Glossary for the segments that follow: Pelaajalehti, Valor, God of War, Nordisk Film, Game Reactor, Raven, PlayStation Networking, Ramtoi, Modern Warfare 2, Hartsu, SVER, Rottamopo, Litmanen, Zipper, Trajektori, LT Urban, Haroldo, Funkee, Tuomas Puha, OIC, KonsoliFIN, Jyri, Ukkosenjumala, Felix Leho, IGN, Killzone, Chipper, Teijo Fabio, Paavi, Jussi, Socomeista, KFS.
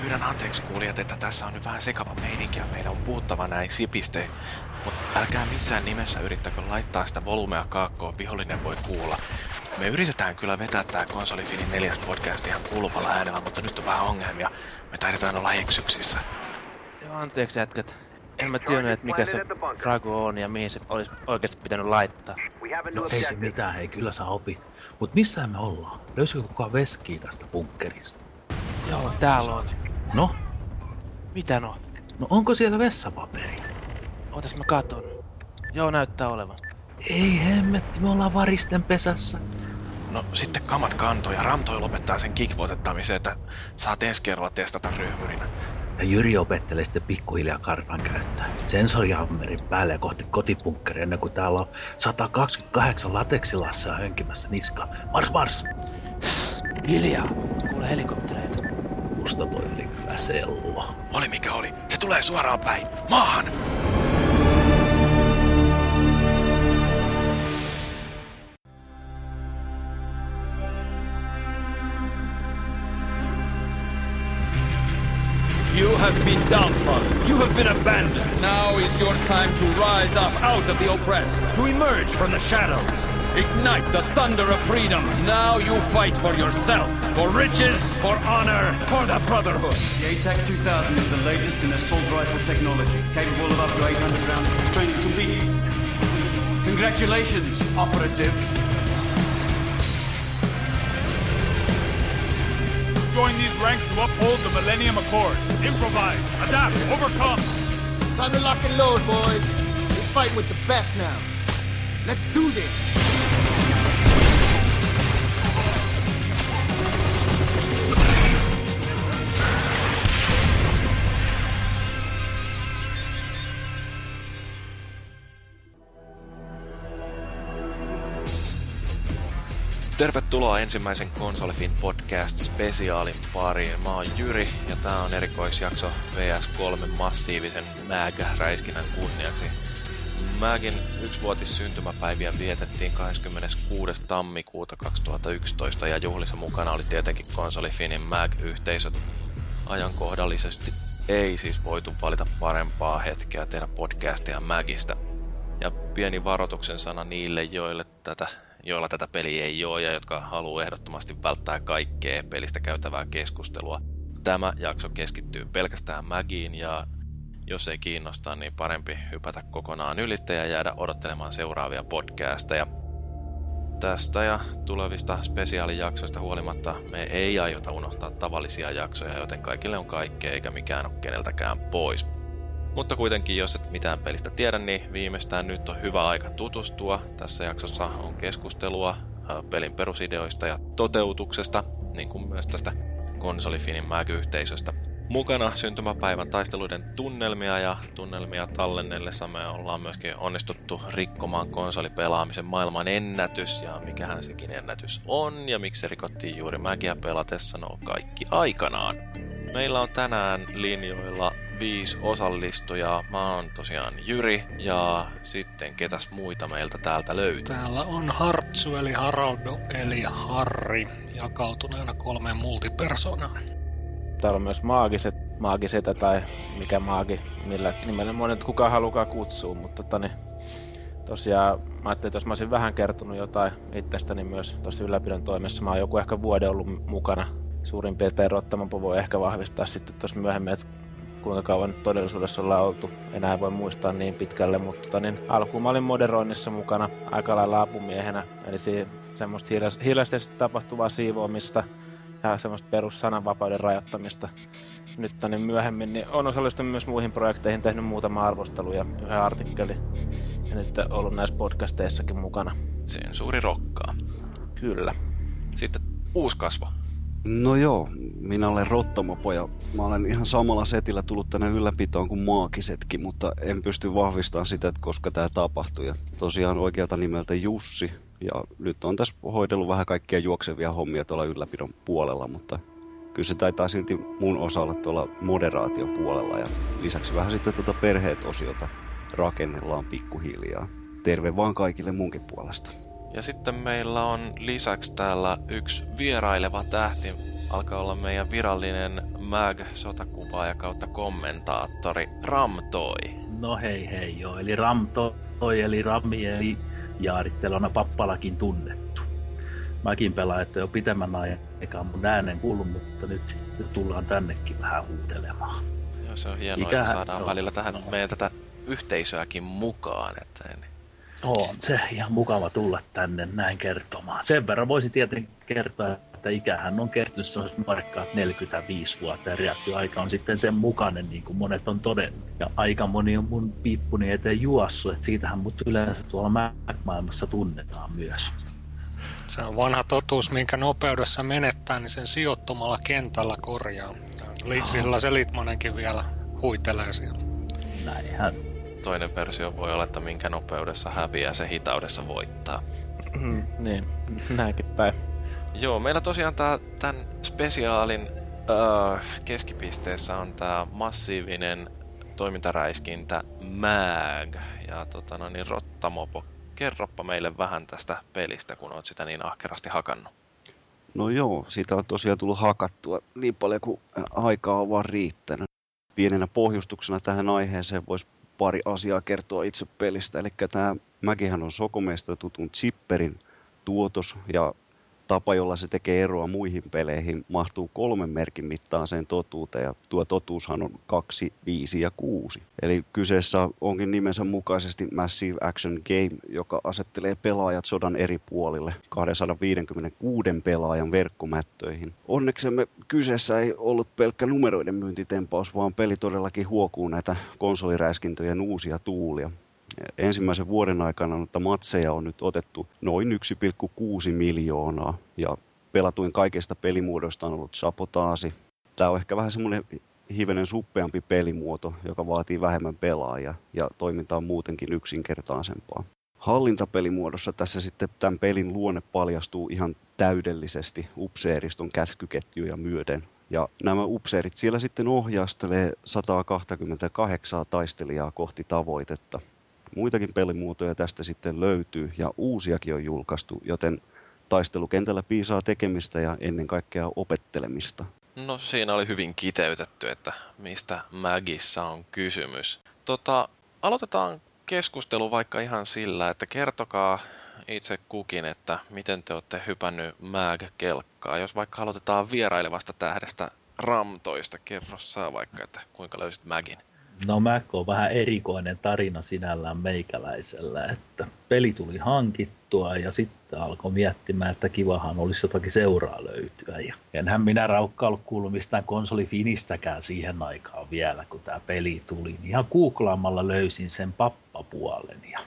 Pyydän anteeksi kuulijat, että tässä on nyt vähän sekava meininkiä. Meidän on puhuttava näin sipistein. Mutta älkää missään nimessä yrittäkö laittaa sitä volumea kaakkoon, vihollinen voi kuulla. Me yritetään kyllä vetää tää KonsoliFINin 4. podcast ihan kuuluvalla äänellä, mutta nyt on vähän ongelmia. Me taidetaan olla eksyksissä. Joo, anteeksi jätkät. En mä tiedä, että mikä se Drago on ja mihin se olisi oikeasti pitänyt laittaa. No ei se mitään, hei, kyllä sä opit. Mut missään me ollaan? Löysikö kukaan veskiä tästä bunkkerista? Joo, täällä on. No? Mitä no? No onko siellä vessapaperi? Ootas mä katon. Joo, näyttää olevan. Ei hemmetti, me ollaan varisten pesässä. No sitten kamat kantoi ja Ramtoi lopettaa sen kickvoitettamisen, että saat ensi kerralla testata ryhmyrinä. Ja Jyri opettelee sitten pikkuhiljaa karvan käyttöä. Sensorihammerin päälle kohti kotipunkkeria ennen kuin täällä on 128 lateksilassa hönkimässä niskaa. Mars mars! Hiljaa! Kuule helikoptereita. Musta toi oli hyvä sello. Oli mikä oli. Se tulee suoraan päin. Maahan! You have been downtrodden. You have been abandoned. Now is your time to rise up out of the oppressed, to emerge from the shadows. Ignite the thunder of freedom. Now you fight for yourself, for riches, for honor, for the brotherhood. The ATAC 2000 is the latest in assault rifle technology, capable of up to 800 rounds of training complete. Congratulations, operative. Join these ranks to uphold the Millennium Accord. Improvise, adapt, overcome. Time to lock and load, boys. We fight with the best now. Let's do this. Tervetuloa ensimmäisen KonsoliFIN podcast-spesiaalin pariin. Mä oon Jyri ja tää on erikoisjakso VS3 massiivisen MAG-räiskinnän kunniaksi. MAGin yksivuotis syntymäpäiviä vietettiin 26. tammikuuta 2011 ja juhlissa mukana oli tietenkin KonsoliFINin MAG-yhteisöt. Ajankohdallisesti ei siis voitu valita parempaa hetkeä tehdä podcastia MAGista. Ja pieni varoituksen sana niille, joilla tätä peliä ei ole ja jotka haluaa ehdottomasti välttää kaikkea pelistä käytävää keskustelua. Tämä jakso keskittyy pelkästään MAGiin ja jos ei kiinnosta, niin parempi hypätä kokonaan ylitte ja jäädä odottelemaan seuraavia podcasteja. Tästä ja tulevista spesiaalijaksoista huolimatta me ei aiota unohtaa tavallisia jaksoja, joten kaikille on kaikkea eikä mikään ole keneltäkään pois. Mutta kuitenkin, jos et mitään pelistä tiedä, niin viimeistään nyt on hyvä aika tutustua. Tässä jaksossa on keskustelua pelin perusideoista ja toteutuksesta, niin kuin myös tästä KonsoliFINin MAG-yhteisöstä. Mukana syntymäpäivän taisteluiden tunnelmia ja tunnelmia tallennellessa me ollaan myöskin onnistuttu rikkomaan konsolipelaamisen maailman ennätys. Ja mikähän sekin ennätys on ja miksi se rikottiin juuri MAGia pelatessa, no kaikki aikanaan. Meillä on tänään linjoilla 5 osallistujaa. Mä oon tosiaan Jyri ja sitten ketäs muita meiltä täältä löytyy. Täällä on Hartsu eli Haroldo eli Harri jakautuneena 3 multipersonaan. Täällä on myös maagisetä tai mikä maagi, millä nimellä monet kukaan haluaa kutsua, mutta tosiaan mä ajattelin, että jos mä olisin vähän kertonut jotain itsestäni myös tossa ylläpidon toimessa, mä oon joku ehkä vuoden ollut mukana. Suurin piirtein Rottamopo voi ehkä vahvistaa sitten tossa myöhemmin, että kuinka kauan todellisuudessa ollaan oltu. Enää voi muistaa niin pitkälle, mutta alkuun mä olin moderoinnissa mukana aika lailla apumiehenä, eli semmoista hiljaisesti tapahtuvaa siivoamista ja semmoista perussananvapauden rajoittamista. Nyt myöhemmin niin on osallistunut myös muihin projekteihin, tehnyt muutama arvostelu ja yhden artikkeli. Ja nyt ollut näissä podcasteissakin mukana. Sen suuri rokkaa. Kyllä. Sitten uusi kasvo. No joo, minä olen Rottamopo ja mä olen ihan samalla setillä tullut tänne ylläpitoon kuin maagisetkin, mutta en pysty vahvistamaan sitä, että koska tämä tapahtui. Ja tosiaan oikealta nimeltä Jussi ja nyt on tässä hoidellut vähän kaikkia juoksevia hommia tuolla ylläpidon puolella, mutta kyllä se taitaa silti mun osalla tuolla moderaation puolella ja lisäksi vähän sitten tuota perheet-osiota rakennellaan pikkuhiljaa. Terve vaan kaikille munkin puolesta. Ja sitten meillä on lisäksi täällä yksi vieraileva tähti, alkaa olla meidän virallinen MAG, sotakuvaaja kautta kommentaattori Ramtoi. No hei hei joo, eli Ramtoi, eli Rami, eli jaarittelona pappalakin tunnettu. Mäkin pelaan, että jo pitemmän ajan eikä mun äänen kuulu, mutta nyt sitten tullaan tännekin vähän huutelemaan. Joo, se on hienoa, että saadaan välillä tähän meidän tätä yhteisöäkin mukaan. Että on se ihan mukava tulla tänne näin kertomaan. Sen verran voisi tietenkin kertoa, että ikähän on kertynyt sellaiset markkaat 45 vuotta ja reaktioaika on sitten sen mukainen, niin kuin monet on todennut. Ja aika moni on mun piippuni eteen juossut, että siitähän mut yleensä tuolla Mac-maailmassa tunnetaan myös. Se on vanha totuus, minkä nopeudessa menettää, niin sen sijoittumalla kentällä korjaa. Sillä se Litmanenkin vielä huitelee siellä. Näinhän. Toinen versio voi olla, että minkä nopeudessa häviää, se hitaudessa voittaa. Niin, näinkin päin. Joo, meillä tosiaan tämän spesiaalin keskipisteessä on tämä massiivinen toimintaräiskintä MAG ja Rottamopo. Kerroppa meille vähän tästä pelistä, kun olet sitä niin ahkerasti hakannut. No joo, siitä on tosiaan tullut hakattua niin paljon kuin aikaa on vaan riittänyt. Pienenä pohjustuksena tähän aiheeseen voisi pari asiaa kertoa itse pelistä. Eli tämä MAGihän on Socomeista tutun Chipperin tuotos ja tapa, jolla se tekee eroa muihin peleihin, mahtuu 3 merkin mittaaseen totuuteen, ja tuo totuushan on 2, 5 ja 6. Eli kyseessä onkin nimensä mukaisesti Massive Action Game, joka asettelee pelaajat sodan eri puolille 256 pelaajan verkkomättöihin. Onneksemme kyseessä ei ollut pelkkä numeroiden myyntitempaus, vaan peli todellakin huokuu näitä konsoliräiskintöjen uusia tuulia. Ensimmäisen vuoden aikana noita matseja on nyt otettu noin 1,6 miljoonaa ja pelatuin kaikista pelimuodoista on ollut sabotaasi. Tämä on ehkä vähän semmoinen hivenen suppeampi pelimuoto, joka vaatii vähemmän pelaajia ja toiminta on muutenkin yksinkertaisempaa. Hallintapelimuodossa tässä sitten tämän pelin luonne paljastuu ihan täydellisesti upseeriston käskyketjuja myöden. Ja nämä upseerit siellä sitten ohjastelee 128 taistelijaa kohti tavoitetta. Muitakin pelimuotoja tästä sitten löytyy ja uusiakin on julkaistu, joten taistelukentällä piisaa tekemistä ja ennen kaikkea opettelemista. No siinä oli hyvin kiteytetty, että mistä MAGissa on kysymys. Aloitetaan keskustelu vaikka ihan sillä, että kertokaa itse kukin, että miten te olette hypännyt MAG-kelkkaa. Jos vaikka aloitetaan vierailevasta tähdestä Ramtoista, kerro sä vaikka, että kuinka löysit MAGin. No MAG on vähän erikoinen tarina sinällään meikäläisellä, että peli tuli hankittua ja sitten alkoi miettimään, että kivahan olisi jotakin seuraa löytyä. Ja enhän minä raukka ollut kuullut mistään KonsoliFINistäkään siihen aikaan vielä, kun tämä peli tuli. Ihan googlaamalla löysin sen pappapuolen ja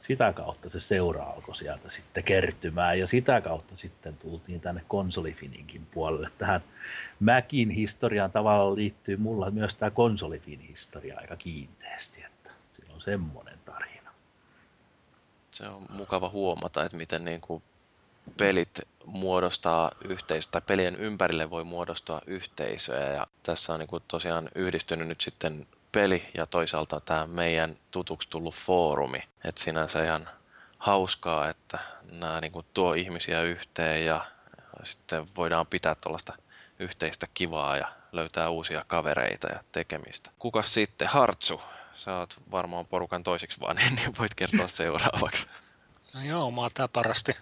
sitä kautta se seura alkoi sieltä sitten kertymään ja sitä kautta sitten tultiin tänne KonsoliFINinkin puolelle. Tähän MAGin historiaan tavallaan liittyy mulla myös tämä KonsoliFIN historia aika kiinteästi, että siinä on semmoinen tarina. Se on mukava huomata, että miten niin kuin pelit muodostaa yhteisöä tai pelien ympärille voi muodostua yhteisöä ja tässä on niin kuin tosiaan yhdistynyt nyt sitten peli ja toisaalta tämä meidän tutuksi tullut foorumi. Et sinänsä ihan hauskaa, että nämä niinku tuo ihmisiä yhteen ja sitten voidaan pitää tuollaista yhteistä kivaa ja löytää uusia kavereita ja tekemistä. Kukas sitten? Hartsu, sä oot varmaan porukan toiseksi vanhin, niin voit kertoa seuraavaksi. No joo, mä oon täpärästi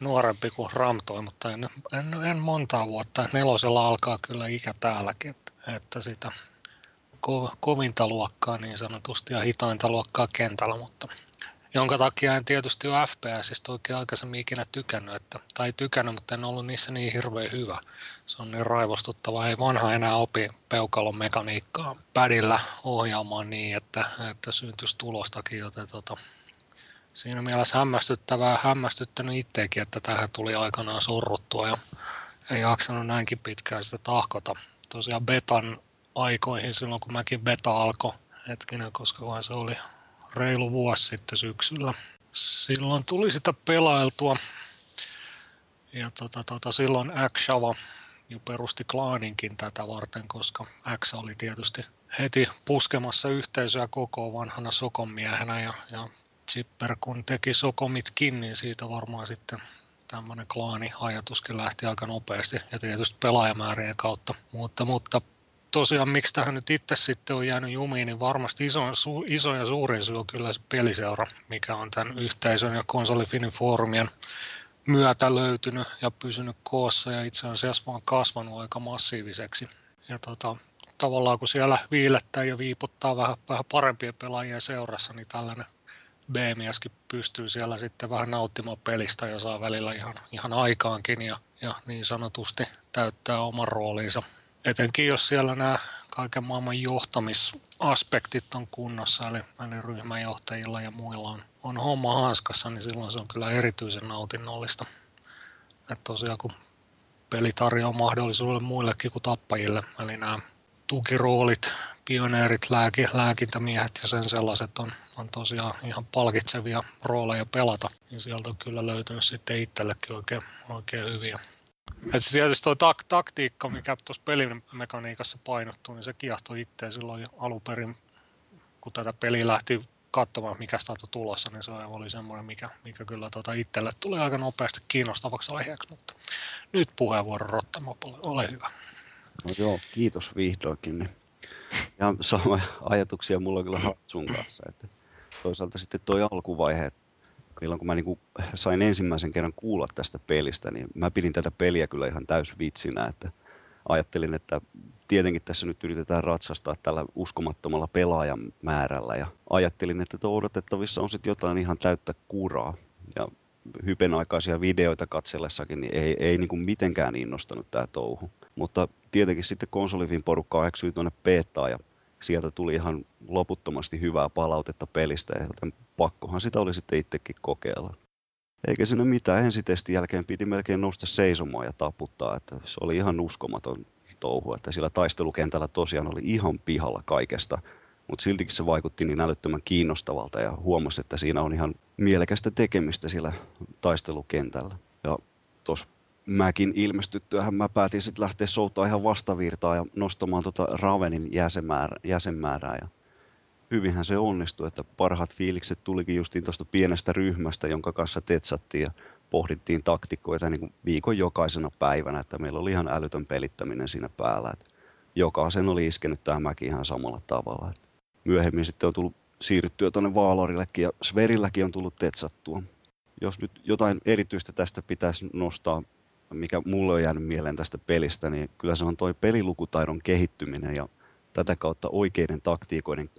nuorempi kuin Ramtoi, mutta en montaa vuotta. 4 alkaa kyllä ikä täälläkin, että sitä kovinta luokkaa niin sanotusti ja hitainta luokkaa kentällä, mutta jonka takia en tietysti jo FPSistä oikein aikaisemmin ikinä tykännyt, mutta en ollut niissä niin hirveän hyvä. Se on niin raivostuttava, ei vanha enää opi peukalon mekaniikkaa pädillä ohjaamaan niin, että syntyisi tulostakin, joten siinä mielessä hämmästyttänyt itsekin, että tähän tuli aikanaan sorruttua ja ei jaksanut näinkin pitkään sitä tahkota. Tosiaan betan aikoihin silloin, kun MAGin beta alkoi hetkinen, koska se oli reilu vuosi sitten syksyllä. Silloin tuli sitä pelailtua ja silloin X-Sava jo perusti klaaninkin tätä varten, koska X oli tietysti heti puskemassa yhteisöä koko vanhana Socom miehenä ja Zipper kun teki Socomitkin, niin siitä varmaan sitten tämmöinen klaaniajatuskin lähti aika nopeasti ja tietysti pelaajamäärien kautta. Mutta tosiaan miksi tähän nyt itse sitten on jäänyt jumiin, niin varmasti iso ja suurin syy on kyllä se peliseura, mikä on tämän yhteisön ja KonsoliFINin foorumien myötä löytynyt ja pysynyt koossa ja itse asiassa vaan kasvanut aika massiiviseksi. Ja tavallaan kun siellä viilettää ja viiputtaa vähän parempien pelaajien seurassa, niin tällainen B-mieskin pystyy siellä sitten vähän nauttimaan pelistä ja saa välillä ihan aikaankin ja niin sanotusti täyttää oman roolinsa. Etenkin jos siellä nämä kaiken maailman johtamisaspektit on kunnossa, eli ryhmänjohtajilla ja muilla on homma hanskassa, niin silloin se on kyllä erityisen nautinnollista. Et tosiaan kun peli tarjoaa mahdollisuuden muillekin kuin tappajille, eli nämä tukiroolit, pioneerit, lääkintämiehet ja sen sellaiset on tosiaan ihan palkitsevia rooleja pelata, niin sieltä on kyllä löytynyt sitten itsellekin oikein hyviä. Et tietysti tuo taktiikka, mikä tuossa pelimekaniikassa painottuu, niin se kiehtoi itseä silloin alunperin, kun tätä peliä lähti katsomaan, mikä sitä on tulossa, niin se oli semmoinen, mikä kyllä itselle tuli aika nopeasti kiinnostavaksi aiheeksi, mutta nyt puheenvuoro Rottamopolle, ole hyvä. No joo, kiitos vihdoinkin. Ja samoja ajatuksia mulla on kyllä Hartsun kanssa. Että toisaalta sitten tuo alkuvaihe, milloin kun mä niin sain ensimmäisen kerran kuulla tästä pelistä, niin mä pidin tätä peliä kyllä ihan täysvitsinä. Että ajattelin, että tietenkin tässä nyt yritetään ratsastaa tällä uskomattomalla pelaajan määrällä. Ja ajattelin, että odotettavissa on sitten jotain ihan täyttä kuraa. Ja hypenaikaisia videoita katsellessakin, niin ei niin kuin mitenkään innostanut tämä touhu. Mutta tietenkin sitten KonsoliFIN porukka eksyi tuonne beetaan ja sieltä tuli ihan loputtomasti hyvää palautetta pelistä, joten pakkohan sitä oli sitten itsekin kokeilla. Eikä siinä mitään, ensitestin jälkeen piti melkein nousta seisomaan ja taputtaa, että se oli ihan uskomaton touhu, että sillä taistelukentällä tosiaan oli ihan pihalla kaikesta. Mutta siltikin se vaikutti niin älyttömän kiinnostavalta ja huomasi, että siinä on ihan mielekästä tekemistä sillä taistelukentällä. Ja tuossa MAGin ilmestyttyähän mä päätin sitten lähteä soutaa ihan vastavirtaan ja nostamaan Ravenin jäsenmäärää. Ja hyvinhän se onnistui, että parhaat fiilikset tulikin justiin tuosta pienestä ryhmästä, jonka kanssa tetsattiin ja pohdittiin taktikoita niin kuin viikon jokaisena päivänä, että meillä oli ihan älytön pelittäminen siinä päällä. Jokaisen oli iskenyt tämä MAG ihan samalla tavalla. Myöhemmin sitten on tullut siirryttyä tuonne Valorillekin ja SVERilläkin on tullut tetsattua. Jos nyt jotain erityistä tästä pitäisi nostaa, mikä mulle on jäänyt mieleen tästä pelistä, niin kyllä se on toi pelilukutaidon kehittyminen ja tätä kautta oikeiden taktiikoiden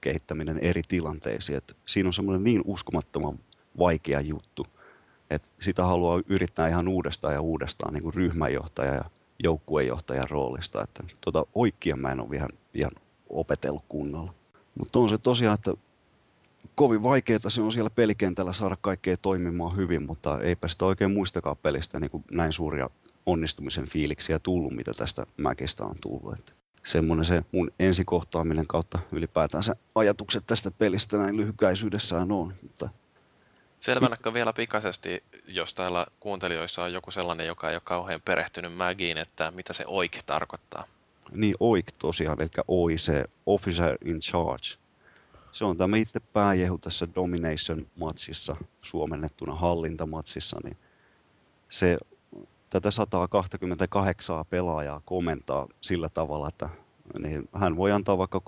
kehittäminen eri tilanteisiin. Et siinä on semmoinen niin uskomattoman vaikea juttu, että sitä haluaa yrittää ihan uudestaan ja uudestaan niin kuin ryhmänjohtaja ja joukkueenjohtajan roolista. Että oikein mä en ole ihan opetellut kunnolla. Mutta on se tosiaan, että kovin vaikeaa se on siellä pelikentällä saada kaikkea toimimaan hyvin, mutta eipä sitä oikein muistakaan pelistä niin kuin näin suuria onnistumisen fiiliksiä tullut, mitä tästä MAGista on tullut. Että semmoinen se mun ensikohtaaminen kautta ylipäätänsä ajatukset tästä pelistä näin lyhykäisyydessään on. Mutta selvennäkö vielä pikaisesti, jos täällä kuuntelijoissa on joku sellainen, joka ei ole kauhean perehtynyt MAGiin, että mitä se OIC tarkoittaa? Niin OIC tosiaan, eli OIC, Officer in Charge. Se on tämä itse pääjehu tässä Domination-matsissa, suomennettuna hallintamatsissa. Niin se tätä 128 pelaajaa komentaa sillä tavalla, että niin hän voi antaa vaikka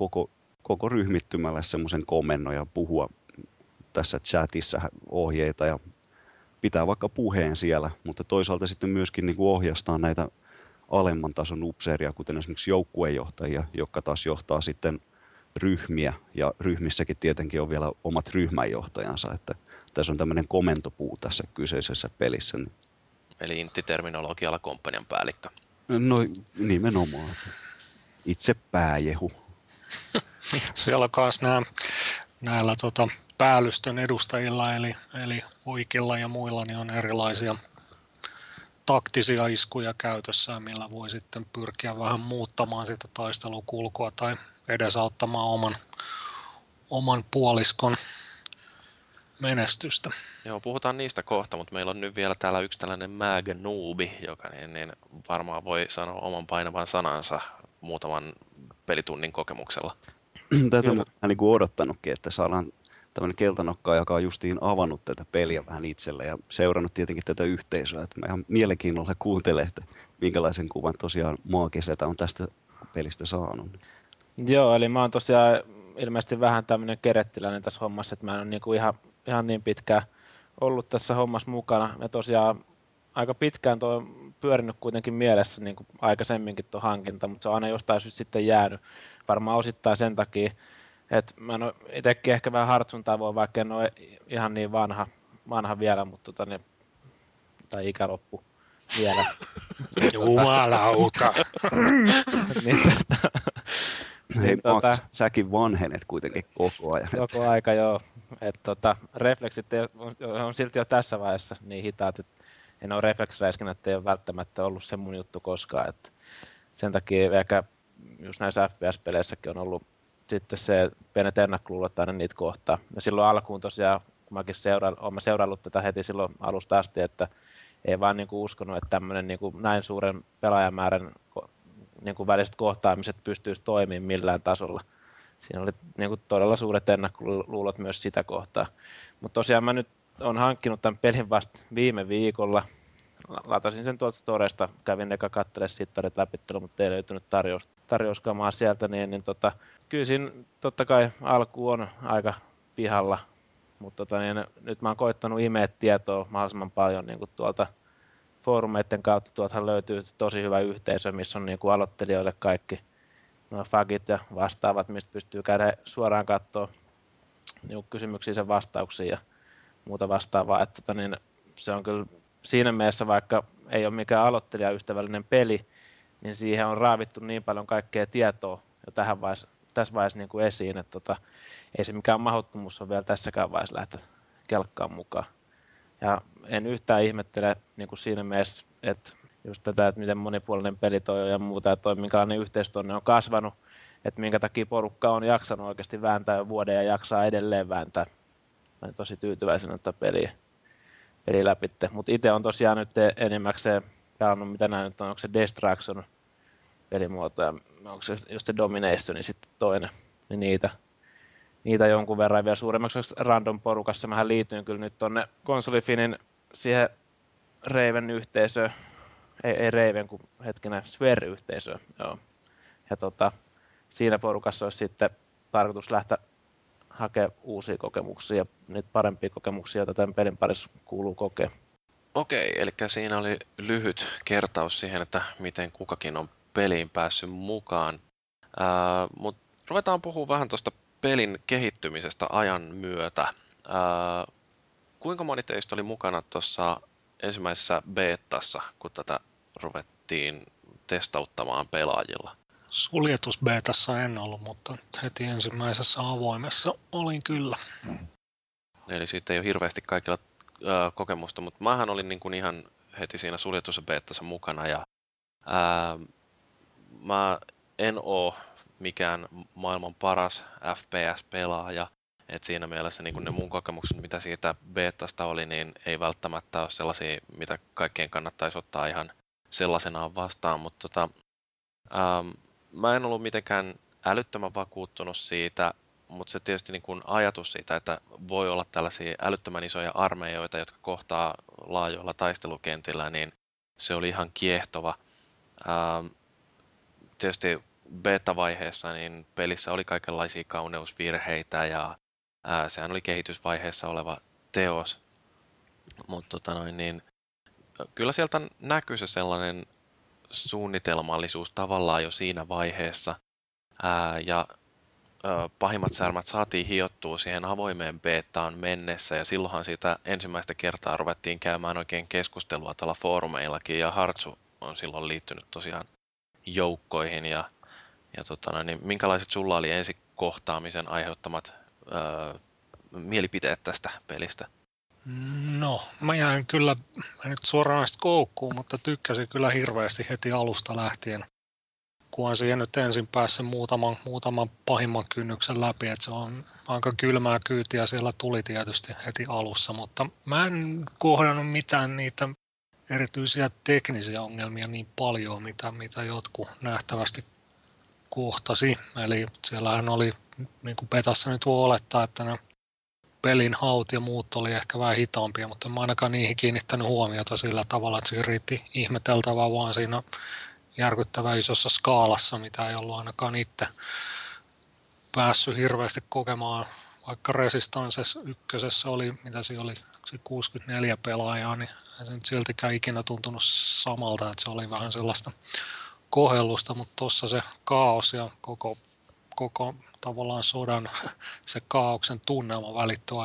koko ryhmittymälle semmoisen komennon ja puhua tässä chatissa ohjeita ja pitää vaikka puheen siellä, mutta toisaalta sitten myöskin niin kuin ohjastaa näitä alemman tason upseeria, kuten esimerkiksi joukkueenjohtajia, jotka taas johtaa sitten ryhmiä, ja ryhmissäkin tietenkin on vielä omat ryhmänjohtajansa, että tässä on tämmöinen komentopuu tässä kyseisessä pelissä. Eli intti-terminologialla komppanian päällikkö. No nimenomaan. Itse pääjehu. Siellä on myös näillä päällystön edustajilla, eli OICilla ja muilla, niin on erilaisia taktisia iskuja käytössään, millä voi sitten pyrkiä vähän muuttamaan sitä taistelukulkua tai edesauttamaan oman puoliskon menestystä. Joo, puhutaan niistä kohta, mutta meillä on nyt vielä täällä yksi tällainen MAG-noobi, joka niin varmaan voi sanoa oman painavan sanansa muutaman pelitunnin kokemuksella. Tätä on vähän niin kuin odottanutkin, että saadaan tämmöinen keltanokka, joka on justiin avannut tätä peliä vähän itselle ja seurannut tietenkin tätä yhteisöä. Että mä ihan mielenkiinnolla kuuntelen, että minkälaisen kuvan tosiaan maagiselta on tästä pelistä saanut. Joo, eli mä oon tosiaan ilmeisesti vähän tämmöinen kerettiläinen tässä hommassa, että mä en ole niinku ihan niin pitkään ollut tässä hommassa mukana. Ja tosiaan aika pitkään tuo on pyörinyt kuitenkin mielessä niin kuin aikaisemminkin tuo hankinta, mutta se on aina jostain syystä sitten jäänyt. Varmaan osittain sen takia, että mä en ole itsekin ehkä vähän Hartsun tavoin, vaikka en ole ihan niin vanha vielä, mutta tai ikäloppu vielä. Jumalauta! Hei, Max, säkin vanhenet kuitenkin koko ajan. Koko aika, joo. Refleksit on silti jo tässä vaiheessa niin hitaat, että en ole refleksiräiskinät, ei ole välttämättä ollut se mun juttu koskaan. Että sen takia ehkä just näissä FPS-peleissäkin on ollut sitten se pienet ennakkoluulot aina niitä kohtaan. Ja silloin alkuun tosiaan, kun mäkin olen seurannut tätä heti silloin alusta asti, että ei vaan niin kuin uskonut, että tämmöinen niin kuin näin suuren pelaajamäärän niin kuin väliset kohtaamiset pystyisi toimimaan millään tasolla. Siinä oli niin kuin todella suuret ennakkoluulot myös sitä kohtaa. Mutta tosiaan mä nyt olen hankkinut tämän pelin vasta viime viikolla. Latasin sen tuolta storesta, kävin eka katselemaan sittarit läpittelyä, mutta ei löytynyt tarjouskamaa sieltä. Niin, kyllä siinä totta kai alku on aika pihalla, mutta nyt mä oon koittanut imeä tietoa mahdollisimman paljon niin kuin tuolta foorumeiden kautta. Tuoltahan löytyy tosi hyvä yhteisö, missä on niin kuin aloittelijoille kaikki nuo fagit ja vastaavat, mistä pystyy käydä suoraan katsoa niin kysymyksiin ja vastauksiin ja muuta vastaavaa. Että, se on kyllä siinä mielessä, vaikka ei ole mikään aloittelijaystävällinen peli, niin siihen on raavittu niin paljon kaikkea tietoa jo tässä vaiheessa niin kuin esiin, että ei se mikään mahdottomuus on vielä tässäkään vaiheessa lähteä kelkkaan mukaan. Ja en yhtään ihmettele niin kuin siinä mielessä, että just tätä, että miten monipuolinen peli toi on ja muuta, ja toi minkälainen yhteistyönne on kasvanut, että minkä takia porukka on jaksanut oikeasti vääntää jo vuoden ja jaksaa edelleen vääntää. Mä olen tosi tyytyväisenä tätä peliä läpitte. Mutta itse on tosiaan nyt enimmäkseen pelannut, mitä näin nyt on, onko se Destruction pelimuoto ja onko se just se Domination, niin sitten toinen. Niin niitä jonkun verran vielä suuremmaksi random porukassa. Mähän liityin kyllä nyt tonne KonsoliFINin siihen Raven yhteisöön. Ei Raven, kun hetkinen SVER yhteisöön. Joo. Ja siinä porukassa olisi sitten tarkoitus lähteä hakea uusia kokemuksia ja niitä parempia kokemuksia, joita tämän pelin parissa kuuluu kokea. Okei, eli siinä oli lyhyt kertaus siihen, että miten kukakin on peliin päässyt mukaan. Mutta ruvetaan puhua vähän tuosta pelin kehittymisestä ajan myötä. Kuinka moni teistä oli mukana tuossa ensimmäisessä beettassa, kun tätä ruvettiin testauttamaan pelaajilla? Suljetusbeetassa en ollut, mutta heti ensimmäisessä avoimessa olin kyllä. Eli siitä ei ole hirveästi kaikilla kokemusta, mutta mähän olin niin kuin ihan heti siinä suljetusbeetassa mukana. Ja, mä en ole mikään maailman paras FPS-pelaaja. Et siinä mielessä niin kuin ne mun kokemukset, mitä siitä beetasta oli, niin ei välttämättä ole sellaisia, mitä kaikkien kannattaisi ottaa ihan sellaisenaan vastaan. Mutta mä en ollut mitenkään älyttömän vakuuttunut siitä, mutta se tietysti niin kuin ajatus siitä, että voi olla tällaisia älyttömän isoja armeijoita, jotka kohtaa laajoilla taistelukentillä, niin se oli ihan kiehtova. Tietysti beta-vaiheessa niin pelissä oli kaikenlaisia kauneusvirheitä ja sehän oli kehitysvaiheessa oleva teos, mutta kyllä sieltä näkyy se sellainen suunnitelmallisuus tavallaan jo siinä vaiheessa, pahimmat särmät saatiin hiottua siihen avoimeen beettaan mennessä, ja silloinhan sitä ensimmäistä kertaa ruvettiin käymään oikein keskustelua tuolla foorumeillakin, ja Hartsu on silloin liittynyt tosiaan joukkoihin, ja minkälaiset sulla oli ensi kohtaamisen aiheuttamat mielipiteet tästä pelistä? No, mä jäin kyllä nyt suoraan koukkuun, mutta tykkäsin kyllä hirveästi heti alusta lähtien. Kunhan siihen nyt ensin päässyt muutaman pahimman kynnyksen läpi, että se on aika kylmää kyytiä siellä tuli tietysti heti alussa, mutta mä en kohdannut mitään niitä erityisiä teknisiä ongelmia niin paljon, mitä jotkut nähtävästi kohtasi. Eli siellähän oli, niin kuin petassa nyt voi olettaa, että ne pelin haut ja muut oli ehkä vähän hitaampia, mutta en ainakaan niihin kiinnittänyt huomiota sillä tavalla, että se yritti ihmeteltävää vaan siinä järkyttävän isossa skaalassa, mitä ei ollut ainakaan itse päässyt hirveästi kokemaan. Vaikka Resistances ykkösessä oli, mitä se oli, 64 pelaajaa, niin ei se nyt siltikään ikinä tuntunut samalta, että se oli vähän sellaista kohellusta, mutta tuossa se kaos ja koko tavallaan sodan, se kaaoksen tunnelma välittyi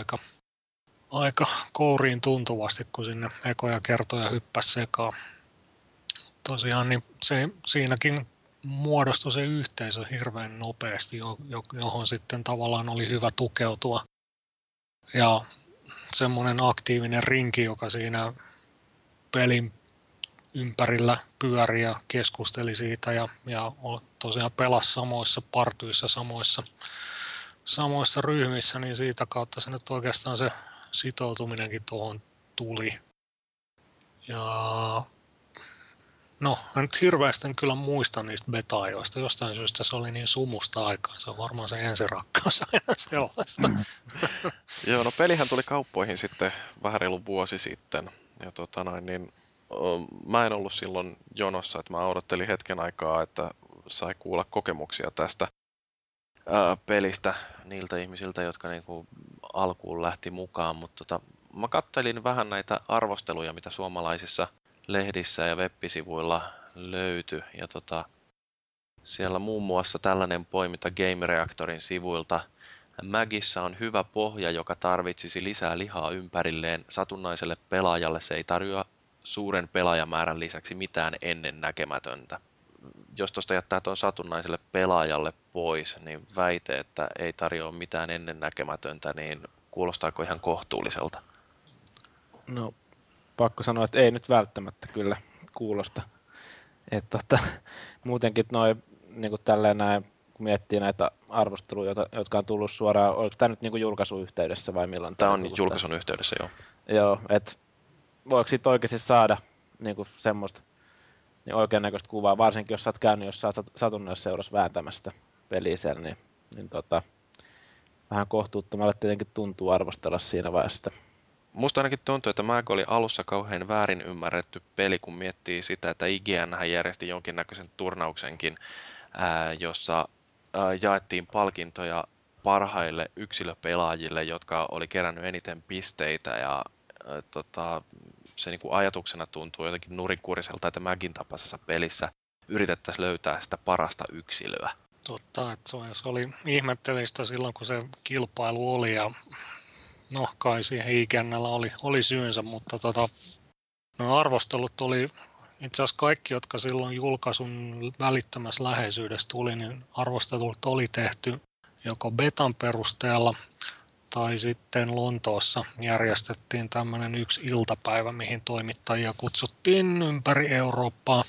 aika kouriin tuntuvasti, kun sinne ekoja kertoja hyppäsi sekaan. Tosiaan niin se, siinäkin muodostui se yhteisö hirveän nopeasti, johon sitten tavallaan oli hyvä tukeutua. Ja semmoinen aktiivinen rinki, joka siinä pelin ympärillä pyöri ja keskusteli siitä ja tosiaan pelasi samoissa partyissa, samoissa ryhmissä, niin siitä kautta se nyt oikeastaan se sitoutuminenkin tuohon tuli. Ja no, mä nyt hirveästi en kyllä muista niistä beta-ajoista. Jostain syystä se oli niin sumusta aikaa. Se on varmaan se ensirakkaus aina sellaista. Joo, no pelihän tuli kauppoihin sitten vähän reilu vuosi sitten. Ja mä en ollut silloin jonossa, että mä odottelin hetken aikaa, että sai kuulla kokemuksia tästä pelistä niiltä ihmisiltä, jotka niinku alkuun lähti mukaan. Mutta mä kattelin vähän näitä arvosteluja, mitä suomalaisissa lehdissä ja web-sivuilla löytyi. Ja siellä muun muassa tällainen poiminta Game Reactorin sivuilta. Magissa on hyvä pohja, joka tarvitsisi lisää lihaa ympärilleen. Satunnaiselle pelaajalle se ei tarjoa suuren pelaajamäärän lisäksi mitään ennennäkemätöntä. Jos tuosta jättää tuon satunnaiselle pelaajalle pois, niin väite, että ei tarjoa mitään ennennäkemätöntä, niin kuulostaako ihan kohtuulliselta? No, pakko sanoa, että ei nyt välttämättä kyllä kuulosta. Että muutenkin noin, niin kuin tälleen näin, kun miettii näitä arvosteluja, jotka on tullut suoraan, oliko tämä nyt niin kuin julkaisuyhteydessä vai milloin? Tämä on julkaisun yhteydessä, joo. Joo, että voiko siitä oikeasti saada niin kuin semmoista niin oikeannäköistä kuvaa, varsinkin jos olet käynyt jossain satunnaisseurassa vääntämästä peliä siellä, niin vähän kohtuuttomalle tietenkin tuntuu arvostella siinä vaiheessa. Musta ainakin tuntuu, että MAG oli alussa kauhean väärin ymmärretty peli, kun miettii sitä, että IGN järjesti jonkinnäköisen turnauksenkin, jossa jaettiin palkintoja parhaille yksilöpelaajille, jotka oli kerännyt eniten pisteitä. Ja se niinku ajatuksena tuntuu jotenkin nurinkuriselta, että MAGin tapaisessa pelissä yritettäisiin löytää sitä parasta yksilöä. Totta, että se oli ihmettelistä silloin, kun se kilpailu oli. Ja no kai siihen ikännällä oli syynsä, mutta arvostelut oli itse asiassa kaikki, jotka silloin julkaisun välittömässä läheisyydessä tuli, niin arvostelut oli tehty joko betan perusteella tai sitten Lontoossa järjestettiin tämmöinen yksi iltapäivä, mihin toimittajia kutsuttiin ympäri Eurooppaa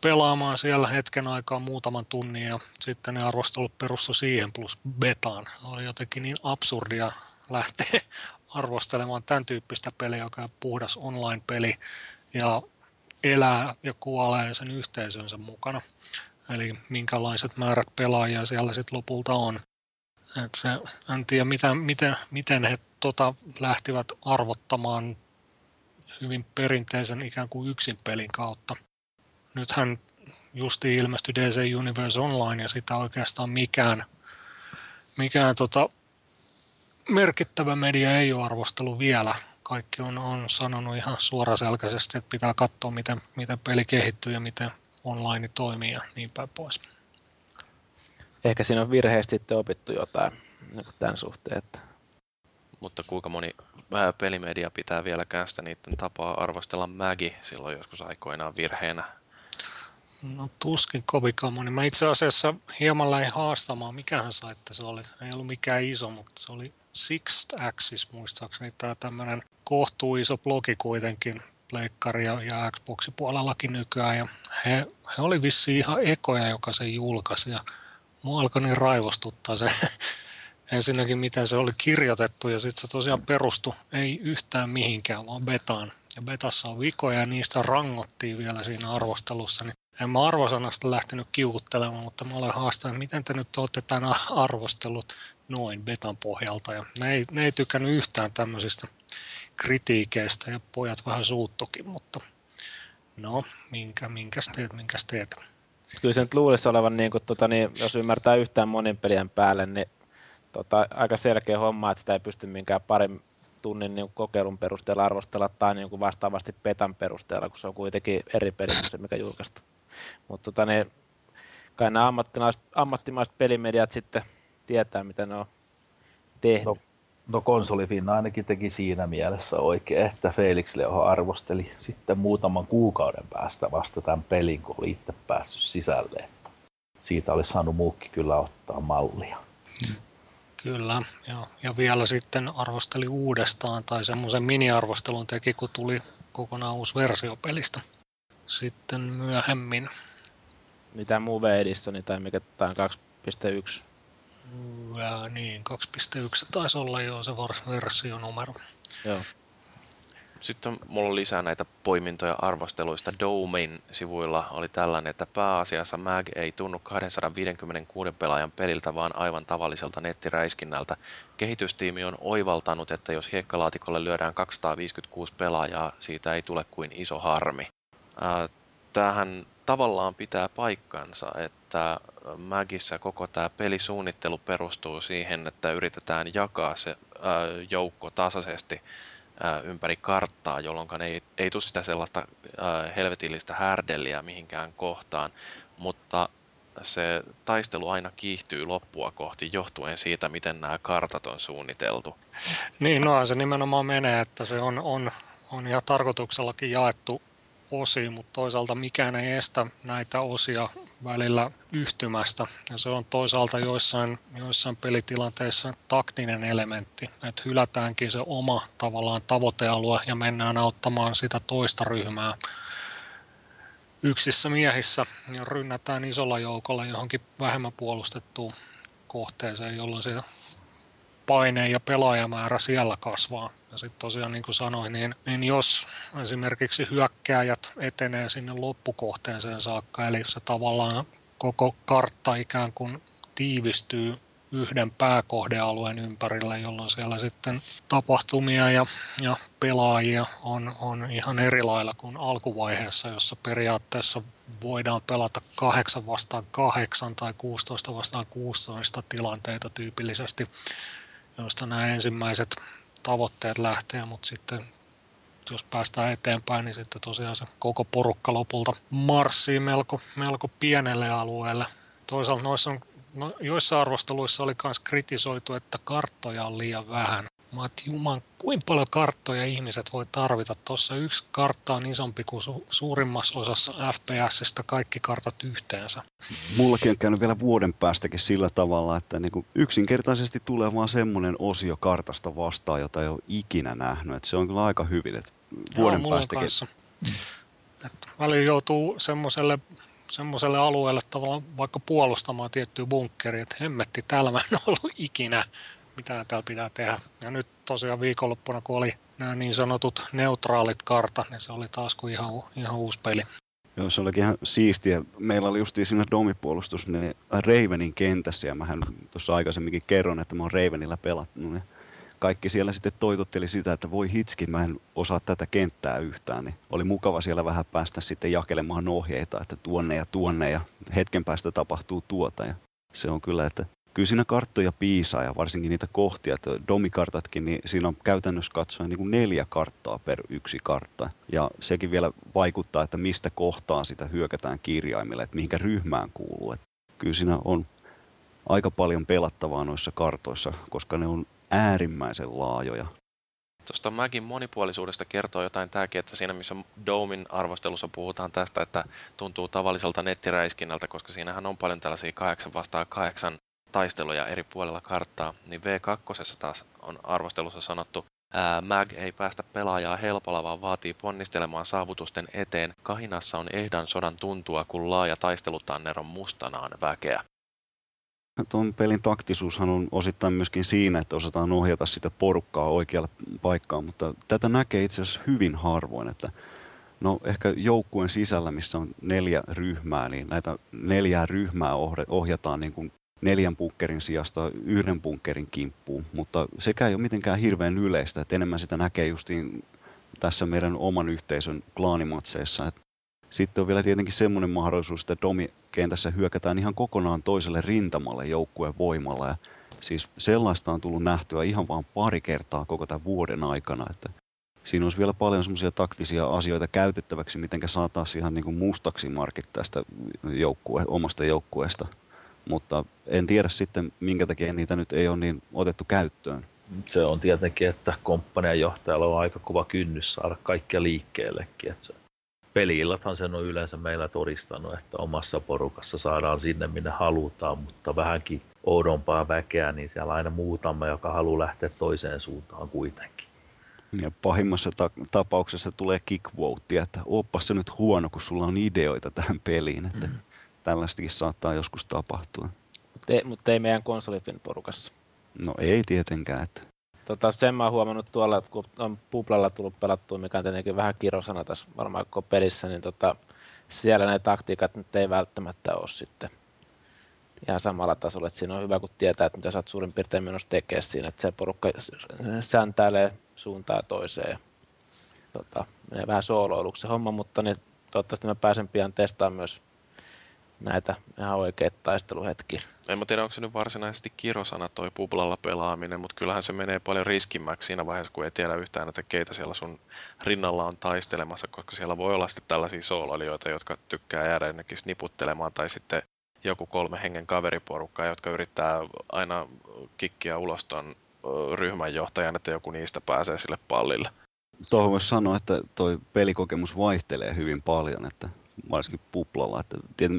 pelaamaan siellä hetken aikaa muutaman tunnin ja sitten ne arvostelut perustui siihen plus betaan. Oli jotenkin niin absurdia lähtee arvostelemaan tämän tyyppistä peliä, joka on puhdas online-peli ja elää ja kuolee sen yhteisönsä mukana. Eli minkälaiset määrät pelaajia siellä sitten lopulta on. En tiedä, miten he lähtivät arvottamaan hyvin perinteisen ikään kuin yksin pelin kautta. Nythän justiin ilmestyi DC Universe Online ja sitä oikeastaan mikään merkittävä media ei ole arvostellut vielä. Kaikki on sanonut ihan suoraselkäisesti, että pitää katsoa, miten peli kehittyy ja miten online toimii ja niin päin pois. Ehkä siinä on virheesti sitten opittu jotain tämän suhteen. Mutta kuinka moni pelimedia pitää vielä käänstä niiden tapaa arvostella MAGi silloin joskus aikoinaan virheenä? No tuskin kovinkaan moni. Mä itse asiassa hieman lähdin haastamaan, mikähän saitte se oli. Ei ollut mikään iso, mutta se oli Sixth Axis muistaakseni. Tämä tämmöinen kohtuu iso blogi kuitenkin pleikkari ja Xboxin puolellakin nykyään. Ja he oli vissiin ihan ekoja, joka sen julkaisi. Ja mua alkoi niin raivostuttaa se ensinnäkin, mitä se oli kirjoitettu. Ja sitten se tosiaan perustui ei yhtään mihinkään, vaan betaan. Ja betassa on vikoja ja niistä rangottiin vielä siinä arvostelussa. Niin En mä arvosanasta lähtenyt kiukuttelemaan, mutta mä olen haastanut, miten te nyt olette tänään arvostellut noin betan pohjalta. Ja ne ei tykännyt yhtään tämmöisistä kritiikeistä ja pojat vähän suuttukin, mutta no, minkäs teet. Kyllä se nyt luulisi olevan, niin kun, jos ymmärtää yhtään monin pelien päälle, niin aika selkeä homma, että sitä ei pysty minkään parin tunnin niin kokeilun perusteella arvostella tai niin vastaavasti betan perusteella, kun se on kuitenkin eri peli kuin se, mikä julkaistaan. Mutta kai nämä ammattimaiset pelimediat sitten tietää, mitä ne on tehnyt. No KonsoliFIN ainakin teki siinä mielessä oikein, että Felix Leho arvosteli sitten muutaman kuukauden päästä vasta tämän pelin, kun oli itse päässyt sisälle. Siitä oli saanut muukki kyllä ottaa mallia. Kyllä, ja vielä sitten arvosteli uudestaan, tai semmoisen mini-arvostelun teki, kun tuli kokonaan uusi versio pelistä sitten myöhemmin. Mitä Move Editioni tai mikä tämä on 2.1? Ja niin, 2.1 taisi olla jo se versionumero. Joo. Sitten mulla on lisää näitä poimintoja arvosteluista. Domain sivuilla oli tällainen, että pääasiassa MAG ei tunnu 256 pelaajan peliltä, vaan aivan tavalliselta nettiräiskinnältä. Kehitystiimi on oivaltanut, että jos hiekkalaatikolle lyödään 256 pelaajaa, siitä ei tule kuin iso harmi. Tämähän tavallaan pitää paikkansa, että MAGissa koko tämä pelisuunnittelu perustuu siihen, että yritetään jakaa se joukko tasaisesti ympäri karttaa, jolloin ei tule sitä sellaista helvetillistä härdeliä mihinkään kohtaan, mutta se taistelu aina kiihtyy loppua kohti johtuen siitä, miten nämä kartat on suunniteltu. Niin, no se nimenomaan menee, että se on ihan tarkoituksellakin jaettu osia, mutta toisaalta mikään ei estä näitä osia välillä yhtymästä. Ja se on toisaalta joissain pelitilanteissa taktinen elementti, että hylätäänkin se oma tavallaan tavoitealue ja mennään auttamaan sitä toista ryhmää yksissä miehissä ja rynnätään isolla joukolla johonkin vähemmän puolustettuun kohteeseen, jolloin se paine ja pelaajamäärä siellä kasvaa. Ja sitten tosiaan niin kuin sanoin, niin jos esimerkiksi hyökkääjät etenee sinne loppukohteeseen saakka, eli se tavallaan koko kartta ikään kuin tiivistyy yhden pääkohdealueen ympärille, jolloin siellä sitten tapahtumia ja pelaajia on ihan eri lailla kuin alkuvaiheessa, jossa periaatteessa voidaan pelata 8 vastaan 8 tai 16 vastaan 16 tilanteita tyypillisesti, joista nämä ensimmäiset tavoitteet lähtee, mutta sitten jos päästään eteenpäin, niin sitten tosiaan se koko porukka lopulta marssii melko pienelle alueelle. Toisaalta joissa arvosteluissa oli myös kritisoitu, että karttoja on liian vähän. Mä ajattelin, juman, kuinka paljon karttoja ihmiset voi tarvita. Tuossa yksi kartta on isompi kuin suurimmassa osassa FPSistä kaikki kartat yhteensä. Mullakin on käynyt vielä vuoden päästäkin sillä tavalla, että niin kuin yksinkertaisesti tulee vaan semmoinen osio kartasta vastaan, jota ei ole ikinä nähnyt. Et se on kyllä aika hyvin, että vuoden päästäkin. Välillä joutuu semmoiselle alueelle tavallaan vaikka puolustamaan tiettyä bunkkeria, että hemmetti, täällä mä en ollut ikinä. Mitä täällä pitää tehdä. Ja nyt tosiaan viikonloppuna, kun oli nämä niin sanotut neutraalit kartat, niin se oli taas kuin ihan uusi peli. Joo, se olikin ihan siistiä. Meillä oli justiin siinä domipuolustus niin Ravenin kentässä, ja mähän tuossa aikaisemminkin kerron, että mä oon Ravenillä pelannut. Ja kaikki siellä sitten toitotteli sitä, että voi hitski, mä en osaa tätä kenttää yhtään. Niin oli mukava siellä vähän päästä sitten jakelemaan ohjeita, että tuonne ja hetken päästä tapahtuu tuota. Ja se on kyllä, että kyllä siinä karttoja piisaa ja varsinkin niitä kohtia, että domikartatkin, niin siinä on käytännössä katsoen niin kuin 4 karttaa per yksi kartta. Ja sekin vielä vaikuttaa, että mistä kohtaa sitä hyökätään kirjaimille, että mihinkä ryhmään kuuluu. Että kyllä siinä on aika paljon pelattavaa noissa kartoissa, koska ne on äärimmäisen laajoja. Tuosta MAGin monipuolisuudesta kertoo jotain tämäkin, että siinä missä Domin arvostelussa puhutaan tästä, että tuntuu tavalliselta nettiräiskinnältä, koska siinähän on paljon tällaisia 8 vastaan 8. taisteluja eri puolella karttaa, niin V2 taas on arvostelussa sanottu, MAG ei päästä pelaajaa helpolla, vaan vaatii ponnistelemaan saavutusten eteen. Kahinassa on ehdan sodan tuntua, kun laaja taistelutanner on mustanaan väkeä. Tuon pelin taktisuushan on osittain myöskin siinä, että osataan ohjata sitä porukkaa oikealle paikkaan, mutta tätä näkee itse asiassa hyvin harvoin, että No ehkä joukkueen sisällä, missä on 4 ryhmää, niin näitä 4 ryhmää ohjataan niin kuin 4 bunkkerin sijasta 1 bunkkerin kimppuun, mutta sekään ei ole mitenkään hirveän yleistä, että enemmän sitä näkee justiin tässä meidän oman yhteisön klaanimatseissa. Sitten on vielä tietenkin semmoinen mahdollisuus, että domikentässä hyökätään ihan kokonaan toiselle rintamalle joukkueen voimalla. Ja siis sellaista on tullut nähtyä ihan vain 2 kertaa koko tämän vuoden aikana. Että siinä olisi vielä paljon semmoisia taktisia asioita käytettäväksi, miten saataisiin ihan niin kuin mustaksi markit tästä omasta joukkueesta. Mutta en tiedä sitten, minkä takia niitä nyt ei ole niin otettu käyttöön. Se on tietenkin, että komppanian johtajalla on aika kova kynnys saada kaikkia liikkeellekin. Pelillathan sen on yleensä meillä todistanut, että omassa porukassa saadaan sinne, minne halutaan, mutta vähänkin oudompaa väkeä, niin siellä aina muutama, joka haluaa lähteä toiseen suuntaan kuitenkin. Ja pahimmassa tapauksessa tulee kickvouttia, että oppa se nyt huono, kun sulla on ideoita tähän peliin, että tällaistakin saattaa joskus tapahtua. Mutta ei meidän KonsoliFIN porukassa. No ei tietenkään. Että. Sen mä oon huomannut tuolla, kun on Publalla tullut pelattua, mikä on tietenkin vähän kirosana tässä varmaan koko pelissä, niin siellä ne taktiikat nyt ei välttämättä ole sitten ihan samalla tasolla. Että siinä on hyvä, kun tietää, että mitä sä oot suurin piirtein menossa tekemään siinä, että se porukka säntäilee suuntaan toiseen ja menee vähän sooloiluksi se homma, mutta niin, toivottavasti mä pääsen pian testaamaan myös näitä ihan oikeita taisteluhetkiä. En mä tiedä, onko se nyt varsinaisesti kirosana toi Publalla pelaaminen, mutta kyllähän se menee paljon riskimmäksi siinä vaiheessa, kun ei tiedä yhtään, että keitä siellä sun rinnalla on taistelemassa, koska siellä voi olla sitten tällaisia sooloilijoita, jotka tykkää jäädä ennenkin sniputtelemaan, tai sitten joku 3 hengen kaveriporukkaa, jotka yrittää aina kikkiä ulos ton ryhmän johtajan, että joku niistä pääsee sille pallille. Tuohon voisi sanoa, että toi pelikokemus vaihtelee hyvin paljon, että varsinkin Publalla. Että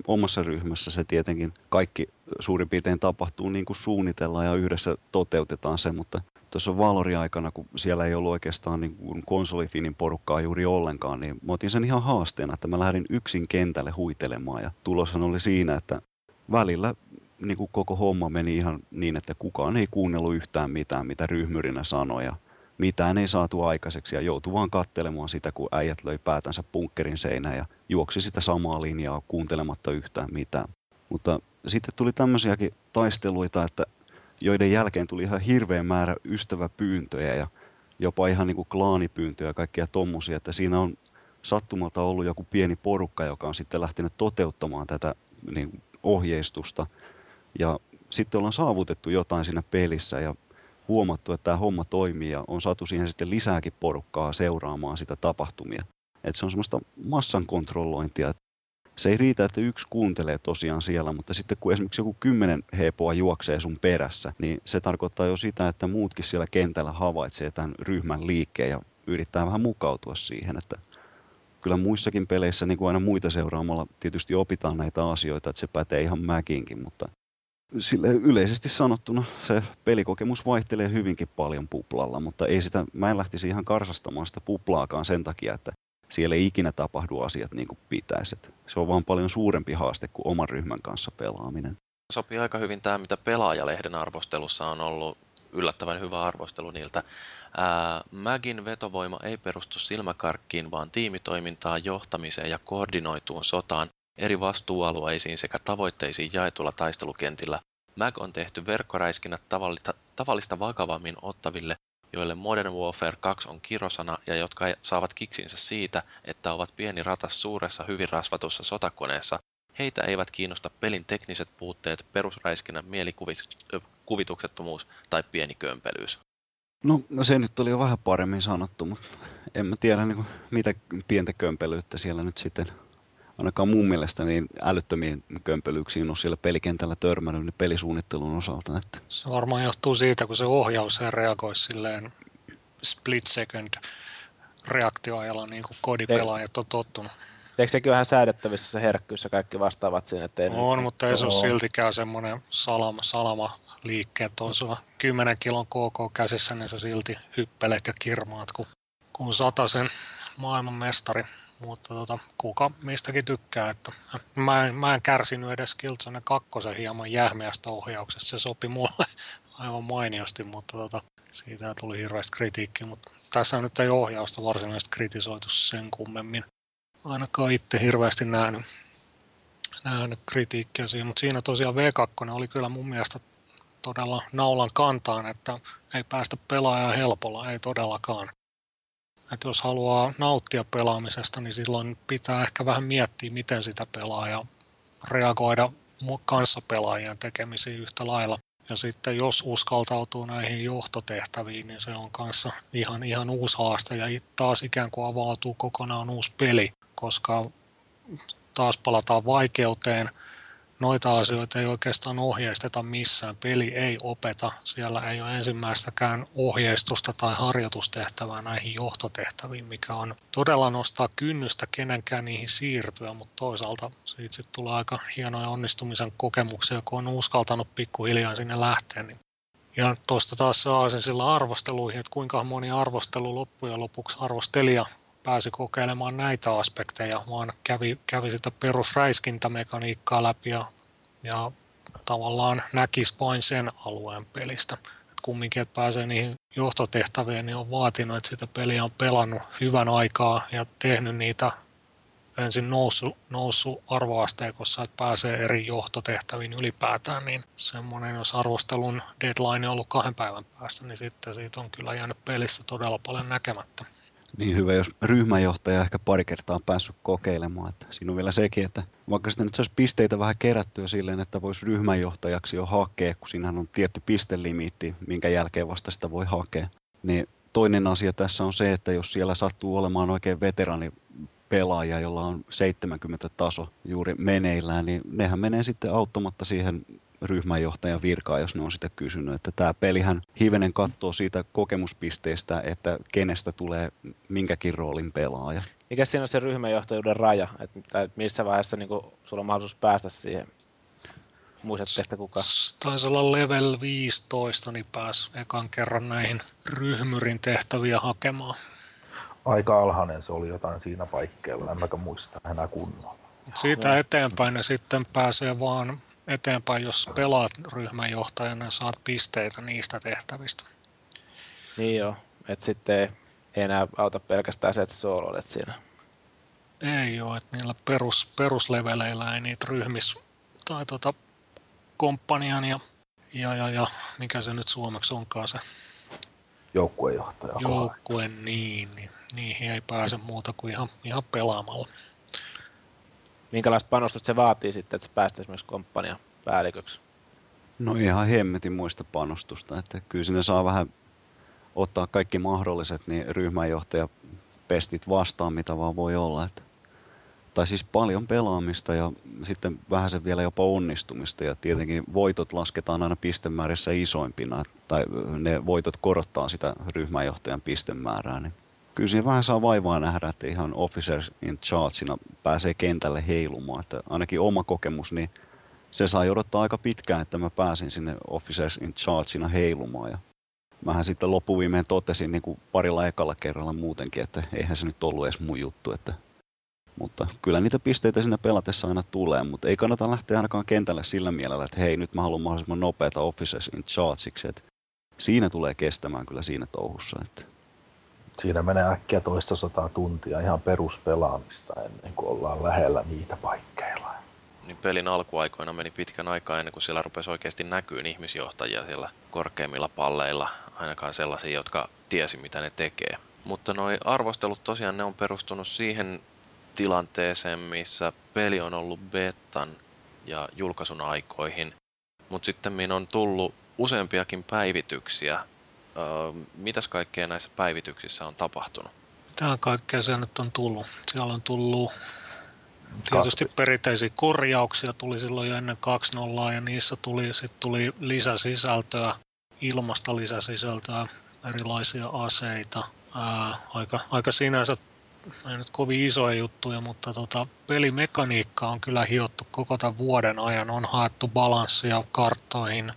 omassa ryhmässä se tietenkin kaikki suurin piirtein tapahtuu niin kuin suunnitellaan ja yhdessä toteutetaan se, mutta tuossa Valorin aikana, kun siellä ei ollut oikeastaan niin kuin KonsoliFINin porukkaa juuri ollenkaan, niin mä otin sen ihan haasteena, että mä lähdin yksin kentälle huitelemaan ja tuloshan oli siinä, että välillä niin kuin koko homma meni ihan niin, että kukaan ei kuunnellut yhtään mitään, mitä ryhmyrinä sanoi ja mitään ei saatu aikaiseksi ja joutui vaan katselemaan sitä, kun äijät löi päätänsä bunkkerin seinään ja juoksi sitä samaa linjaa kuuntelematta yhtään mitään. Mutta sitten tuli tämmöisiäkin taisteluita, että joiden jälkeen tuli ihan hirveä määrä ystäväpyyntöjä ja jopa ihan niin kuin klaanipyyntöjä ja kaikkia tommosia, että siinä on sattumalta ollut joku pieni porukka, joka on sitten lähtenyt toteuttamaan tätä niin ohjeistusta ja sitten ollaan saavutettu jotain siinä pelissä ja huomattu, että tämä homma toimii ja on saatu siihen sitten lisääkin porukkaa seuraamaan sitä tapahtumia. Et se on semmoista massan kontrollointia. Se ei riitä, että yksi kuuntelee tosiaan siellä, mutta sitten kun esimerkiksi joku 10 heepoa juoksee sun perässä, niin se tarkoittaa jo sitä, että muutkin siellä kentällä havaitsee tämän ryhmän liikkeen ja yrittää vähän mukautua siihen. Että kyllä muissakin peleissä niin kuin aina muita seuraamalla tietysti opitaan näitä asioita, että se pätee ihan MAGinkin, mutta sille yleisesti sanottuna se pelikokemus vaihtelee hyvinkin paljon Publalla, mutta mä en lähtisi ihan karsastamaan sitä Publaakaan sen takia, että siellä ei ikinä tapahdu asiat niin kuin pitäisi. Se on vaan paljon suurempi haaste kuin oman ryhmän kanssa pelaaminen. Sopii aika hyvin tämä, mitä Pelaajalehden arvostelussa on ollut yllättävän hyvä arvostelu niiltä. MAGin vetovoima ei perustu silmäkarkkiin, vaan tiimitoimintaan, johtamiseen ja koordinoituun sotaan eri vastuualueisiin sekä tavoitteisiin jaetulla taistelukentillä. MAG on tehty verkkoräiskinnät tavallista vakavammin ottaville, joille Modern Warfare 2 on kirosana ja jotka saavat kiksinsä siitä, että ovat pieni ratas suuressa hyvin rasvatussa sotakoneessa. Heitä eivät kiinnosta pelin tekniset puutteet, perusräiskinnän mielikuvituksettomuus tai pieni kömpelyys. No se nyt oli jo vähän paremmin sanottu, mutta en mä tiedä niin kuin, mitä pientä kömpelyyttä siellä nyt sitten. Ainakaan mun mielestä niin älyttömiin kömpelyyksiin on siellä pelikentällä törmännyt niin pelisuunnittelun osalta. Että. Se varmaan johtuu siitä, kun se ohjaus reagoi silleen split second reaktioajalla, niin kuin kodipelaajat on tottunut. Eikö sekin ole ihan säädettävissä se herkkyys ja kaikki vastaavat siinä? Ettei on, nyt mutta ei se ole siltikään semmoinen salama liikkeet, että on sulla 10 kilon KK käsissä, niin sä silti hyppelet ja kirmaat, kun satasen maailmanmestari. Mutta kuka mistäkin tykkää, että mä en kärsinyt edes Killzone 2 hieman jähmeästä ohjauksesta, se sopi mulle aivan mainiosti, mutta siitä tuli hirveästi kritiikkiä, mutta tässä nyt ei ohjausta varsinaisesti kritisoitu sen kummemmin. ainakaan itse hirveästi nähnyt kritiikkiä siihen, mutta siinä tosiaan V2 oli kyllä mun mielestä todella naulan kantaan, että ei päästä pelaajaa helpolla, ei todellakaan. Että jos haluaa nauttia pelaamisesta, niin silloin pitää ehkä vähän miettiä, miten sitä pelaa ja reagoida kanssapelaajien tekemisiin yhtä lailla. Ja sitten jos uskaltautuu näihin johtotehtäviin, niin se on kanssa ihan uusi haaste ja taas ikään kuin avautuu kokonaan uusi peli, koska taas palataan vaikeuteen. Noita asioita ei oikeastaan ohjeisteta missään. Peli ei opeta. Siellä ei ole ensimmäistäkään ohjeistusta tai harjoitustehtävää näihin johtotehtäviin, mikä on todella nostaa kynnystä kenenkään niihin siirtyä, mutta toisaalta siitä sitten tulee aika hienoja onnistumisen kokemuksia, kun on uskaltanut pikkuhiljaa sinne lähteä. Ja tuosta taas saa sen sillä arvosteluihin, että kuinka moni arvostelu loppujen lopuksi arvostelija pääsi kokeilemaan näitä aspekteja, vaan kävi sitä perusräiskintämekaniikkaa läpi ja tavallaan näkisi vain sen alueen pelistä. Et kumminkin, että pääsee niihin johtotehtäviin, niin on vaatinut, että sitä peliä on pelannut hyvän aikaa ja tehnyt niitä ensin noussut arvoasteikossa, että pääsee eri johtotehtäviin ylipäätään, niin semmoinen, jos arvostelun deadline on ollut 2 päivän päästä, niin sitten siitä on kyllä jäänyt pelissä todella paljon näkemättä. Niin hyvä, jos ryhmänjohtaja ehkä pari kertaa on päässyt kokeilemaan. Että siinä on vielä sekin, että vaikka sitä nyt saisi pisteitä vähän kerättyä silleen, että voisi ryhmänjohtajaksi jo hakea, kun siinähän on tietty pistelimiitti, minkä jälkeen vasta sitä voi hakea. Niin toinen asia tässä on se, että jos siellä sattuu olemaan oikein veteraanipelaaja, jolla on 70 taso juuri meneillään, niin nehän menee sitten auttamatta siihen ryhmänjohtajan virkaa, jos ne on sitä kysynyt. Että tämä pelihän hivenen katsoo siitä kokemuspisteestä, että kenestä tulee minkäkin roolin pelaaja. Mikä siinä on se ryhmänjohtajuuden raja? Että missä vaiheessa niin sulla on mahdollisuus päästä siihen? Muistatte, että kuka? Taisi olla level 15, niin pääsi ekan kerran näihin ryhmyrin tehtäviä hakemaan. Aika alhainen se oli jotain siinä paikkeilla, en mäkä muista enää kunnolla. Siitä eteenpäin ne sitten pääsee vaan eteenpäin, jos pelaat ryhmänjohtajana ja saat pisteitä niistä tehtävistä. Niin joo, että sitten ei enää auta pelkästään se, että sooloilet siinä. Ei joo, että niillä perusleveleillä ei niitä ryhmissä, tai komppanian ja mikä se nyt suomeksi onkaan se joukkuejohtaja. Joukkue, niin niihin ei pääse muuta kuin ihan pelaamalla. Minkälaista panostusta se vaatii sitten, että se päästään esimerkiksi komppanian päälliköksi? No ihan hemmetin muista panostusta, että kyllä sinne saa vähän ottaa kaikki mahdolliset niin ryhmänjohtajapestit vastaan, mitä vaan voi olla. Että, tai siis paljon pelaamista ja sitten vähän sen vielä jopa onnistumista ja tietenkin voitot lasketaan aina pistemäärissä isoimpina tai ne voitot korottaa sitä ryhmänjohtajan pistemäärää. Niin kyllä siinä vähän saa vaivaa nähdä, että ihan officers in chargeina pääsee kentälle heilumaan. Että ainakin oma kokemus, niin se saa odottaa aika pitkään, että mä pääsin sinne officers in chargeina heilumaan. Ja mähän sitten loppuviimeen totesin niin kuin parilla ekalla kerralla muutenkin, että eihän se nyt ollut edes mun juttu. Että mutta kyllä niitä pisteitä siinä pelatessa aina tulee, mutta ei kannata lähteä ainakaan kentälle sillä mielellä, että hei, nyt mä haluan mahdollisimman nopeata officers in chargeiksi. Että siinä tulee kestämään kyllä siinä touhussa. Että siinä menee äkkiä 200 tuntia ihan peruspelaamista ennen kuin ollaan lähellä niitä paikkeilla. Niin pelin alkuaikoina meni pitkän aikaa ennen kuin siellä rupesi oikeasti näkyyn ihmisjohtajia siellä korkeimmilla palleilla, ainakaan sellaisia, jotka tiesi mitä ne tekee. Mutta noi arvostelut tosiaan ne on perustunut siihen tilanteeseen, missä peli on ollut betan ja julkaisun aikoihin. Mutta sitten on tullut useampiakin päivityksiä. Mitäs kaikkea näissä päivityksissä on tapahtunut? Mitä kaikkea siellä nyt on tullut? Siellä on tullut tietysti perinteisiä korjauksia, tuli silloin jo ennen 2.0 ja niissä tuli lisäsisältöä, ilmasta lisäsisältöä, erilaisia aseita. Aika sinänsä, ei nyt kovin isoja juttuja, mutta pelimekaniikka on kyllä hiottu koko tämän vuoden ajan. On haettu balanssia karttoihin,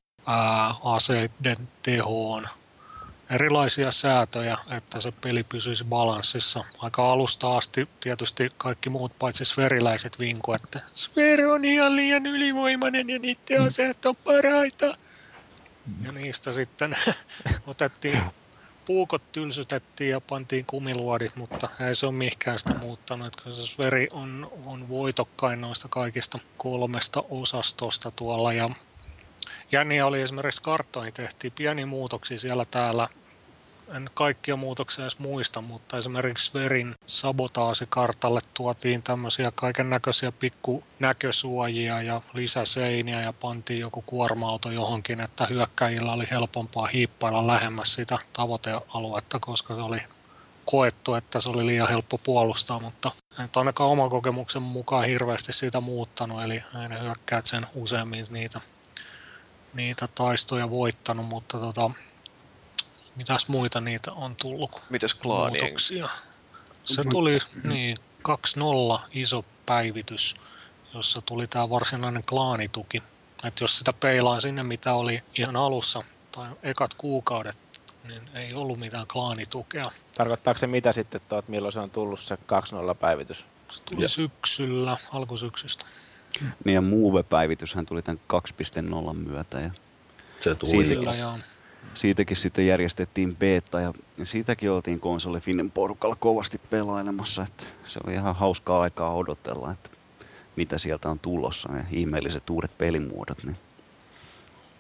aseiden tehoon. Erilaisia säätöjä, että se peli pysyisi balanssissa. Aika alusta asti tietysti kaikki muut paitsi sveriläiset vinkuu, että SVER on ihan liian ylivoimainen ja niiden aseet on paraita. Ja niistä sitten otettiin puukot tylsytettiin ja pantiin kumiluodit, mutta ei se ole mihinkään sitä muuttanut. Kyllä se SVER on voitokkain noista kaikista kolmesta osastosta tuolla. Ja jänniä oli esimerkiksi karttoihin tehtiin pieni muutoksia siellä täällä. En kaikkia muutoksia edes muista, mutta esimerkiksi SVERin sabotaasikartalle tuotiin tämmöisiä kaiken näköisiä pikkunäkösuojia ja lisäseiniä ja pantiin joku kuorma-auto johonkin, että hyökkäjillä oli helpompaa hiippailla lähemmäs sitä tavoitealuetta, koska se oli koettu, että se oli liian helppo puolustaa, mutta en ainakaan oman kokemuksen mukaan hirveästi siitä muuttanut, eli ne hyökkäät sen useammin niitä taistoja voittanut, mutta mitäs muita niitä on tullut? Mitäs klaaniin? Muutoksia. Se tuli 2.0 iso päivitys, jossa tuli tämä varsinainen klaanituki. Et jos sitä peilaa sinne, mitä oli ihan alussa tai ekat kuukaudet, niin ei ollut mitään klaanitukea. Tarkoittaako se mitä sitten, että milloin se on tullut se 2.0 päivitys? Se tuli syksyllä, alkusyksystä. Niin ja Move-päivityshän tuli tämän 2.0 myötä. Ja se tuli siitäkin sitten järjestettiin beta ja siitäkin oltiin KonsoliFINin porukalla kovasti pelailemassa, että se oli ihan hauskaa aikaa odotella, että mitä sieltä on tulossa ja ihmeelliset uudet pelimuodot. Niin.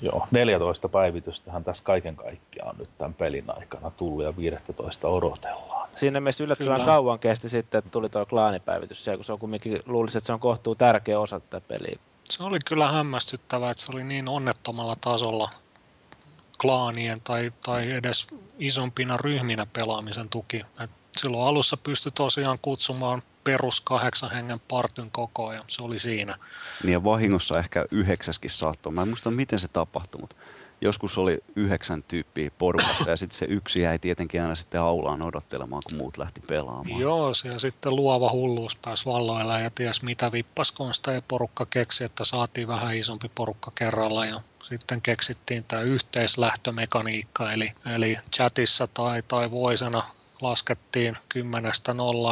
Joo, 14 päivitystähän tässä kaiken kaikkiaan nyt tämän pelin aikana tullut ja 15 odotellaan. Siinä mielessä yllättävän kauan kesti sitten, että tuli tuo klaanipäivitys siellä, kun se on kumminkin luulisi, että se on kohtuu tärkeä osa tätä peliä. Se oli kyllä hämmästyttävää, että se oli niin onnettomalla tasolla. Klaanien tai edes isompina ryhminä pelaamisen tuki. Et silloin alussa pystyi tosiaan kutsumaan perus 8 hengen partyn koko ajan, se oli siinä. Niin ja vahingossa ehkä 9kin saattoi. Mä en muista miten se tapahtui, mutta joskus oli 9 tyyppiä porukassa ja sitten se yksi jäi tietenkin aina sitten aulaan odottelemaan, kun muut lähti pelaamaan. Joo, ja sitten luova hulluus pääsi valloilla ja ties mitä vippas, kun sitä ei porukka keksi, että saatiin vähän isompi porukka kerralla ja sitten keksittiin tämä yhteislähtömekaniikka, eli chatissa tai voisena laskettiin 10-0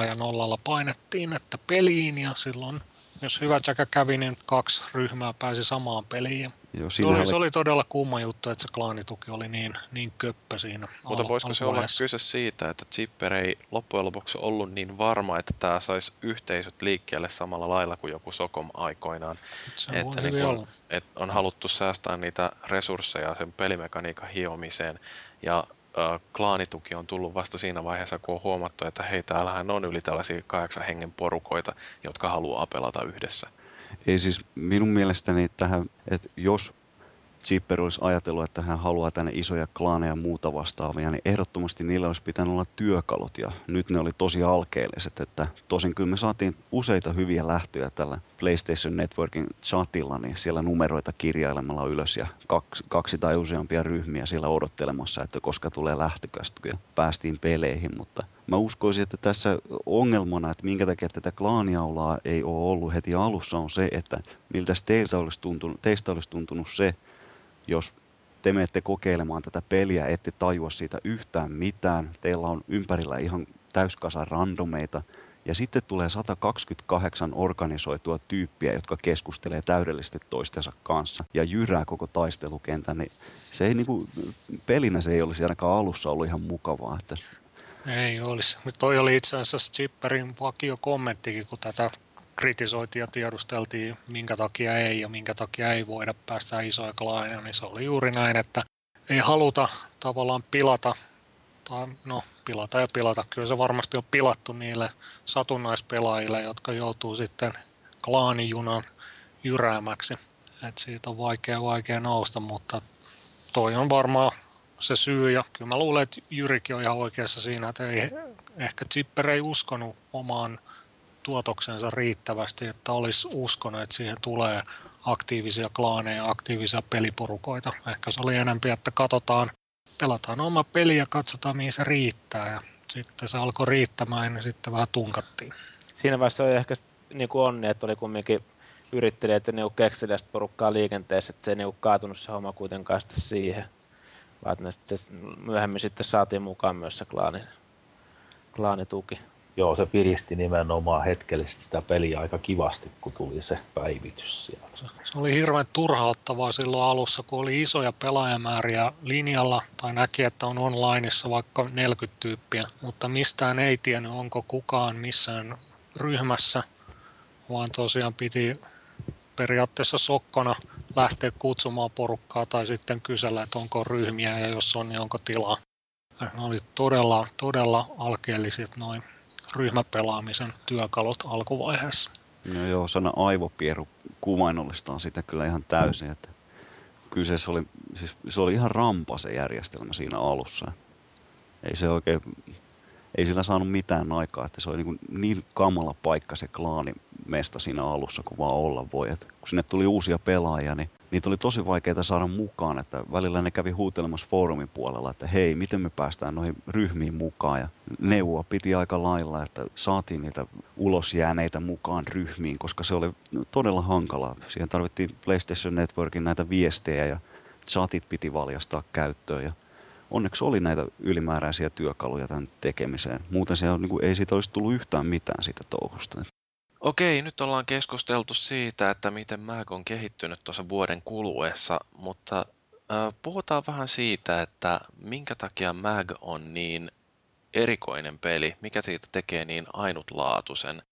ja 0:lla painettiin, että peliin ja silloin jos hyvä tsäkä kävi, niin 2 ryhmää pääsi samaan peliin. Joo, se oli todella kumma juttu, että se klaanituki oli niin köppä siinä. Mutta voisiko se olla kyse siitä, että Zipper ei loppujen lopuksi ollut niin varma, että tämä saisi yhteisöt liikkeelle samalla lailla kuin joku Socom aikoinaan. Että on haluttu säästää niitä resursseja sen pelimekaniikan hiomiseen. Ja klaanituki on tullut vasta siinä vaiheessa, kun on huomattu, että hei, täällähän on yli tällaisia 8 hengen porukoita, jotka haluaa pelata yhdessä. Ei siis minun mielestäni tähän, että jos Chipper olisi ajatellut, että hän haluaa tänne isoja klaaneja ja muuta vastaavia, niin ehdottomasti niillä olisi pitänyt olla työkalut ja nyt ne oli tosi alkeelliset. Että tosin kyllä me saatiin useita hyviä lähtöjä tällä PlayStation Networking chatilla, niin siellä numeroita kirjailemalla ylös ja kaksi tai useampia ryhmiä siellä odottelemassa, että koska tulee lähtökästä ja päästiin peleihin. Mutta mä uskoisin, että tässä ongelmana, että minkä takia tätä klaaniaulaa ei ole ollut heti alussa, on se, että miltä teistä olisi tuntunut se, jos te menette kokeilemaan tätä peliä, ette tajua siitä yhtään mitään, teillä on ympärillä ihan täyskasa randomeita, ja sitten tulee 128 organisoitua tyyppiä, jotka keskustelee täydellisesti toistensa kanssa ja jyrää koko taistelukentän, niin se ei pelinä se ei olisi ainakaan alussa ollut ihan mukavaa. Että ei olisi. Toi oli itse asiassa Chipperin vakio kommenttikin, kun tätä kritisoitiin ja tiedusteltiin, minkä takia ei ja minkä takia ei voida päästä isoja klaaneja, niin se oli juuri näin, että ei haluta tavallaan pilata, tai pilata. Kyllä se varmasti on pilattu niille satunnaispelaajille, jotka joutuu sitten klaanijunan jyräämäksi. Et siitä on vaikea nousta, mutta toi on varmaan se syy, ja kyllä mä luulen, että Jyrikin on ihan oikeassa siinä, että ehkä Zipper ei uskonut omaan tuotoksensa riittävästi, että olisi uskonut, että siihen tulee aktiivisia klaaneja, aktiivisia peliporukoita. Ehkä se oli enemmän, että pelataan oma peli ja katsotaan, mihin se riittää. Ja sitten se alkoi riittämään ja sitten vähän tunkattiin. Siinä vaiheessa oli ehkä niin kuin onni, että oli kumminkin yrittelijät ja niin kekseliästä porukkaa liikenteessä, että se ei niin kaatunut se homma kuitenkaan sitten siihen. Vaan myöhemmin sitten saatiin mukaan myös se klaanituki. Joo, se piristi nimenomaan hetkellisesti sitä peliä aika kivasti, kun tuli se päivitys sieltä. Se oli hirveän turhauttavaa silloin alussa, kun oli isoja pelaajamääriä linjalla tai näki, että on onlineissa vaikka 40 tyyppiä, mutta mistään ei tiennyt, onko kukaan missään ryhmässä, vaan tosiaan piti periaatteessa sokkona lähteä kutsumaan porukkaa tai sitten kysellä, että onko ryhmiä ja jos on, niin onko tilaa. Ne oli todella, todella alkeelliset noin ryhmäpelaamisen työkalut alkuvaiheessa. No joo, sana aivopieru kuvainnollistaan sitä kyllä ihan täysin. Että kyseessä oli, siis se oli ihan rampa se järjestelmä siinä alussa. Ei se oikein, ei sillä saanut mitään aikaa, että se oli niin kamala paikka se klaanimesta siinä alussa, kun vaan olla voi. Että kun sinne tuli uusia pelaajia, niin niitä oli tosi vaikeaa saada mukaan, että välillä ne kävi huutelemassa foorumin puolella, että hei, miten me päästään noihin ryhmiin mukaan. Ja neuvoa piti aika lailla, että saatiin niitä ulosjääneitä mukaan ryhmiin, koska se oli todella hankalaa. Siihen tarvittiin PlayStation Networkin näitä viestejä ja chatit piti valjastaa käyttöön. Ja onneksi oli näitä ylimääräisiä työkaluja tämän tekemiseen. Muuten siellä ei siitä olisi tullut yhtään mitään siitä touhusta. Okei, nyt ollaan keskusteltu siitä, että miten MAG on kehittynyt tuossa vuoden kuluessa, mutta puhutaan vähän siitä, että minkä takia MAG on niin erikoinen peli, mikä siitä tekee niin ainutlaatuisen.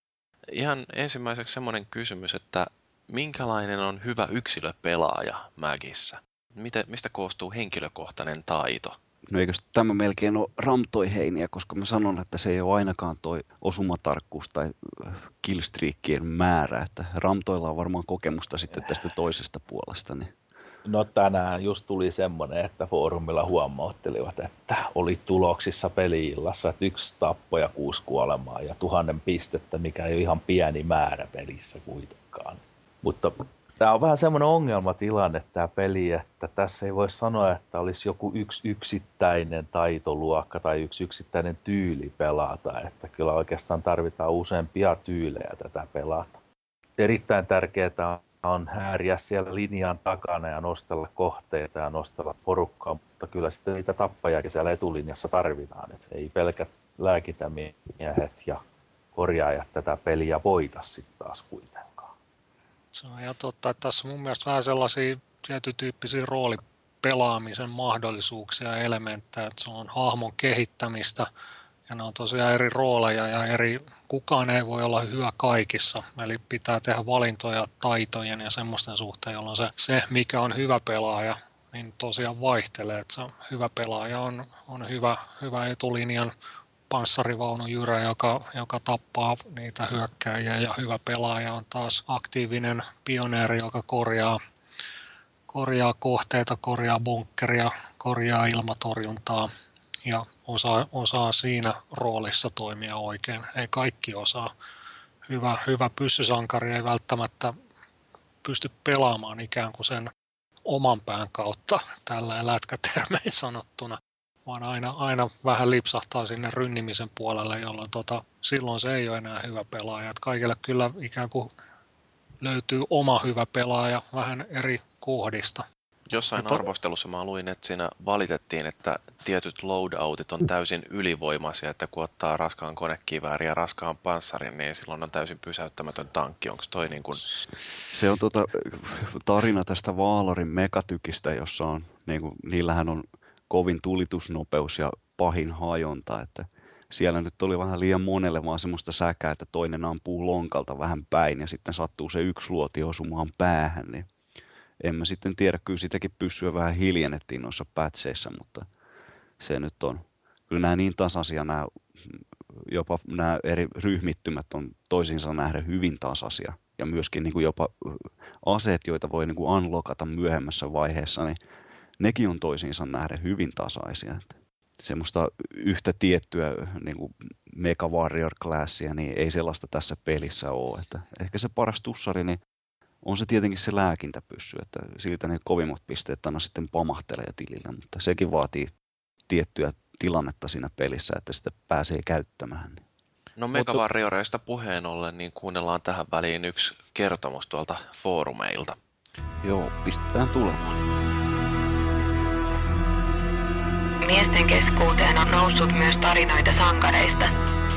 Ihan ensimmäiseksi semmoinen kysymys, että minkälainen on hyvä yksilöpelaaja MAGissa? Mistä koostuu henkilökohtainen taito? No eikös tämä melkein ole Ramtoi-heiniä, koska mä sanon, että se ei ole ainakaan toi osumatarkkuus tai killstreakien määrä, että Ramtoilla on varmaan kokemusta sitten tästä toisesta puolesta. Niin. No tänään just tuli semmoinen, että foorumilla huomauttelivat, että oli tuloksissa peli-illassa, että 1 tappo ja 6 kuolemaa ja 1000 pistettä, mikä ei ole ihan pieni määrä pelissä kuitenkaan. Mutta tämä on vähän semmoinen ongelmatilanne tämä peli, että tässä ei voi sanoa, että olisi joku yksi yksittäinen taitoluokka tai yksi yksittäinen tyyli pelata. Että kyllä oikeastaan tarvitaan useampia tyylejä tätä pelata. Erittäin tärkeää on hääriä siellä linjan takana ja nostella kohteita ja nostella porukkaa, mutta kyllä sitten niitä tappajakin siellä etulinjassa tarvitaan. Että ei pelkät lääkintämiehet ja korjaajat tätä peliä voita sitten taas kuitenkin. Se on ihan totta, että tässä on mun mielestä vähän sellaisia tietytyyppisiä roolipelaamisen mahdollisuuksia ja elementtejä, että se on hahmon kehittämistä ja ne on tosiaan eri rooleja ja kukaan ei voi olla hyvä kaikissa, eli pitää tehdä valintoja taitojen ja semmoisten suhteen, jolloin se mikä on hyvä pelaaja, niin tosiaan vaihtelee, että se hyvä pelaaja on hyvä etulinjan panssarivaunujyrä, joka tappaa niitä hyökkääjiä, ja hyvä pelaaja on taas aktiivinen pioneeri, joka korjaa kohteita, korjaa bunkkeria, korjaa ilmatorjuntaa ja osaa siinä roolissa toimia oikein. Ei kaikki osaa. Hyvä pyssysankari ei välttämättä pysty pelaamaan ikään kuin sen oman pään kautta, tällainen lätkätermein sanottuna, vaan aina vähän lipsahtaa sinne rynnimisen puolelle, jolloin silloin se ei ole enää hyvä pelaaja. Et kaikille kyllä ikään kuin löytyy oma hyvä pelaaja vähän eri kohdista. Jossain arvostelussa mä luin, että siinä valitettiin, että tietyt loadoutit on täysin ylivoimaisia, että kun ottaa raskaan konekiväärin ja raskaan panssarin, niin silloin on täysin pysäyttämätön tankki. Onko toi niin kuin... Se on tarina tästä Valorin megatykistä, jossa on, niin kuin, niillähän on kovin tulitusnopeus ja pahin hajonta, että siellä nyt oli vähän liian monelle vaan semmoista säkää, että toinen ampuu lonkalta vähän päin ja sitten sattuu se yksi luoti osumaan päähän, niin en mä sitten tiedä, kyllä sitäkin pyssyä vähän hiljennettiin noissa pätseissä, mutta se nyt on, kyllä nämä niin tasaisia, jopa nämä eri ryhmittymät on toisiinsa nähden hyvin tasaisia ja myöskin niin kuin jopa aseet, joita voi niin kuin unlockata myöhemmässä vaiheessa, niin nekin on toisiinsa nähden hyvin tasaisia. Semmoista yhtä tiettyä niin kuin Mega Warrior-klassia, niin ei sellaista tässä pelissä ole. Että ehkä se paras tussari niin on se tietenkin se lääkintäpyssy, että siltä ne kovimmat pisteet aina sitten pamahtelee tilillä, mutta sekin vaatii tiettyä tilannetta siinä pelissä, että sitä pääsee käyttämään. No Mega Warrioreista puheen ollen, niin kuunnellaan tähän väliin yksi kertomus tuolta foorumeilta. Joo, pistetään tulemaan. Miesten keskuuteen on noussut myös tarinoita sankareista,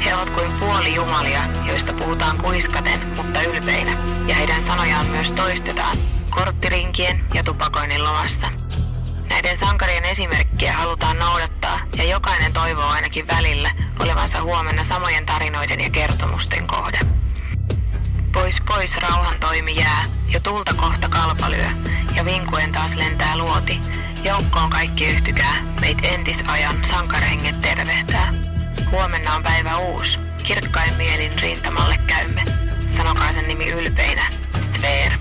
He ovat kuin puolijumalia, joista puhutaan kuiskaten, mutta ylpeinä, ja heidän sanojaan myös toistetaan, korttirinkien ja tupakoinnin lomassa. Näiden sankarien esimerkkiä halutaan noudattaa, ja jokainen toivoo ainakin välillä olevansa huomenna samojen tarinoiden ja kertomusten kohde. Pois pois rauhan toimi jää, ja tulta kohta kalpalyö, ja vinkuen taas lentää luoti. Joukkoon kaikki yhtykää, meit entisajan sankarehenget tervehtää. Huomenna on päivä uus, kirkkain mielin rintamalle käymme. Sanokaa sen nimi ylpeinä, SVER.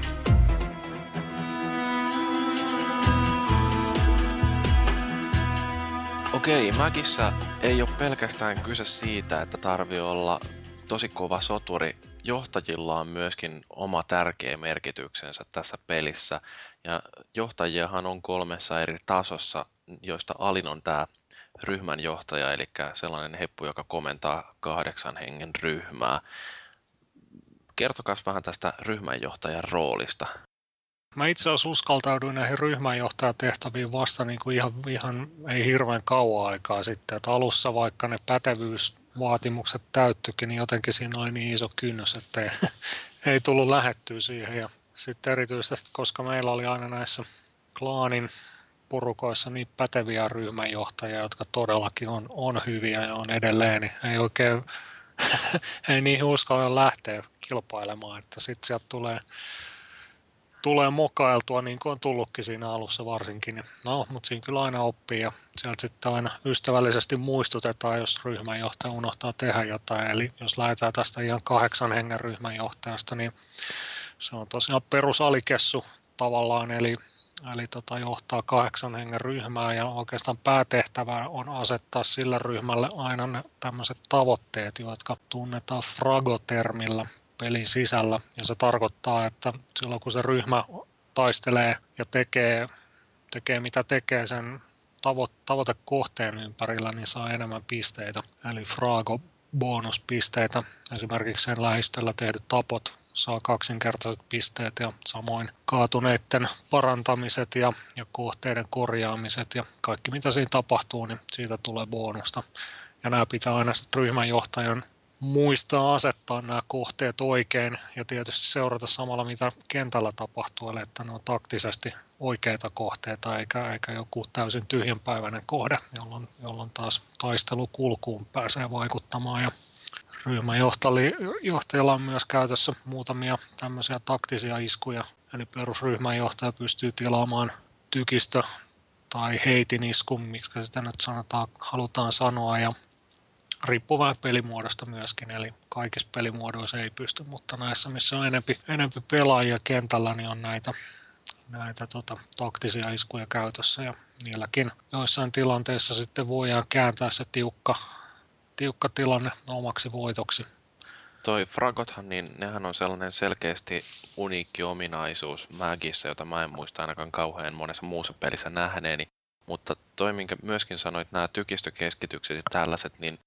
Okei, Magissa ei ole pelkästään kyse siitä, että tarvii olla tosi kova soturi. Johtajilla on myöskin oma tärkeä merkityksensä tässä pelissä. Ja johtajiahan on kolmessa eri tasossa, joista alin on tämä ryhmän johtaja, eli sellainen heppu, joka komentaa 8 hengen ryhmää. Kertokaa vähän tästä ryhmänjohtajan roolista. Mä itse asiassa uskaltauduin näihin ryhmänjohtajatehtäviin vasta niin kuin ihan ei hirveän kauan aikaa sitten. Että alussa vaikka ne pätevyysvaatimukset täyttyikin, niin jotenkin siinä oli niin iso kynnys, että ei tullut lähettyä siihen. Ja sitten erityisesti, koska meillä oli aina näissä klaanin porukoissa niin päteviä ryhmänjohtajia, jotka todellakin on hyviä ja on edelleen, niin ei oikein ei niihin uskalla lähteä kilpailemaan, että sitten sieltä tulee mokailtua, niin kuin on tullutkin siinä alussa varsinkin. No, mutta siinä kyllä aina oppii ja sieltä sitten aina ystävällisesti muistutetaan, jos ryhmänjohtaja unohtaa tehdä jotain. Eli jos lähdetään tästä ihan 8 hengen ryhmänjohtajasta, niin se on tosiaan perusalikessu tavallaan, eli johtaa 8 hengen ryhmää ja oikeastaan päätehtävä on asettaa sillä ryhmälle aina ne tämmöiset tavoitteet, jotka tunnetaan fragotermillä pelin sisällä, ja se tarkoittaa, että silloin kun se ryhmä taistelee ja tekee mitä tekee sen tavoitekohteen ympärillä, niin saa enemmän pisteitä, eli frago bonuspisteitä. Esimerkiksi sen lähistöllä tehdyt tapot saa 2-kertaiset pisteet ja samoin kaatuneiden parantamiset ja kohteiden korjaamiset ja kaikki mitä siinä tapahtuu, niin siitä tulee bonusta. Ja nämä pitää aina ryhmänjohtajan muistaa asettaa nämä kohteet oikein ja tietysti seurata samalla mitä kentällä tapahtuu, eli että ne on taktisesti oikeita kohteita eikä joku täysin tyhjänpäiväinen kohde, jolloin taas taistelukulkuun pääsee vaikuttamaan. Ja ryhmänjohtajalla on myös käytössä muutamia tämmöisiä taktisia iskuja, eli perusryhmänjohtaja pystyy tilaamaan tykistö tai heitin iskun, miksi sitä nyt halutaan sanoa, ja riippuu vähän pelimuodosta myöskin, eli kaikissa pelimuodoissa ei pysty, mutta näissä, missä on enempi pelaajia kentällä, niin on näitä taktisia iskuja käytössä, ja niilläkin joissain tilanteissa sitten voidaan kääntää se tiukka tilanne omaksi voitoksi. Toi fragothan, niin nehän on sellainen selkeästi uniikki ominaisuus MAGissa, jota mä en muista ainakaan kauhean monessa muussa pelissä nähneeni, mutta toi, minkä myöskin sanoit, nämä tykistökeskitykset ja tällaiset, niin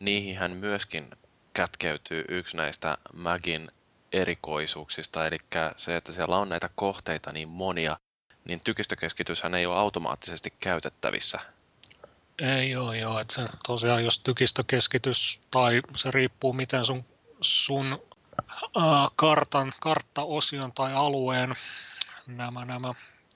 niihinhän myöskin kätkeytyy yksi näistä MAGin erikoisuuksista, eli se, että siellä on näitä kohteita niin monia, niin tykistökeskityshän ei ole automaattisesti käytettävissä. Ei ole, joo. Että se, tosiaan jos tykistökeskitys, tai se riippuu miten sun karttaosion tai alueen nämä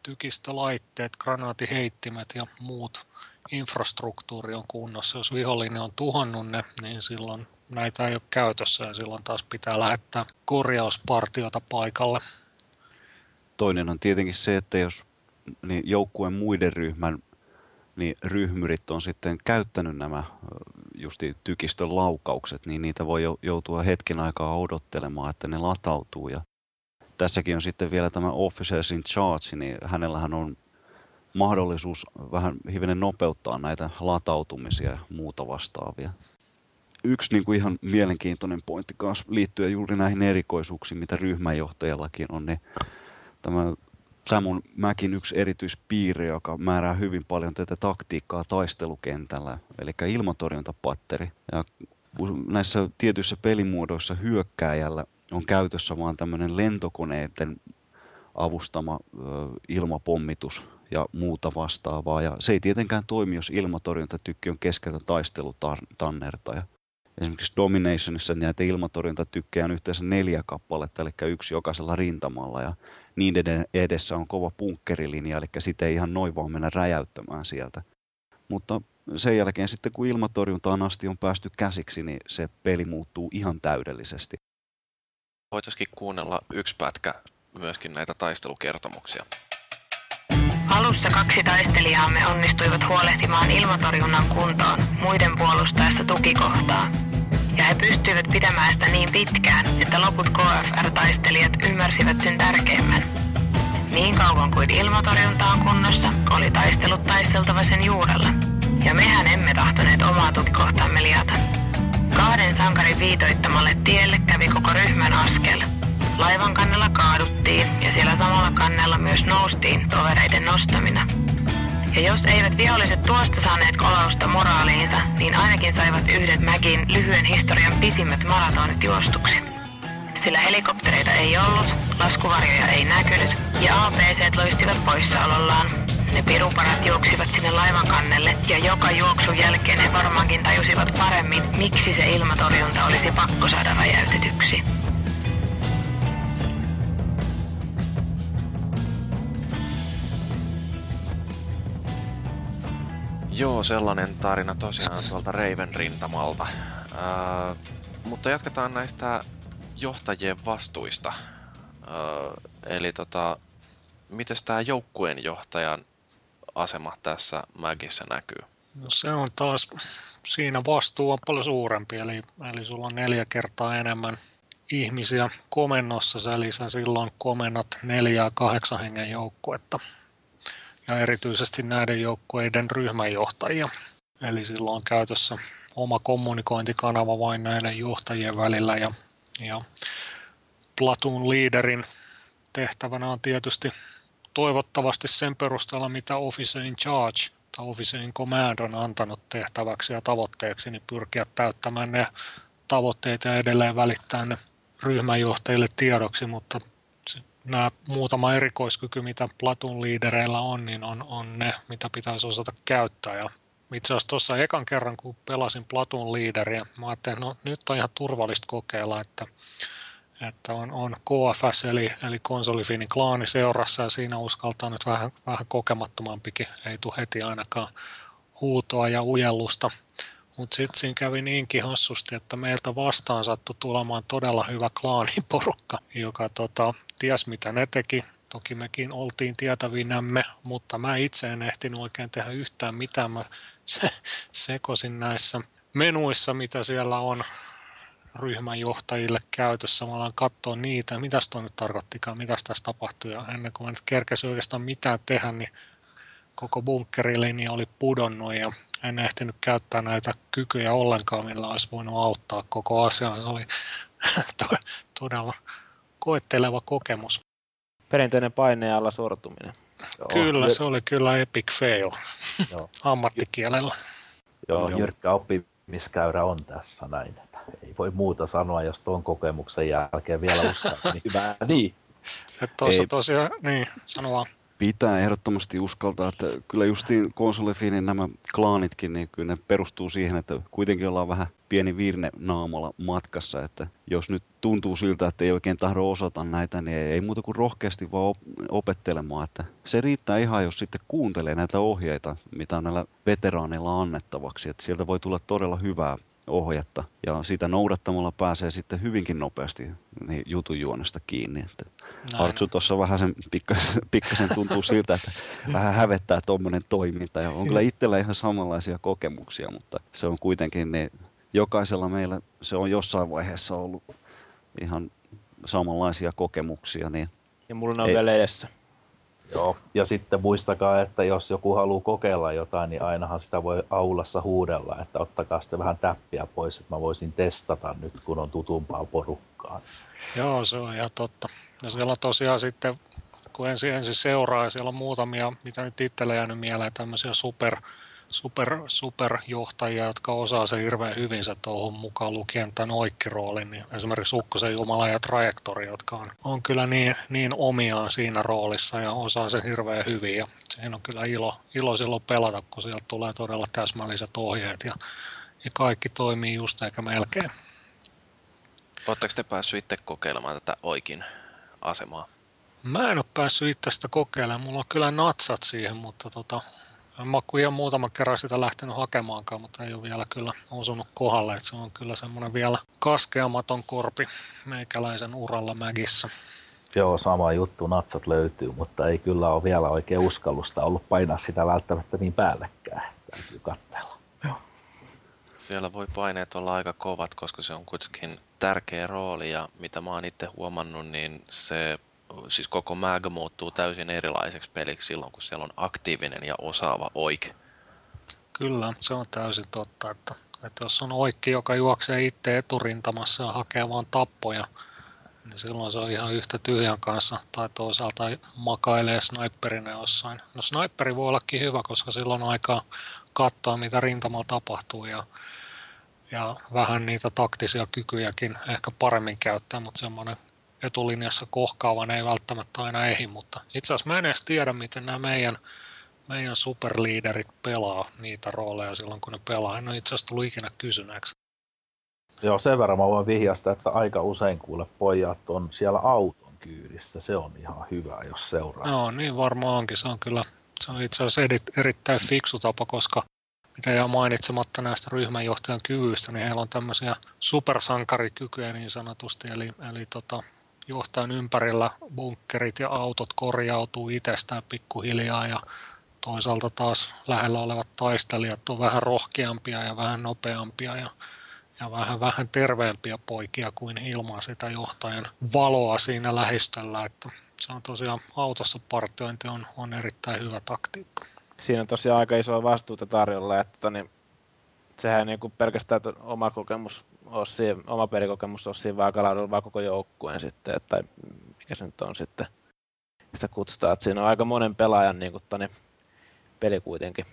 tykistölaitteet, granaatiheittimet ja muut infrastruktuuri on kunnossa. Jos vihollinen on tuhannut ne, niin silloin näitä ei ole käytössä ja silloin taas pitää lähettää korjauspartiota paikalle. Toinen on tietenkin se, että jos niin joukkueen muiden ryhmän niin ryhmyrit on sitten käyttänyt nämä justi tykistön laukaukset, niin niitä voi joutua hetken aikaa odottelemaan, että ne latautuu. Ja tässäkin on sitten vielä tämä officers in charge, niin hänellähän on mahdollisuus vähän hivenen nopeuttaa näitä latautumisia ja muuta vastaavia. Yksi niin kuin ihan mielenkiintoinen pointti kanssa liittyy juuri näihin erikoisuuksiin, mitä ryhmänjohtajallakin on. Niin tämä on MAGin yksi erityispiirre, joka määrää hyvin paljon tätä taktiikkaa taistelukentällä, eli ilmatorjuntapatteri. Ja näissä tietyissä pelimuodoissa hyökkääjällä on käytössä vain tämmöinen lentokoneiden avustama ilmapommitus ja muuta vastaavaa. Ja se ei tietenkään toimi, jos ilmatorjuntatykki on keskeltä taistelutannertaja. Esimerkiksi Dominationissa näitä ilmatorjuntatykkejä on yhteensä 4 kappaletta, eli yksi jokaisella rintamalla, ja niiden edessä on kova bunkkerilinja, eli sitä ei ihan noin vaan mennä räjäyttämään sieltä. Mutta sen jälkeen sitten, kun ilmatorjuntaan asti on päästy käsiksi, niin se peli muuttuu ihan täydellisesti. Voitaisiin kuunnella yksi pätkä myöskin näitä taistelukertomuksia. Alussa 2 taistelijaamme onnistuivat huolehtimaan ilmatorjunnan kuntoon muiden puolustaessa tukikohtaa. Ja he pystyivät pitämään sitä niin pitkään, että loput KFR-taistelijat ymmärsivät sen tärkeimmän. Niin kauan kuin ilmatorjunta on kunnossa, oli taistelut taisteltava sen juurella. Ja mehän emme tahtoneet omaa tukikohtaamme liata. 2 sankarin viitoittamalle tielle kävi koko ryhmän askel. Laivan kannella kaaduttiin ja siellä samalla kannella myös noustiin tovereiden nostamina. Ja jos eivät viholliset tuosta saaneet kolausta moraaliinsa, niin ainakin saivat yhden MAGin lyhyen historian pisimmät maratonit juostuksi. Sillä helikoptereita ei ollut, laskuvarjoja ei näkynyt ja APC:t loistivat poissaolollaan. Ne piruparat juoksivat sinne laivan kannelle ja joka juoksun jälkeen he varmaankin tajusivat paremmin, miksi se ilmatorjunta olisi pakko saada räjäytetyksi. Joo, sellainen tarina tosiaan tuolta Raven rintamalta. Mutta jatketaan näistä johtajien vastuista. Eli mites tää joukkueen johtajan asema tässä MAGissa näkyy? No se on taas, siinä vastuu on paljon suurempi, eli sulla on 4 kertaa enemmän ihmisiä komennossa, eli sä silloin komennat 4 ja 8 hengen joukkuetta. Ja erityisesti näiden joukkueiden ryhmänjohtajia. Eli silloin on käytössä oma kommunikointikanava vain näiden johtajien välillä. Ja platoon leaderin tehtävänä on tietysti toivottavasti sen perusteella, mitä Officer in Charge tai Officer in Command on antanut tehtäväksi ja tavoitteeksi, niin pyrkiä täyttämään ne tavoitteet ja edelleen välittää ne ryhmänjohtajille tiedoksi, mutta nämä muutama erikoiskyky, mitä platoon liidereillä on, niin on ne, mitä pitäisi osata käyttää. Ja itse asiassa tuossa ekan kerran, kun pelasin platoon liideriä, mä ajattelin, no nyt on ihan turvallista kokeilla, että on KFS, eli KonsoliFINin klaani seurassa, ja siinä uskaltaa nyt vähän kokemattomampikin, ei tule heti ainakaan huutoa ja ujellusta. Mutta sitten siinä kävi niinkin hassusti, että meiltä vastaan sattui tulemaan todella hyvä klaaniporukka, joka ties mitä ne teki. Toki mekin oltiin tietävinämme, mutta mä itse en ehtinyt oikein tehdä yhtään mitään. Mä sekosin näissä menuissa, mitä siellä on ryhmänjohtajille käytössä. Mä alan katsoa niitä, mitä tuo nyt tarkoittikaan, mitä tässä tapahtui. Ja ennen kuin mä nyt kerkesin oikeastaan mitään tehdä, niin koko bunkkerilinja oli pudonnut ja en ehtinyt käyttää näitä kykyjä ollenkaan, millä olisi voinut auttaa koko asiaa. Se oli todella koetteleva kokemus. Perinteinen paineen alla sortuminen. Kyllä, se oli kyllä epic fail ammattikielellä. Joo, jyrkkä oppimiskäyrä on tässä näin. Ei voi muuta sanoa, jos tuon kokemuksen jälkeen vielä uskaltaa. Niin hyvä, niin. Tuossa tosiaan, niin, sano vaan. Pitää ehdottomasti uskaltaa, että kyllä justiin KonsoliFINin nämä klaanitkin, niin kyllä ne perustuu siihen, että kuitenkin ollaan vähän pieni virne naamalla matkassa, että jos nyt tuntuu siltä, että ei oikein tahdo osata näitä, niin ei muuta kuin rohkeasti vaan opettelemaan, että se riittää ihan, jos sitten kuuntelee näitä ohjeita, mitä on näillä veteraaneilla annettavaksi, että sieltä voi tulla todella hyvää ohjetta, ja sitä noudattamalla pääsee sitten hyvinkin nopeasti niin jutun juonesta kiinni. Hartsu tuossa vähän sen pikkasen tuntuu siltä, että vähän hävettää tuommoinen toiminta, ja on kyllä itsellä ihan samanlaisia kokemuksia, mutta se on kuitenkin, niin jokaisella meillä se on jossain vaiheessa ollut ihan samanlaisia kokemuksia. Niin ja mulla on vielä edessä. Joo, ja sitten muistakaa, että jos joku haluaa kokeilla jotain, niin ainahan sitä voi aulassa huudella, että ottakaa sitten vähän täppiä pois, että mä voisin testata nyt, kun on tutumpaa porukkaa. Joo, se on ihan totta. Ja siellä tosiaan sitten, kun ensin seuraa, ja siellä on muutamia, mitä nyt itsellä jäänyt mieleen, tämmöisiä superjohtajia, jotka osaa se hirveän hyvin se tuohon mukaan lukien tämän oikkiroolin, niin esimerkiksi Ukkosenjumala ja Trajektori, jotka on kyllä niin omiaan siinä roolissa ja osaa se hirveän hyvin. Ja siinä on kyllä ilo silloin pelata, kun sieltä tulee todella täsmälliset ohjeet ja ja kaikki toimii just eikä melkein. Oletteko te päässyt itse kokeilemaan tätä Oikin asemaa? Mä en ole päässyt itse sitä kokeilemaan, mulla on kyllä natsat siihen, mutta en mä ole ihan muutaman kerran sitä lähtenyt hakemaankaan, mutta ei ole vielä kyllä osunut kohdalle, että se on kyllä semmoinen vielä kaskeamaton korpi meikäläisen uralla Mägissä. Joo, sama juttu, natsat löytyy, mutta ei kyllä ole vielä oikein uskallusta ollut painaa sitä välttämättä niin päällekkäin, täytyy katsella. Joo. Siellä voi paineet olla aika kovat, koska se on kuitenkin tärkeä rooli ja mitä mä oon itse huomannut, niin se siis koko MAG muuttuu täysin erilaiseksi peliksi silloin, kun siellä on aktiivinen ja osaava oik. Kyllä, se on täysin totta, että jos on oikki, joka juoksee itse eturintamassa ja hakee vaan tappoja, niin silloin se on ihan yhtä tyhjän kanssa, tai toisaalta makailee sniperina jossain. No sniperi voi ollakin hyvä, koska silloin on aikaa katsoa, mitä rintamalla tapahtuu, ja vähän niitä taktisia kykyjäkin ehkä paremmin käyttää, mutta semmoinen etulinjassa kohkaavan ei välttämättä aina ehdi, mutta itse asiassa mä en edes tiedä, miten nämä meidän superliiderit pelaa niitä rooleja silloin, kun ne pelaa. En ole itse asiassa tullut ikinä kysyneeksi. Joo, sen verran mä voin vihjasta, että aika usein kuule pojat on siellä auton kyydissä. Se on ihan hyvä, jos seuraa. Joo, niin varmaankin. Se on kyllä, se on itse asiassa erittäin fiksu tapa, koska mitä jää mainitsematta näistä ryhmänjohtajan kyvyistä, niin heillä on tämmöisiä supersankarikykyjä niin sanotusti, eli johtajan ympärillä bunkkerit ja autot korjautuu itsestään pikkuhiljaa ja toisaalta taas lähellä olevat taistelijat on vähän rohkeampia ja vähän nopeampia ja vähän terveempiä poikia kuin ilman sitä johtajan valoa siinä lähistöllä. Että se on tosiaan autossa partiointi on erittäin hyvä taktiikka. Siinä on tosiaan aika isoa vastuuta tarjolla, että niin, sehän niin kuin pelkästään oma kokemus ossiin, oma pelikokemus ossiin vaan kalaudulla vaan koko joukkueen sitten, tai mikä se nyt on sitten, sitä kutsutaan, että siinä on aika monen pelaajan niin kuin, peli kuitenkin.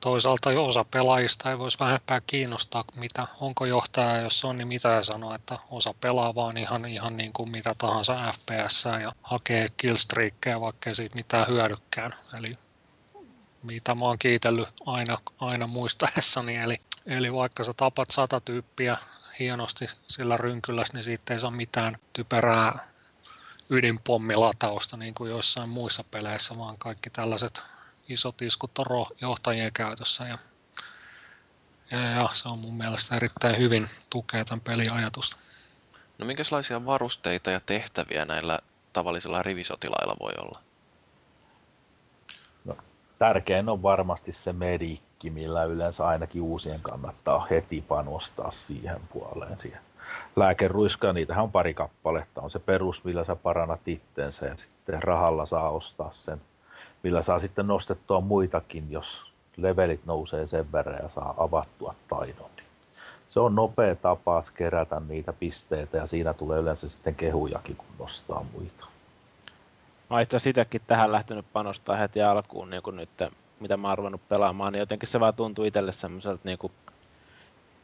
Toisaalta osa pelaajista ei voisi vähempää kiinnostaa, mitä, onko johtaja, jos on, niin mitä sanoo, että osa pelaa vaan ihan niin kuin mitä tahansa FPS ja hakee killstreakkejä, vaikkei siitä mitään hyödykään. Eli mitä mä oon kiitellyt aina muistaessani, eli vaikka sä tapat 100 tyyppiä hienosti sillä rynkylässä, niin siitä ei saa mitään typerää ydinpommilatausta niin kuin joissain muissa peleissä, vaan kaikki tällaiset isot iskut on johtajien käytössä ja se on mun mielestä erittäin hyvin tukee tämän pelin ajatusta. No minkälaisia varusteita ja tehtäviä näillä tavallisilla rivisotilailla voi olla? Tärkein on varmasti se medikki, millä yleensä ainakin uusien kannattaa heti panostaa siihen puoleen. Siihen lääkeruiskaa, niitähän on pari kappaletta. On se perus, millä sä parannat itsensä ja sitten rahalla saa ostaa sen, millä saa sitten nostettua muitakin, jos levelit nousee sen verran ja saa avattua taidon. Se on nopea tapa kerätä niitä pisteitä ja siinä tulee yleensä sitten kehujakin, kun nostaa muita. Mä olen sitäkin tähän lähtenyt panostaa heti alkuun, niin kuin nyt, mitä mä oon ruvennut pelaamaan, niin jotenkin se vaan tuntuu itselle semmoiselta niin kuin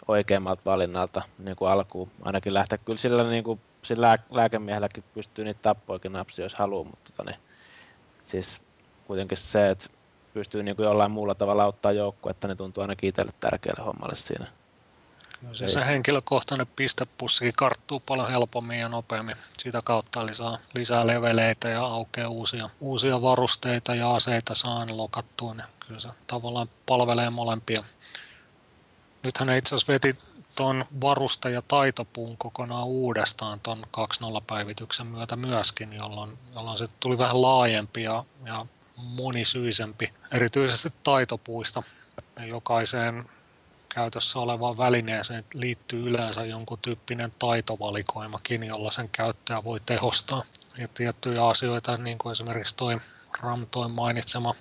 oikeammalta valinnalta niin kuin alkuun. Ainakin lähteä kyllä sillä, niin kuin, sillä lääkemiehelläkin pystyy niitä tappoikin napsia, jos haluaa, mutta siis kuitenkin se, että pystyy niin kuin jollain muulla tavalla auttaa joukkoa, että ne tuntuu ainakin itselle tärkeälle hommalle siinä. No siis se henkilökohtainen pistepussi karttuu paljon helpommin ja nopeammin. Sitä kautta lisää leveleitä ja aukeaa uusia varusteita ja aseita saa ne lokattua. Niin kyllä se tavallaan palvelee molempia. Nythän ne itse asiassa veti tuon varuste- ja taitopuun kokonaan uudestaan tuon 2.0-päivityksen myötä myöskin, jolloin se tuli vähän laajempi ja monisyisempi, erityisesti taitopuista jokaiseen käytössä olevaan välineeseen liittyy yleensä jonkun tyyppinen taitovalikoimakin, jolla sen käyttäjä voi tehostaa. Ja tiettyjä asioita, niin kuin esimerkiksi tuo Ramtoin mainitsema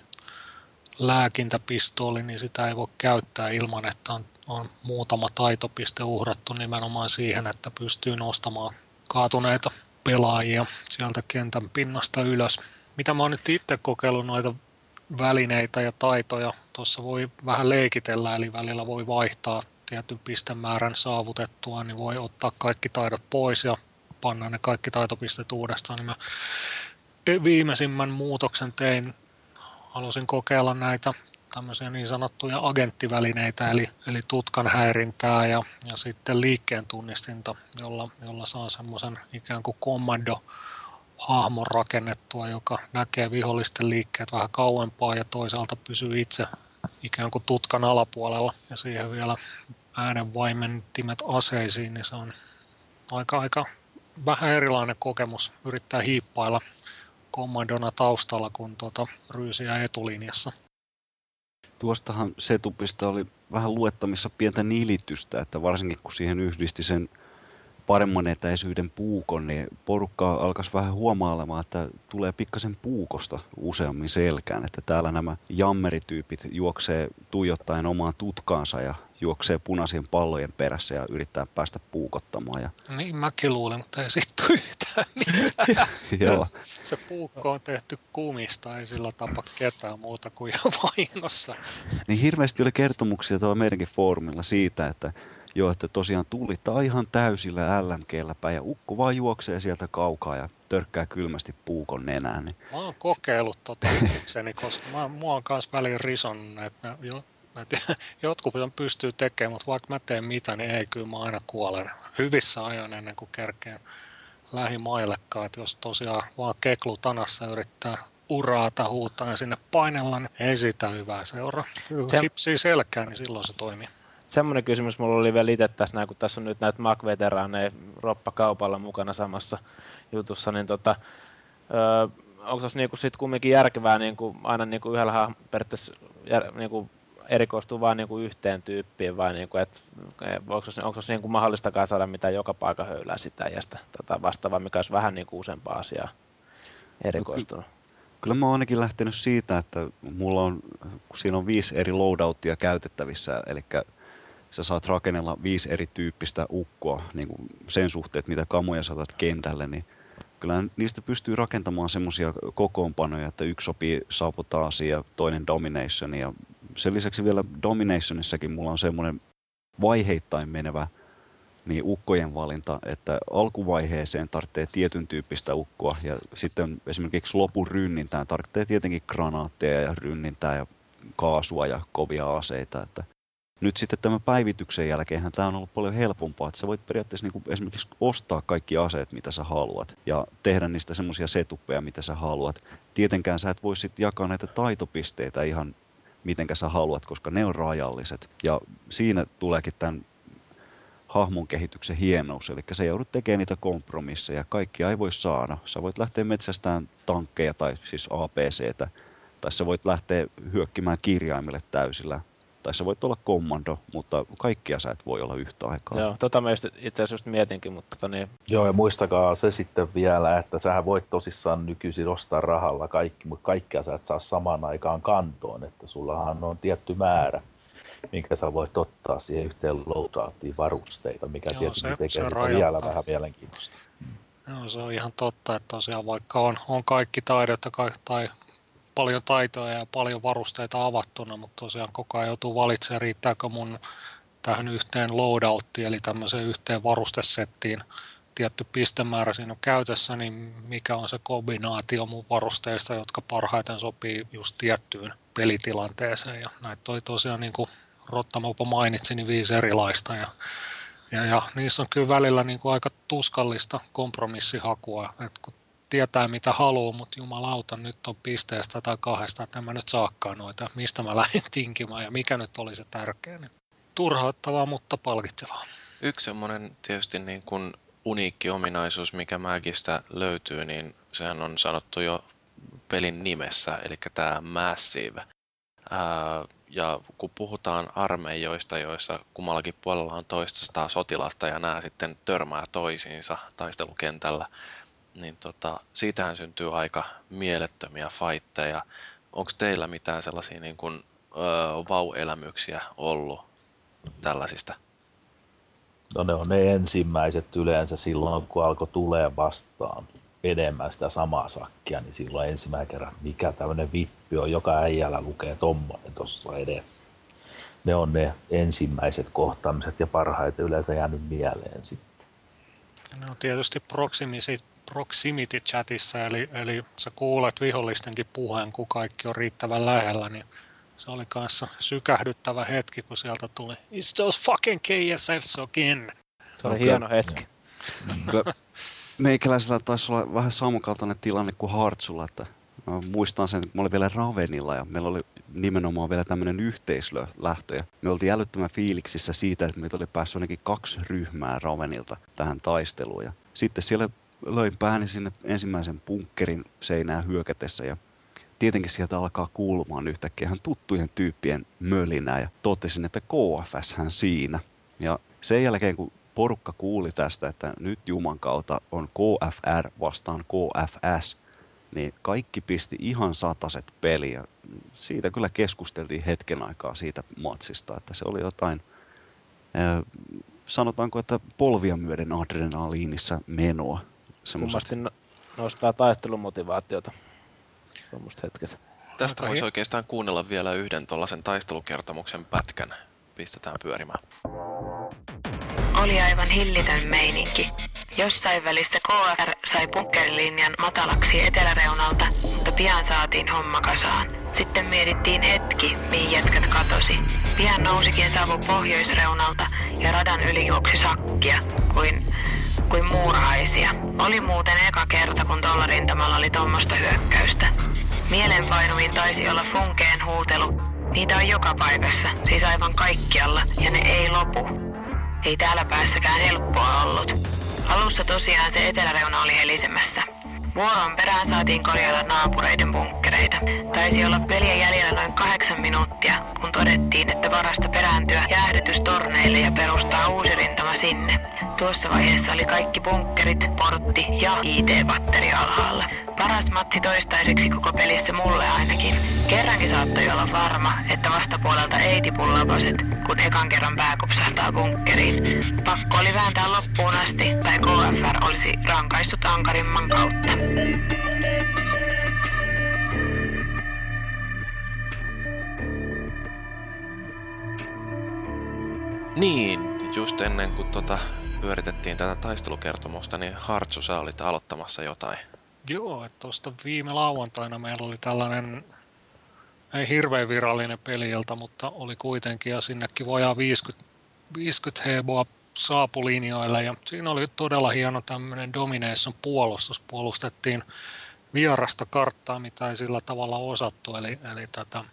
lääkintäpistooli, niin sitä ei voi käyttää ilman, että on muutama taitopiste uhrattu nimenomaan siihen, että pystyy nostamaan kaatuneita pelaajia sieltä kentän pinnasta ylös. Mitä mä oon nyt itse kokeillut noita välineitä ja taitoja. Tuossa voi vähän leikitellä, eli välillä voi vaihtaa tietyn pistemäärän saavutettua, niin voi ottaa kaikki taidot pois ja panna ne kaikki taitopisteet uudestaan. Niin mä viimeisimmän muutoksen tein, halusin kokeilla näitä tämmöisiä niin sanottuja agenttivälineitä, eli tutkan häirintää ja sitten liikkeen tunnistinta, jolla saa semmoisen ikään kuin kommandohahmon rakennettua, joka näkee vihollisten liikkeet vähän kauempaa ja toisaalta pysyy itse ikään kuin tutkan alapuolella, ja siihen vielä äänenvaimentimet aseisiin, niin se on aika vähän erilainen kokemus yrittää hiippailla kommandona taustalla kuin ryysiä etulinjassa. Tuostahan setupista oli vähän luettamissa pientä nilitystä, että varsinkin kun siihen yhdisti sen paremman etäisyyden puukon, niin porukka alkaisi vähän huomailemaan, että tulee pikkasen puukosta useammin selkään, että täällä nämä jammerityypit juoksee tuijottaen omaan tutkaansa ja juoksee punaisien pallojen perässä ja yrittää päästä puukottamaan. Ja... Niin mäkin luulin, mutta ei siitä tule yhtään mitään. Joo. Se puukko on tehty kumista, ei sillä tapa ketään muuta kuin vahingossa. Niin hirveästi oli kertomuksia tuolla meidänkin foorumilla siitä, että joo, että tosiaan tuli tai ihan täysillä LMG:llä päin ja ukko vaan juoksee sieltä kaukaa ja törkkää kylmästi puukon nenään. Niin. Mä oon kokeillut itseni, koska mua on myös väliin risonnut, että jotkut pystyy tekemään, mutta vaikka mä teen mitä, niin ei, kyllä mä aina kuolen hyvissä ajoin ennen kuin kerkeen lähimaillekaan. Että jos tosiaan vaan keklutanassa yrittää uraata huutaa ja sinne painellaan, niin ei siitä hyvää seuraa. Hipsii selkään, niin silloin se toimii. Semmoinen kysymys mulla oli vielä itse tässä näin, kun tässä on nyt näitä MAG-veteraaneja roppakaupalla mukana samassa jutussa, niin onko se niinku sit kumminkin järkevää niinku aina niinku yhdellä periaatteessa niinku erikoistuu vain niinku yhteen tyyppiin, vai niinku, että onko se niinku mahdollistakaan saada mitään joka paikka höylää sitä ja sitä vastaavaa, mikä olisi vähän niinku useampaa asiaa erikoistunut? No, kyllä mä oon ainakin lähtenyt siitä, että mulla on, kun siinä on 5 eri loadouttia käytettävissä, eli sä saat rakennella 5 eri tyyppistä ukkoa niin sen suhteen, mitä kamoja saatat kentälle, niin kyllä niistä pystyy rakentamaan semmoisia kokoonpanoja, että yksi sopii sabotaasiin ja toinen dominationin. Ja sen lisäksi vielä dominationissakin mulla on semmoinen vaiheittain menevä niin ukkojen valinta, että alkuvaiheeseen tarvitsee tietyn tyyppistä ukkoa ja sitten esimerkiksi lopun rynnintään tarvitsee tietenkin granaatteja ja rynnintää ja kaasua ja kovia aseita. Että nyt sitten tämän päivityksen jälkeenhän tämä on ollut paljon helpompaa, että sä voit periaatteessa niin kuin esimerkiksi ostaa kaikki aseet, mitä sä haluat, ja tehdä niistä semmoisia setuppeja, mitä sä haluat. Tietenkään sä et voi sitten jakaa näitä taitopisteitä ihan mitenkä sä haluat, koska ne on rajalliset. Ja siinä tuleekin tämän hahmon kehityksen hienous, eli sä joudut tekemään niitä kompromisseja, kaikkia ei voi saada. Sä voit lähteä metsästään tankkeja tai siis APCtä, tai sä voit lähteä hyökkimään kirjaimille täysillä. Tai sä voit olla kommando, mutta kaikkia sä et voi olla yhtä aikaa. Joo, mä itse asiassa mietinkin, mutta niin. Joo, ja muistakaa se sitten vielä, että sähän voit tosissaan nykyisin ostaa rahalla kaikki, mutta kaikkia sä et saa samaan aikaan kantoon, että sullahan on tietty määrä, minkä sä voit ottaa siihen yhteen loadoutiin varusteita, mikä joo, tietysti tekee vielä vähän mielenkiintoista. Joo, se on ihan totta, että tosiaan vaikka on kaikki taidot tai paljon taitoja ja paljon varusteita avattuna, mutta tosiaan koko ajan joutuu valitsemaan, riittääkö mun tähän yhteen loadouttiin, eli tämmöiseen yhteen varustesettiin tietty pistemäärä siinä on käytössä, niin mikä on se kombinaatio mun varusteista, jotka parhaiten sopii just tiettyyn pelitilanteeseen. Ja näitä oli tosiaan, niin kuin Rottamopo mainitsi, niin 5 erilaista. Ja niissä on kyllä välillä niin kuin aika tuskallista kompromissihakua, että kun tietää mitä haluaa, mutta jumalauta, nyt on pisteestä tai 2, että en mä nyt saakkaan noita, mistä mä lähdin tinkimään ja mikä nyt oli se tärkeä. Niin turhauttavaa, mutta palkitsevaa. Yksi semmoinen tietysti niin kuin uniikki ominaisuus, mikä MAGista löytyy, niin sehän on sanottu jo pelin nimessä, eli tämä Massive. Ja kun puhutaan armeijoista, joissa kummallakin puolella on toistasataa sotilasta ja nämä sitten törmää toisiinsa taistelukentällä, niin siitähän syntyy aika mielettömiä fightteja. Onko teillä mitään sellaisia niin kuin vau-elämyksiä ollut tällaisista? No ne on ne ensimmäiset yleensä silloin, kun alkoi tulee vastaan enemmän sitä samaa sakkia, niin silloin ensimmäinen kerran, mikä tämmöinen vippi on, joka äijällä lukee tommonen tuossa edessä. Ne on ne ensimmäiset kohtaamiset ja parhaiten yleensä jäänyt mieleen sitten. No tietysti proximity chatissa, eli sä kuulet vihollistenkin puheen, kun kaikki on riittävän lähellä, niin Se oli kanssa sykähdyttävä hetki, kun sieltä tuli It's those fucking KSFs again. Se oli hieno hetki. Meikäläisellä taisi olla vähän samankaltainen tilanne kuin Hartsulla, että muistan sen, kun mä olin vielä Ravenilla ja meillä oli nimenomaan vielä tämmöinen yhteislähtö ja me oltiin älyttömän fiiliksissä siitä, että meitä oli päässyt ainakin 2 ryhmää Ravenilta tähän taisteluun ja sitten siellä löin pääni sinne ensimmäisen bunkkerin seinään hyökätessä ja tietenkin sieltä alkaa kuulumaan yhtäkkiä ihan tuttujen tyyppien mölinää ja totesin, että KFS hän siinä ja sen jälkeen kun porukka kuuli tästä, että nyt Juman kautta on KFR vastaan KFS, niin kaikki pisti ihan sataset peliä. Siitä kyllä keskusteltiin hetken aikaa siitä matsista, että se oli jotain, sanotaanko, että polvia myöden adrenaliinissa menoa. Kummasti nostaa taistelumotivaatiota tuommoista hetkestä. Tästä voisi oikeastaan kuunnella vielä yhden tuollaisen taistelukertomuksen pätkän. Pistetään pyörimään. Oli aivan hillitön meininki. Jossain välissä KFR sai bunkkerilinjan matalaksi eteläreunalta, mutta pian saatiin homma kasaan. Sitten mietittiin hetki, mihin jätkät katosi. Pian nousikin savu pohjoisreunalta ja radan yli juoksi sakkia, kuin muurahaisia. Oli muuten eka kerta, kun tuolla rintamalla oli tommoista hyökkäystä. Mielenpainuvin taisi olla Funkeen huutelu. Niitä on joka paikassa, siis aivan kaikkialla, ja ne ei lopu. Ei täällä päässäkään helppoa ollut. Alussa tosiaan se eteläreuna oli helisemässä. Vuoron perään saatiin korjailla naapureiden bunkkereita. Taisi olla peliä jäljellä noin 8 minuuttia, kun todettiin, että varasta perääntyä jäähdytystorneille ja perustaa uusi rintama sinne. Tuossa vaiheessa oli kaikki bunkkerit, portti ja IT-batteri alhaalla. Paras matsi toistaiseksi koko pelissä mulle ainakin. Kerrankin saattoi olla varma, että vastapuolelta ei tipu lapaset, kun ekan kerran pää kopsahtaa bunkkeriin. Pakko oli vääntää loppuun asti, tai KFR olisi rankaissut ankarimman kautta. Niin, just ennen kuin pyöritettiin tätä taistelukertomusta, niin Hartsu, sä olit aloittamassa jotain. Joo, että tuosta viime lauantaina meillä oli tällainen, ei hirveän virallinen peliilta, mutta oli kuitenkin ja sinnekin vajaa 50 heboa saapulinjoille ja siinä oli todella hieno tämmöinen domination puolustus. Puolustettiin vierasta karttaa, mitä ei sillä tavalla osattu, eli tätä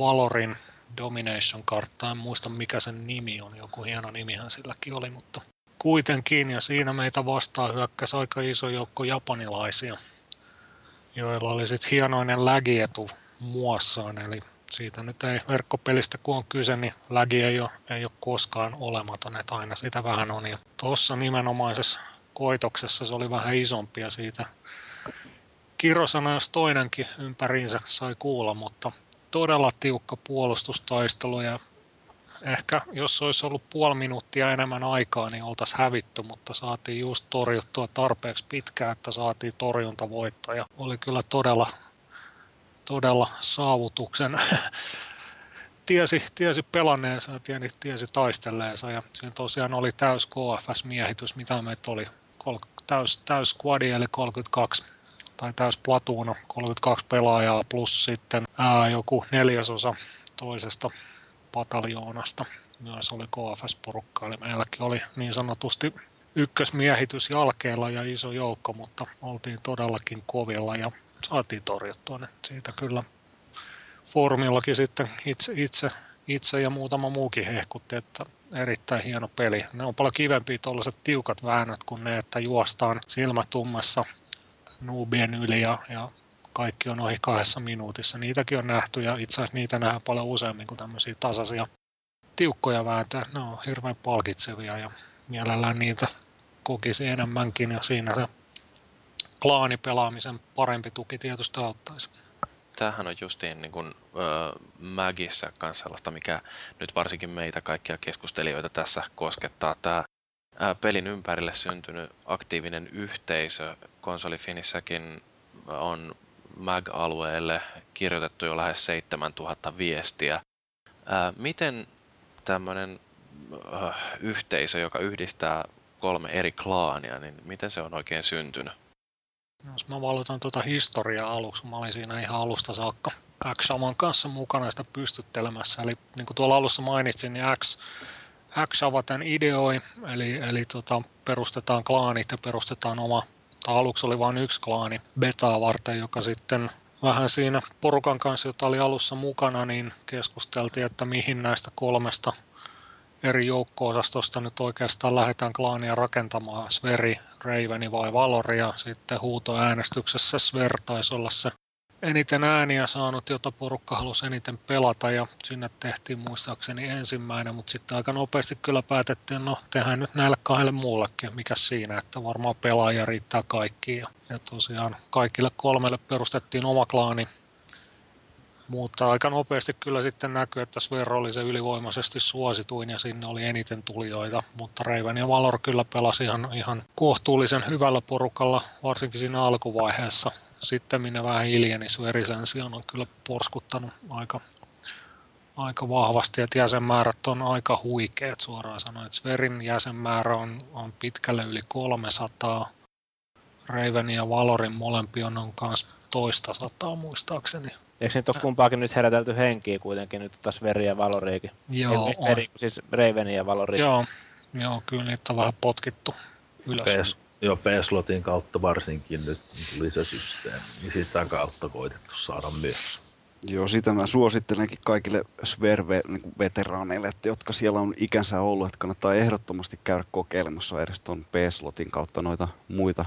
Valorin domination karttaa, en muista mikä sen nimi on, joku hieno nimihän silläkin oli, mutta kuitenkin, ja siinä meitä vastaan hyökkäsi aika iso joukko japanilaisia, joilla oli sitten hienoinen lägietu muassaan, eli siitä nyt ei verkkopelistä kun on kyse, niin lägi ei ole koskaan olematon, että aina sitä vähän on, ja tuossa nimenomaisessa koitoksessa se oli vähän isompi, ja siitä kirosana jos toinenkin ympäriinsä sai kuulla, mutta todella tiukka puolustustaistelu, ja ehkä jos olisi ollut puoli minuuttia enemmän aikaa, niin oltaisiin hävitty, mutta saatiin just torjuttua tarpeeksi pitkään, että saatiin torjuntavoitto. Ja oli kyllä todella saavutuksen. tiesi pelanneensa ja tiesi taistelleensa. Ja siinä tosiaan oli täys KFS-miehitys, mitä meitä oli. Täys squadi eli 32 tai täys platuuna, 32 pelaajaa plus sitten joku 1/4 toisesta pataljoonasta myös oli KFS-porukka, eli meilläkin oli niin sanotusti ykkösmiehitys jalkeilla ja iso joukko, mutta oltiin todellakin kovilla ja saatiin torjuttua ne. Siitä kyllä foorumillakin sitten itse ja muutama muukin hehkutti, että erittäin hieno peli. Ne on paljon kivempiä tuollaiset tiukat väännöt kuin ne, että juostaan silmätummassa noobien yli ja kaikki on ohi 2 minuutissa. Niitäkin on nähty ja itse asiassa niitä nähdään paljon useammin kuin tämmöisiä tasaisia tiukkoja vääntöjä. Ne on hirveän palkitsevia ja mielellään niitä kokisi enemmänkin ja siinä se klaanipelaamisen parempi tuki tietysti auttaisi. Tämähän on justiin niin kuin Magissä kanssa sellaista, mikä nyt varsinkin meitä kaikkia keskustelijoita tässä koskettaa. Tämä pelin ympärille syntynyt aktiivinen yhteisö KonsoliFINissäkin on MAG-alueelle kirjoitettu jo lähes 7000 viestiä. Miten tämmöinen yhteisö, joka yhdistää 3 eri klaania, niin miten se on oikein syntynyt? Jos mä valitan tuota historiaa aluksi, mä olin siinä ihan alusta saakka X-Savan kanssa mukana sitä pystyttelemässä. Eli niin kuin tuolla alussa mainitsin, niin X-Sava tämän ideoi, eli perustetaan klaanit ja perustetaan oma, tai aluksi oli vain yksi klaani betaa varten, joka sitten vähän siinä porukan kanssa, jota oli alussa mukana, niin keskusteltiin, että mihin näistä kolmesta eri joukko-osastosta nyt oikeastaan lähdetään klaania rakentamaan, SVERi, Raveni vai Valor, ja sitten huutoäänestyksessä SVER taisi olla se eniten ääniä saanut, jota porukka halusi eniten pelata, ja sinne tehtiin muistaakseni ensimmäinen, mutta sitten aika nopeasti kyllä päätettiin, no tehdään nyt näille kahdelle muullekin, mikä siinä, että varmaan pelaajia riittää kaikkiin, ja tosiaan kaikille kolmelle perustettiin oma klaani. Mutta aika nopeasti kyllä sitten näkyy, että SVER oli se ylivoimaisesti suosituin ja sinne oli eniten tulijoita, mutta Raven ja Valor kyllä pelasi ihan kohtuullisen hyvällä porukalla, varsinkin siinä alkuvaiheessa. Sitten minne vähän hiljeni, SVER sen sijaan on kyllä porskuttanut aika vahvasti, että jäsenmäärät on aika huikeat suoraan sanoen. SVERin jäsenmäärä on pitkälle yli 300, Raven ja Valorin molempien on myös toista sataa muistaakseni. Eikö niitä ole kumpaakin nyt herätelty henkiä kuitenkin, nyt taas SVERiä ja Valoriakin? Joo. Siis Ravenia ja Valoria. Joo, kyllä niitä on vähän potkittu ylös. Joo, P-slotin kautta varsinkin nyt lisäsysteemi, niin sitä kautta koitettu saada myös. Joo, sitä mä suosittelenkin kaikille SVER-veteraaneille, jotka siellä on ikänsä ollut, että kannattaa ehdottomasti käydä kokeilemassa edes tuon P-slotin kautta noita muita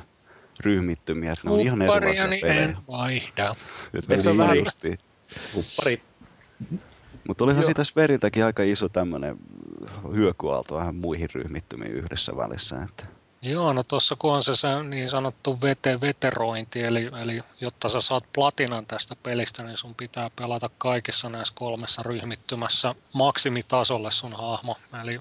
ryhmittymiä, että ne on ihan erilaisia pelejä. En vaihda. Mutta olihan siitä SVERiltäkin aika iso tämmöinen hyökyaalto vähän muihin ryhmittymiin yhdessä välissä. Että. Joo, no tuossa kun on se niin sanottu veterointi, eli jotta sä saat platinan tästä pelistä, niin sun pitää pelata kaikissa näissä kolmessa ryhmittymässä maksimitasolle sun hahmo. Eli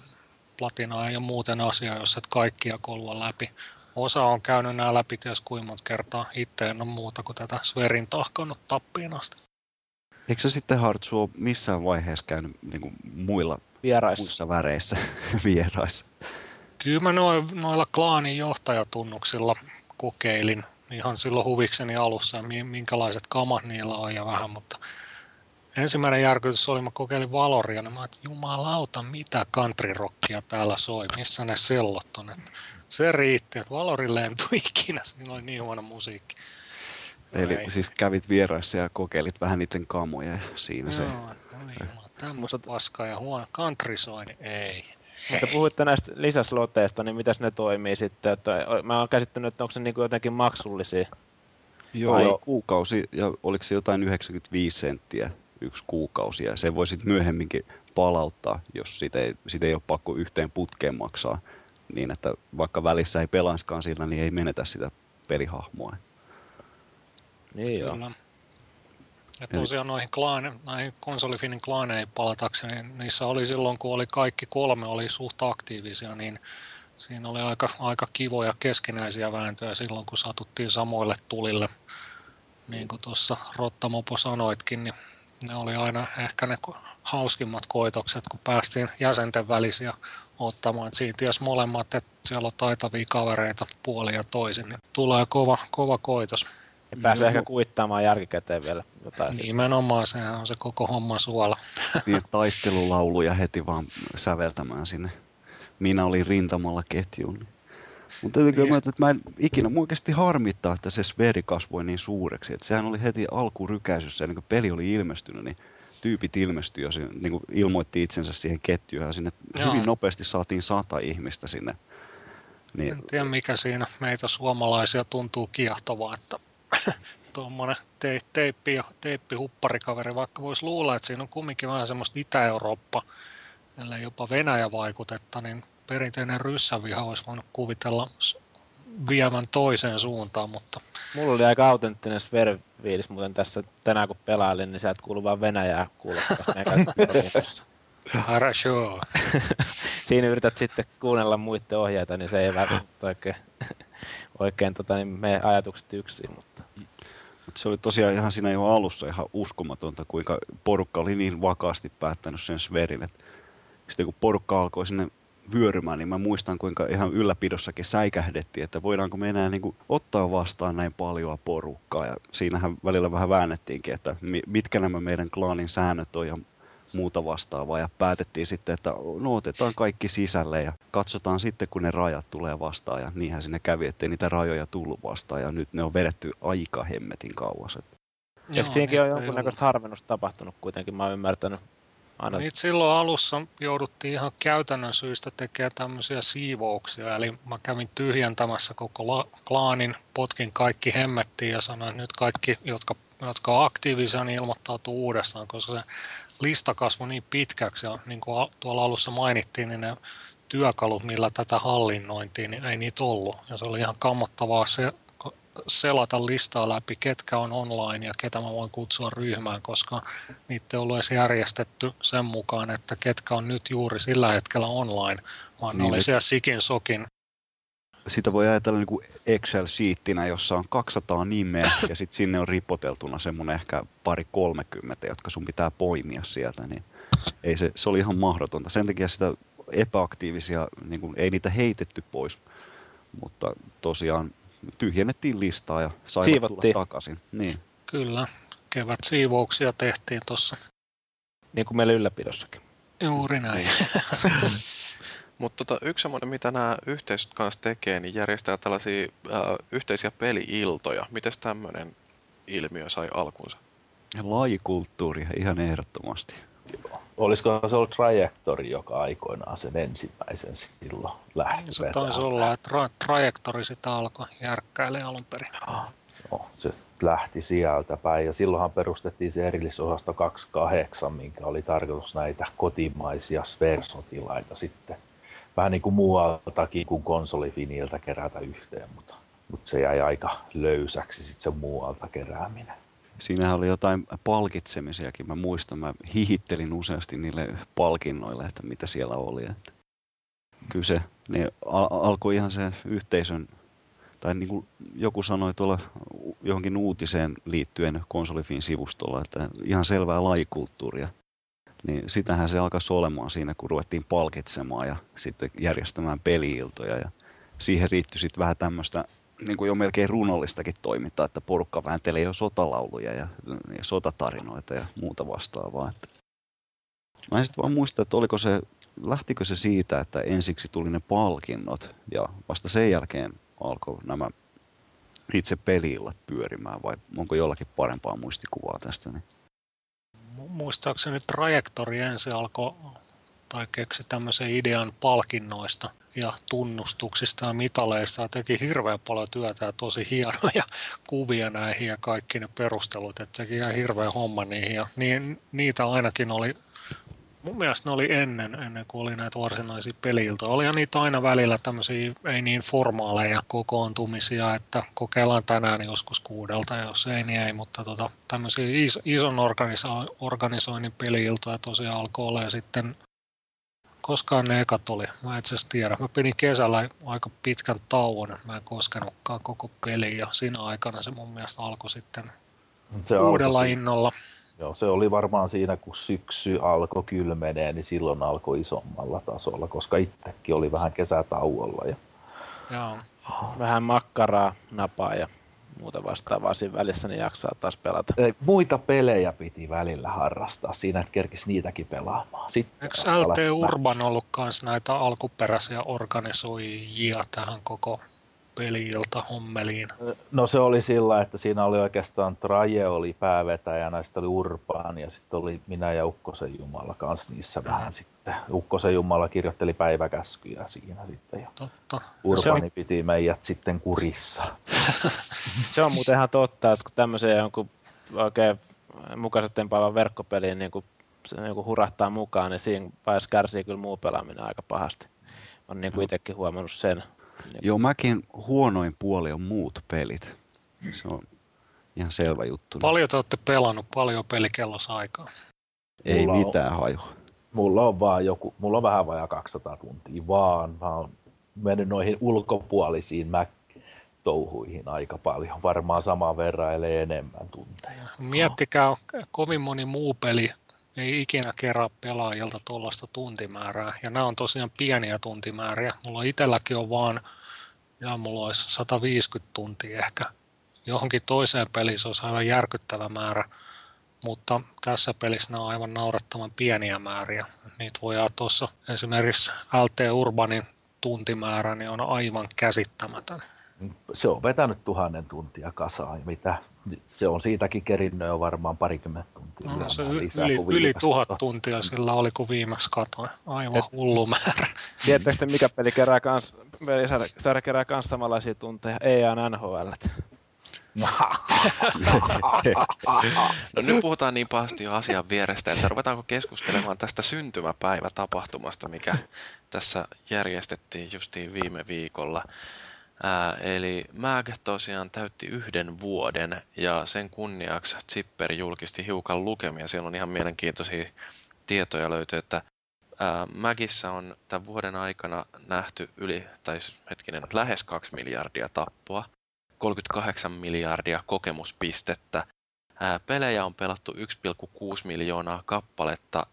platina ei ole muuten asia, jos et kaikkia kolua läpi. Osa on käynyt nämä läpi ties kuinka monta kertaa. Itse en ole muuta kuin tätä SVERin tahkannut tappiin asti. Eikö sä sitten Hartsu ole missään vaiheessa käynyt niin muilla muissa väreissä vieraissa? Kyllä mä noilla klaanin johtajatunnuksilla kokeilin ihan silloin huvikseni alussa, minkälaiset kamat niillä on ja vähän, mutta ensimmäinen järkytys oli, mä kokeilin Valoria, niin mä ajattelin, jumalauta, mitä countryrockia täällä soi, missä ne sellot on. Et se riitti, että Valorille en tule ikinä, siinä oli niin huono musiikki. Eli siis kävit vieraissa ja kokeilit vähän niiden kamoja siinä. Joo, se. Joo, tämmöistä paskaa ja huono country soi, niin ei. Mutta puhuitte näistä lisäsloteista, niin mitäs ne toimii sitten? Että mä oon käsittänyt, että onko ne niin kuin jotenkin maksullisia? Joo, vai kuukausi, ja oliko se jotain 95 senttiä yksi kuukausi, ja sen voi sitten myöhemminkin palauttaa, jos siitä ei ole pakko yhteen putkeen maksaa, niin että vaikka välissä ei pelaiskaan sillä, niin ei menetä sitä pelihahmoa. Niin joo. Kyllä. Ja tosiaan noihin KonsoliFINin klaaneihin palatakseni, niissä oli silloin, kun oli kaikki kolme oli suht aktiivisia, niin siinä oli aika kivoja keskinäisiä vääntöjä silloin, kun satuttiin samoille tulille. Niin kuin tuossa Rottamopo sanoitkin, niin ne oli aina ehkä ne hauskimmat koitokset, kun päästiin jäsenten välisiä ottamaan. Siinä ties molemmat, että siellä on taitavia kavereita puolin ja toisin, niin tulee kova koitos. Ja pääsee ehkä kuittaamaan järkikäteen vielä jotain. Nimenomaan, sehän on se koko homman suola. Niin, taistelulauluja heti vaan säveltämään sinne. Minä olin rintamalla ketjuun. Mutta täytyy myöntää, että mä en ikinä oikeasti harmittaa, että se SVER kasvoi niin suureksi. Että sehän oli heti alkurykäisyssä, ennen kuin peli oli ilmestynyt, niin tyypit ilmestyi ja niin ilmoitti itsensä siihen ketjuun. Ja sinne hyvin nopeasti saatiin 100 ihmistä sinne. Niin. En tiedä mikä siinä meitä suomalaisia tuntuu kiehtovaa, että tuommoinen teippihupparikaveri, vaikka voisi luulla, että siinä on kumminkin vähän semmoista Itä-Eurooppa, ellei jopa Venäjä-vaikutetta, niin perinteinen ryssäviha olisi voinut kuvitella vievän toiseen suuntaan, mutta. Mulla oli aika autenttinen SVER-fiilis muuten tässä tänään, kun pelailin, niin sieltä kuului vaan Venäjää kuulostaa. Harasho. Siinä yrität sitten kuunnella muiden ohjeita, niin se ei välttämättä oikein niin mene ajatukset yksin, mutta. Se oli tosiaan ihan siinä jo alussa ihan uskomatonta, kuinka porukka oli niin vakaasti päättänyt sen SVERin, että sitten kun porukka alkoi sinne vyörymään, niin mä muistan kuinka ihan ylläpidossakin säikähdettiin, että voidaanko me enää niin kuin ottaa vastaan näin paljon porukkaa. Ja siinähän välillä vähän väännettiinkin, että mitkä nämä meidän klaanin säännöt on ja muuta vastaavaa. Ja päätettiin sitten, että no otetaan kaikki sisälle ja katsotaan sitten, kun ne rajat tulee vastaan. Ja niinhän sinne kävi, ettei niitä rajoja tullut vastaan. Ja nyt ne on vedetty aika hemmetin kauas. Eikö siinäkin ole jonkunnäköistä harvennusta tapahtunut kuitenkin? Mä oon ymmärtänyt. Niitä silloin alussa jouduttiin ihan käytännön syistä tekemään tämmöisiä siivouksia, eli mä kävin tyhjentämässä koko klaanin, potkin kaikki hemmettiin ja sanoin, että nyt kaikki, jotka on aktiivisia, niin ilmoittautuu uudestaan, koska se lista kasvoi niin pitkäksi ja niin kuin tuolla alussa mainittiin, niin ne työkalut, millä tätä hallinnointiin, niin ei niitä ollut ja se oli ihan kammottavaa se, selata listaa läpi, ketkä on online ja ketä mä voin kutsua ryhmään, koska niitä ei ollut edes järjestetty sen mukaan, että ketkä on nyt juuri sillä hetkellä online, vaan niin, ne oli siellä sikin sokin. Sitä voi ajatella niin kuin Excel-sheettinä, jossa on 200 nimeä ja sitten sinne on ripoteltuna semmoinen ehkä 20-30, jotka sun pitää poimia sieltä, niin ei se oli ihan mahdotonta. Sen takia sitä epäaktiivisia, niin kuin, ei niitä heitetty pois, mutta tosiaan tyhjennettiin listaa ja saivat tulla takaisin. Niin. Kyllä, kevät siivouksia tehtiin tuossa. Niin kuin meillä ylläpidossakin. Juuri näin. Mutta yksi semmoinen, mitä nämä yhteisöt kanssa tekee, niin järjestää tällaisia yhteisiä peli-iltoja. Mites tämmöinen ilmiö sai alkunsa? Lajikulttuuria ihan ehdottomasti. Olisikohan se ollut Trajektori, joka aikoinaan sen ensimmäisen silloin lähti. Se taisi olla, että Trajektori sitä alkoi järkkäilemään alun perin. No, se lähti sieltä päin ja silloinhan perustettiin se erillisosasto 28, minkä oli tarkoitus näitä kotimaisia SVER-sotilaita sitten. Vähän niin kuin muualtakin kuin KonsoliFINiltä kerätä yhteen, mutta se jäi aika löysäksi sitten se muualta kerääminen. Siinähän oli jotain palkitsemisiakin. Mä muistan, mä hihittelin useasti niille palkinnoille, että mitä siellä oli. Että kyllä se niin alkoi ihan se yhteisön, tai niin kuin joku sanoi tuolla johonkin uutiseen liittyen KonsoliFIN sivustolla, että ihan selvää lajikulttuuria. Niin sitähän se alkaisi olemaan siinä, kun ruvettiin palkitsemaan ja sitten järjestämään peli-iltoja. Ja siihen riittyi sitten vähän tämmöistä niin kuin jo melkein runollistakin toimintaa, että porukka vääntelee jo sotalauluja ja sotatarinoita ja muuta vastaavaa. Mä en sitten vaan muista, että lähtikö se siitä, että ensiksi tuli ne palkinnot ja vasta sen jälkeen alkoi nämä itse peli-illat pyörimään vai onko jollakin parempaa muistikuvaa tästä? Niin? Muistaakseni Trajektori ensin alkoi tai keksi tämmöisen idean palkinnoista ja tunnustuksista ja mitaleista ja teki hirveän paljon työtä ja tosi hienoja kuvia näihin ja kaikki ne perustelut, että teki ihan hirveän homma niihin ja niitä ainakin oli, mun mielestä ne oli ennen kuin oli näitä varsinaisia peli-iltoja. Olihan niitä aina välillä tämmöisiä ei niin formaaleja kokoontumisia, että kokeillaan tänään joskus 6:00 ja jos ei, niin ei, mutta tämmöisiä ison organisoinnin peli-iltoja tosiaan alkoi olemaan sitten. Koskaan ne ekat oli, mä itse asiassa tiedä. Mä pidin kesällä aika pitkän tauon, että mä en koskenutkaan koko peliä ja siinä aikana se mun mielestä alkoi sitten uudella innolla. Joo, se oli varmaan siinä, kun syksy alkoi kylmeneen, niin silloin alkoi isommalla tasolla, koska itsekin oli vähän kesätauolla. Ja joo, vähän makkaraa, napaa ja muuta vastaavaa siinä välissä, niin jaksaa taas pelata. Ei, muita pelejä piti välillä harrastaa siinä, että kerkisi niitäkin pelaamaan. Sitten eikö LT Urban ollut myös näitä alkuperäisiä organisoijia tähän koko peli-iltahommeliin? No se oli sillä, että siinä oli oikeastaan Traje oli päävetäjänä, sitten oli Urban ja sitten oli minä ja Ukkosenjumala kanssa niissä vähän sitten. Ukkosenjumala kirjoitteli päiväkäskyjä siinä sitten ja totta. Urbani piti meidät sitten kurissa. Se on muuten ihan totta, että kun tämmöiseen jonkun oikein mukaiset tempaavan verkkopeliin niin kuin hurahtaa mukaan, niin siinä vaiheessa kärsii kyllä muu pelaaminen aika pahasti. On niin kuin itsekin huomannut sen. Joo, mäkin huonoin puoli on muut pelit. Se on ihan selvä juttu. Paljon te olette pelannut, paljon pelikellossa aikaa. Ei mulla mitään hajua. Mulla on vähän vajaa 200 tuntia vaan. Mä oon mennyt noihin ulkopuolisiin Mac-touhuihin aika paljon. Varmaan saman verran, eli enemmän tunteja. Miettikää, kovin moni muu peli ei ikinä kerää pelaajilta tuollaista tuntimäärää. Ja nämä on tosiaan pieniä tuntimääriä. Mulla itselläkin on vaan, ja mulla olisi 150 tuntia ehkä. Johonkin toiseen peliin se olisi aivan järkyttävä määrä, mutta tässä pelissä nämä on aivan naurettavan pieniä määriä. Niitä voidaan tuossa esimerkiksi LT Urbanin tuntimäärä niin on aivan käsittämätön. Se on vetänyt 1000 tuntia kasaan. Mitä? Se on siitäkin kerinnyt jo varmaan parikymmentä tuntia. No, se yli 1000 tuntia sillä oli, kun viimeksi katoin. Aivan hullu määrä. Tiedättekö, mikä pelisarja kerää myös samanlaisia tunteja? EA NHL. No nyt puhutaan niin pahasti jo asian vierestä, että ruvetaanko keskustelemaan tästä syntymäpäivätapahtumasta, mikä tässä järjestettiin justiin viime viikolla. Eli MAG tosiaan täytti 1 vuoden ja sen kunniaksi Zipper julkisti hiukan lukemia. Siellä on ihan mielenkiintoisia tietoja löytyy, että MAGissa on tämän vuoden aikana nähty lähes 2 miljardia tappoa, 38 miljardia kokemuspistettä. Pelejä on pelattu 1,6 miljoonaa kappaletta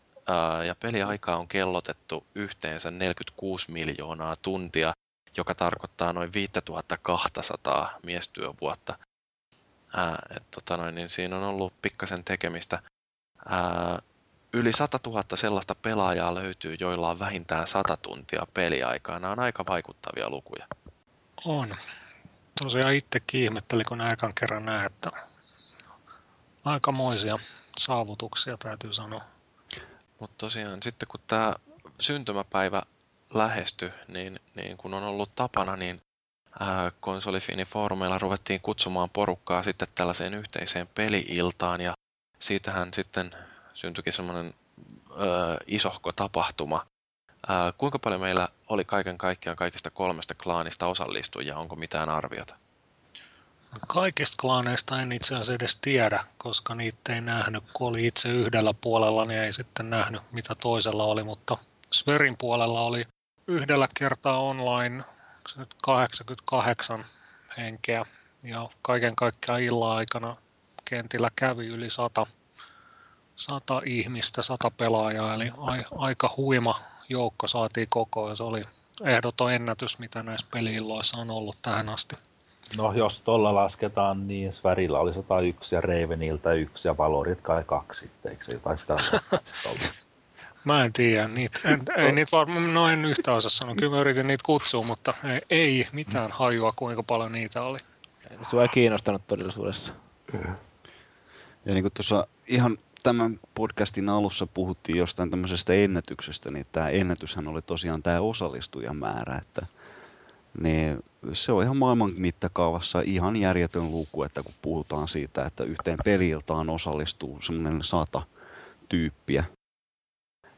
ja peliaikaa on kellotettu yhteensä 46 miljoonaa tuntia, joka tarkoittaa noin 5200 miestyövuotta. Niin siinä on ollut pikkasen tekemistä. Yli 100 000 sellaista pelaajaa löytyy, joilla on vähintään 100 tuntia peliaikaa. Nämä on aika vaikuttavia lukuja. On. Tosiaan itsekin ihmettelin, kun aikaan kerran näin, että aikamoisia saavutuksia täytyy sanoa. Mutta tosiaan sitten kun tämä syntymäpäivä lähesty, niin kun on ollut tapana, niin KonsoliFINin foorumeilla ruvettiin kutsumaan porukkaa sitten tällaiseen yhteiseen peli-iltaan, ja siitähän sitten syntyikin semmoinen isohko tapahtuma. Kuinka paljon meillä oli kaiken kaikkiaan kaikista 3 klaanista osallistujia, onko mitään arviota? Kaikista klaaneista en itse asiassa edes tiedä, koska niitä ei nähnyt, kun oli itse yhdellä puolella, niin ei sitten nähnyt, mitä toisella oli, mutta SVERin puolella oli yhdellä kertaa online 88 henkeä ja kaiken kaikkiaan illan aikana kentillä kävi yli 100 ihmistä, 100 pelaajaa, eli aika huima joukko saatiin kokoon ja se oli ehdoton ennätys, mitä näissä peli-illoissa on ollut tähän asti. No jos tuolla lasketaan, niin SVERillä oli 101 ja Ravenilta 1 ja Valorit kai 2 sitten, eikö se jotain sitä ollut? Mä en tiedä, en yhtä osaa sanoa, kyllä mä yritin niitä kutsua, mutta ei mitään hajua, kuinka paljon niitä oli. Sua ei kiinnostanut todellisuudessa. Ja niin kuin tuossa ihan tämän podcastin alussa puhuttiin jostain tämmöisestä ennätyksestä, niin tämä ennätyshän oli tosiaan tämä osallistujamäärä, että niin se on ihan maailman mittakaavassa ihan järjetön luku, että kun puhutaan siitä, että yhteen peli-iltaan osallistuu semmoinen 100 tyyppiä.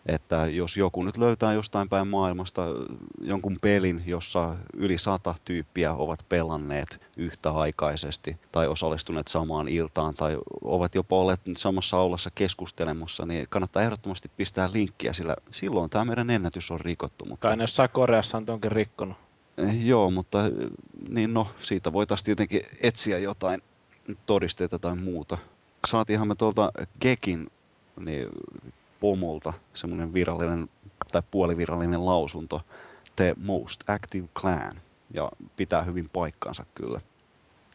Että jos joku nyt löytää jostain päin maailmasta jonkun pelin, jossa yli 100 tyyppiä ovat pelanneet yhtäaikaisesti tai osallistuneet samaan iltaan tai ovat jopa olleet samassa aulassa keskustelemassa, niin kannattaa ehdottomasti pistää linkkiä, sillä silloin tämä meidän ennätys on rikottu. Mutta kai ne jossain Koreassa on tonkin rikkonut. Joo, mutta niin no, siitä voitaisiin tietenkin etsiä jotain todisteita tai muuta. Saatiinhan me tuolta Gekin niin pomolta semmoinen virallinen tai puolivirallinen lausunto, The Most Active Clan, ja pitää hyvin paikkaansa kyllä.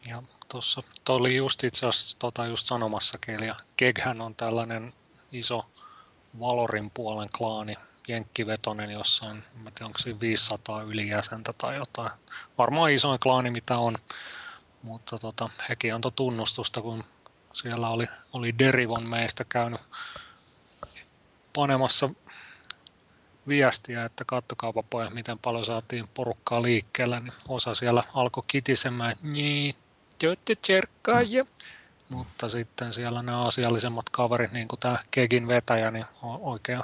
Ja tuossa, toi oli just itse asiassa just sanomassakin, ja Geghän on tällainen iso Valorin puolen klaani, jenkkivetonen, jossa on, mä tiedän, onko siinä 500 ylijäsentä tai jotain. Varmaan isoin klaani, mitä on, mutta hekin antoi tunnustusta, kun siellä oli Derivon meistä käynyt panemassa viestiä, että kattokaapa pojat, miten paljon saatiin porukkaa liikkeelle, niin osa siellä alkoi kitisemään, että niin, töitte tserkkaajia. Mutta sitten siellä nämä asiallisemmat kaverit, niin kuin tämä Kegin vetäjä, niin oikein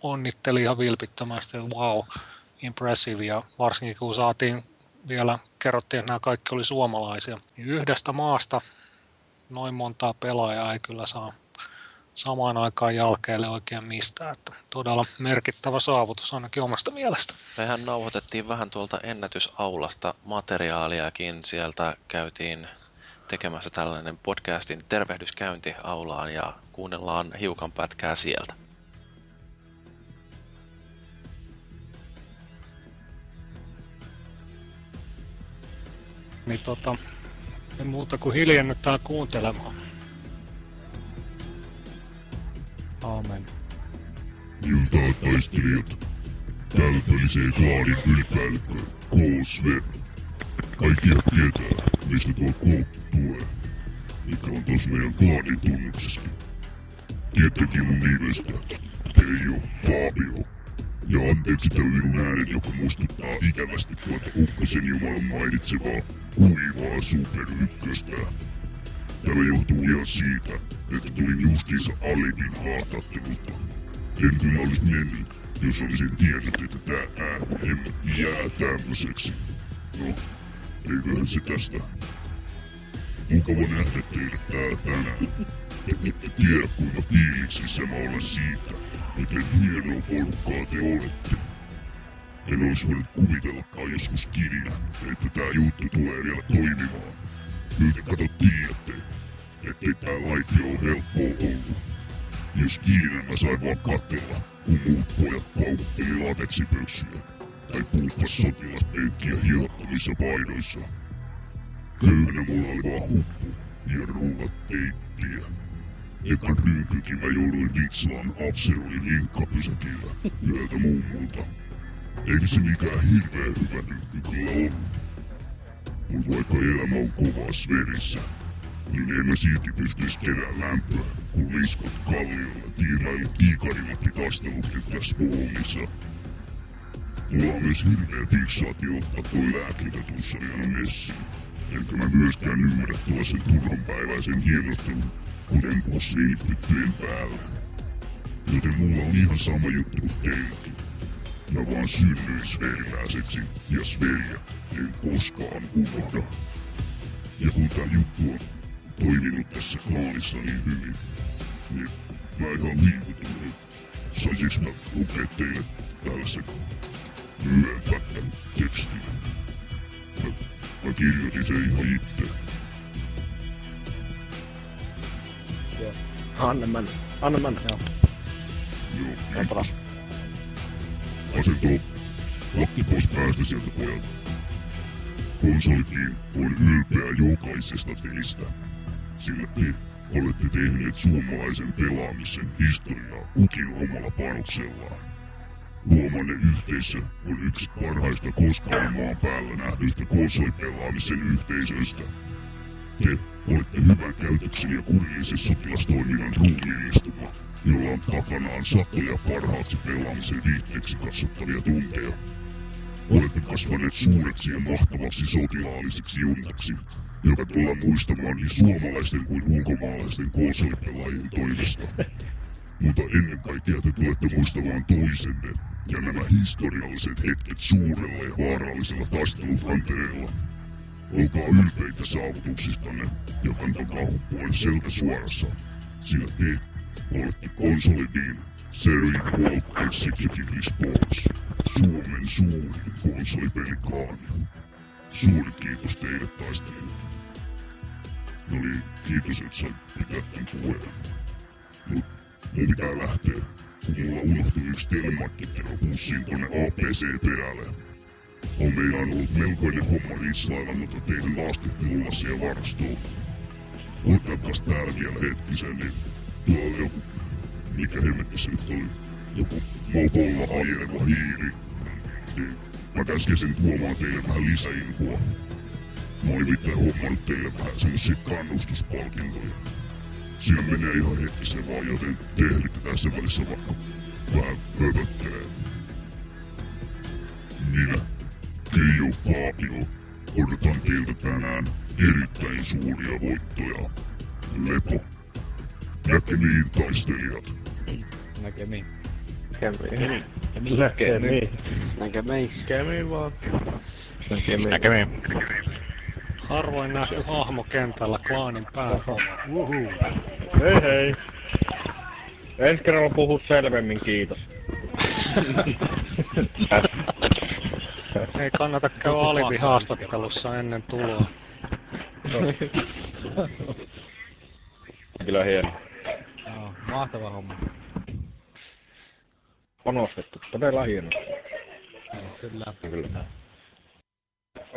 onnitteli ihan vilpittömästi, että wow, impressive, ja varsinkin kun saatiin vielä, kerrottiin, että nämä kaikki oli suomalaisia, niin yhdestä maasta noin montaa pelaajaa ei kyllä saa samaan aikaan jälkeelle oikein mistään. Että todella merkittävä saavutus ainakin omasta mielestä. Mehän nauhoitettiin vähän tuolta ennätysaulasta materiaaliakin. Sieltä käytiin tekemässä tällainen podcastin tervehdyskäynti aulaan ja kuunnellaan hiukan pätkää sieltä. Niin ei muuta kuin hiljennytään kuuntelemaan. Aamen. Iltaa taistelijat. Täällä pölisee klaadin ylpäällikkö KSVER. Kaikkihan tietää, mistä tuo koukku tulee, mikä on tos meidän klaadin tunnuksessakin. Tiettäkin mun nimestä, Teijo Fabio. Ja anteeksi tällä minun äänet, joka muistuttaa ikävästi tuota Ukkosenjumalan mainitsevaa kuivaa superykköstä. Tämä johtuu ihan siitä, että tulin justiinsa Alipin haastattelusta. En kyllä olisi mennyt, jos olisin tiennyt, että tää ääni jää tämmöiseksi. No, eiköhän se tästä. Mukava nähdä teille täällä tänään. Ette tiedä kuinka fiiliksissä mä olen siitä, miten hienoa porukkaa te olette. En olisi voinut kuvitellakaan joskus kirinä, että tää juttu tulee vielä toimimaan. Kyllä te kato tiedätte, ettei tää laite oo helppoa ollut. Jos kirinä mä sain vaan katsella, kun muut pojat paukutteli lateksipöksyä tai pulppas sotilaspenkkiä hiottavissa paidoissa. Köyhänä mulla oli vaan huppu ja rullat teippiä. Ekan rynkykin mä jouduin Ritslaan Abseronin linkkapysäkillä yöltä mummulta. Eikä se mikään hirveän hyvä rynkky kyllä ollut. Mut vaikka elämä on kovaa Sverissä, niin en mä silti pystyis kerään lämpöä, kun liskot kalliolla tiirailu kiikarimatti taistelukentässä Pohonissa. Mulla on myös hirveä fiksaatio ottaa toi lääkintätussani aina messiin. Enkä mä myöskään ymmärrä tuollaisen turhanpäiväisen hienostelun, kun en oo silpyttyjen päällä. Joten mulla on ihan sama juttu teilläkin. Mä vaan synnyin sveriläiseksi, ja sveriä en koskaan unohda. Ja kun tää juttu on toiminut tässä klaanissa niin hyvin, niin mä ihan liikutun. Saisinko mä lukea teille tällaisen myöpätän tekstin? Mä kirjoitin sen ihan itse. Joo. Anna mennä. Joo. Joo, kiitos. Asento. Laki pois päästä sieltä pojalta. KonsoliFIN on ylpeä jokaisesta teistä, sillä te olette tehneet suomalaisen pelaamisen historiaa kukin omalla panoksellaan. Luomanne yhteisö on yksi parhaista koskaan maan päällä nähdystä konsolipelaamisen yhteisöistä. Te olette hyvän käytöksen ja kurillisen sotilastoiminnan ruumiillistuma, jolla on takanaan satoja parhaaksi pelaamisen viihteeksi katsottavia tunteja. Olette kasvaneet suureksi ja mahtavaksi sotilaalliseksi juntaksi, joka tullaan muistamaan niin suomalaisten kuin ulkomaalaisten konsolipelaajien toimesta. Mutta ennen kaikkea te tulette muistamaan toisenne ja nämä historialliset hetket suurella ja vaarallisella taistelutantereella. Olkaa ylpeitä saavutuksistanne ja kantakaa huppuen selkä suorassa, sillä te olette KonsoliFIN Series World Executive Response, Suomen suurin konsolipeliklaani. Suuri kiitos teille taistelijoille. No niin, kiitos et sain pitää tämän puheen. Mut mun pitää lähteä, kun mulla unohtui yks telemakkitero pussiin tonne APC-perälle. On meidän ollut melkoinen homma riislailla noita teidän laastehtelulasi ja varastoon. Olkaapas täällä vielä hetkisen, niin tuolla on joku... Mikä hemmettä se nyt oli? Joku mopolla ajeleva hiiri. Niin mä käskesin tuomaan teille vähän lisäinfoa. Mä olin mitään hommannut teille vähän semmosia kannustuspalkintoja. Siinä menee ihan hetkisen vaan, joten te ehditte tässä välissä vaikka vähän höpöttelee. Minä, Teijo Fabio, odotan teiltä tänään erittäin suuria voittoja. Lepo. Näkemiin taistelijat. Näkemiin. Harvoin nähty hahmo kentällä klaanin päällä. Uhuu. Hei. Ensi kerralla puhut selvemmin, kiitos. Ei kannata käydä Alibi haastattelussa ennen tuloa. Kyllä hieno. Joo, mahtava homma. Panostettu, todella hieno. Kyllä. Kyllä.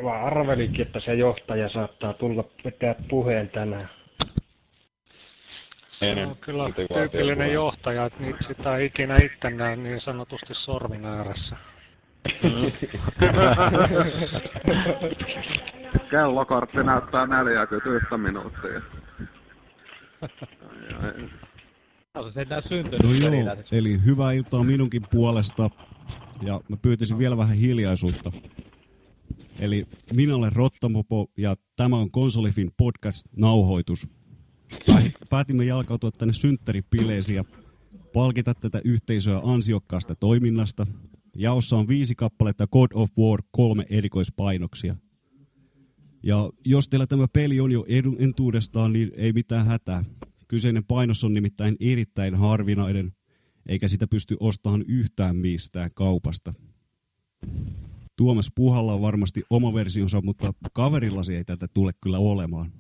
Mä arvelinkin, että se johtaja saattaa tulla pitää puheen tänään. Se on kyllä tyypillinen johtaja, että niitä sitä ei ikinä itse näe niin sanotusti sorvin ääressä. Kellokortti näyttää 41 minuuttia. Se näin syntynyt. No joo, eli hyvää iltaa minunkin puolesta. Ja mä pyytäisin vielä vähän hiljaisuutta. Eli minä olen Rottamopo ja tämä on KonsoliFIN podcast-nauhoitus. Päätimme jalkautua tänne synttäripileisiin ja palkita tätä yhteisöä ansiokkaasta toiminnasta. Jaossa on 5 kappaletta God of War 3 erikoispainoksia. Ja jos teillä tämä peli on jo entuudestaan, niin ei mitään hätää. Kyseinen painos on nimittäin erittäin harvinainen, eikä sitä pysty ostamaan yhtään mistään kaupasta. Tuomas Puhalla on varmasti oma versionsa, mutta kaverillasi ei tätä tule kyllä olemaan.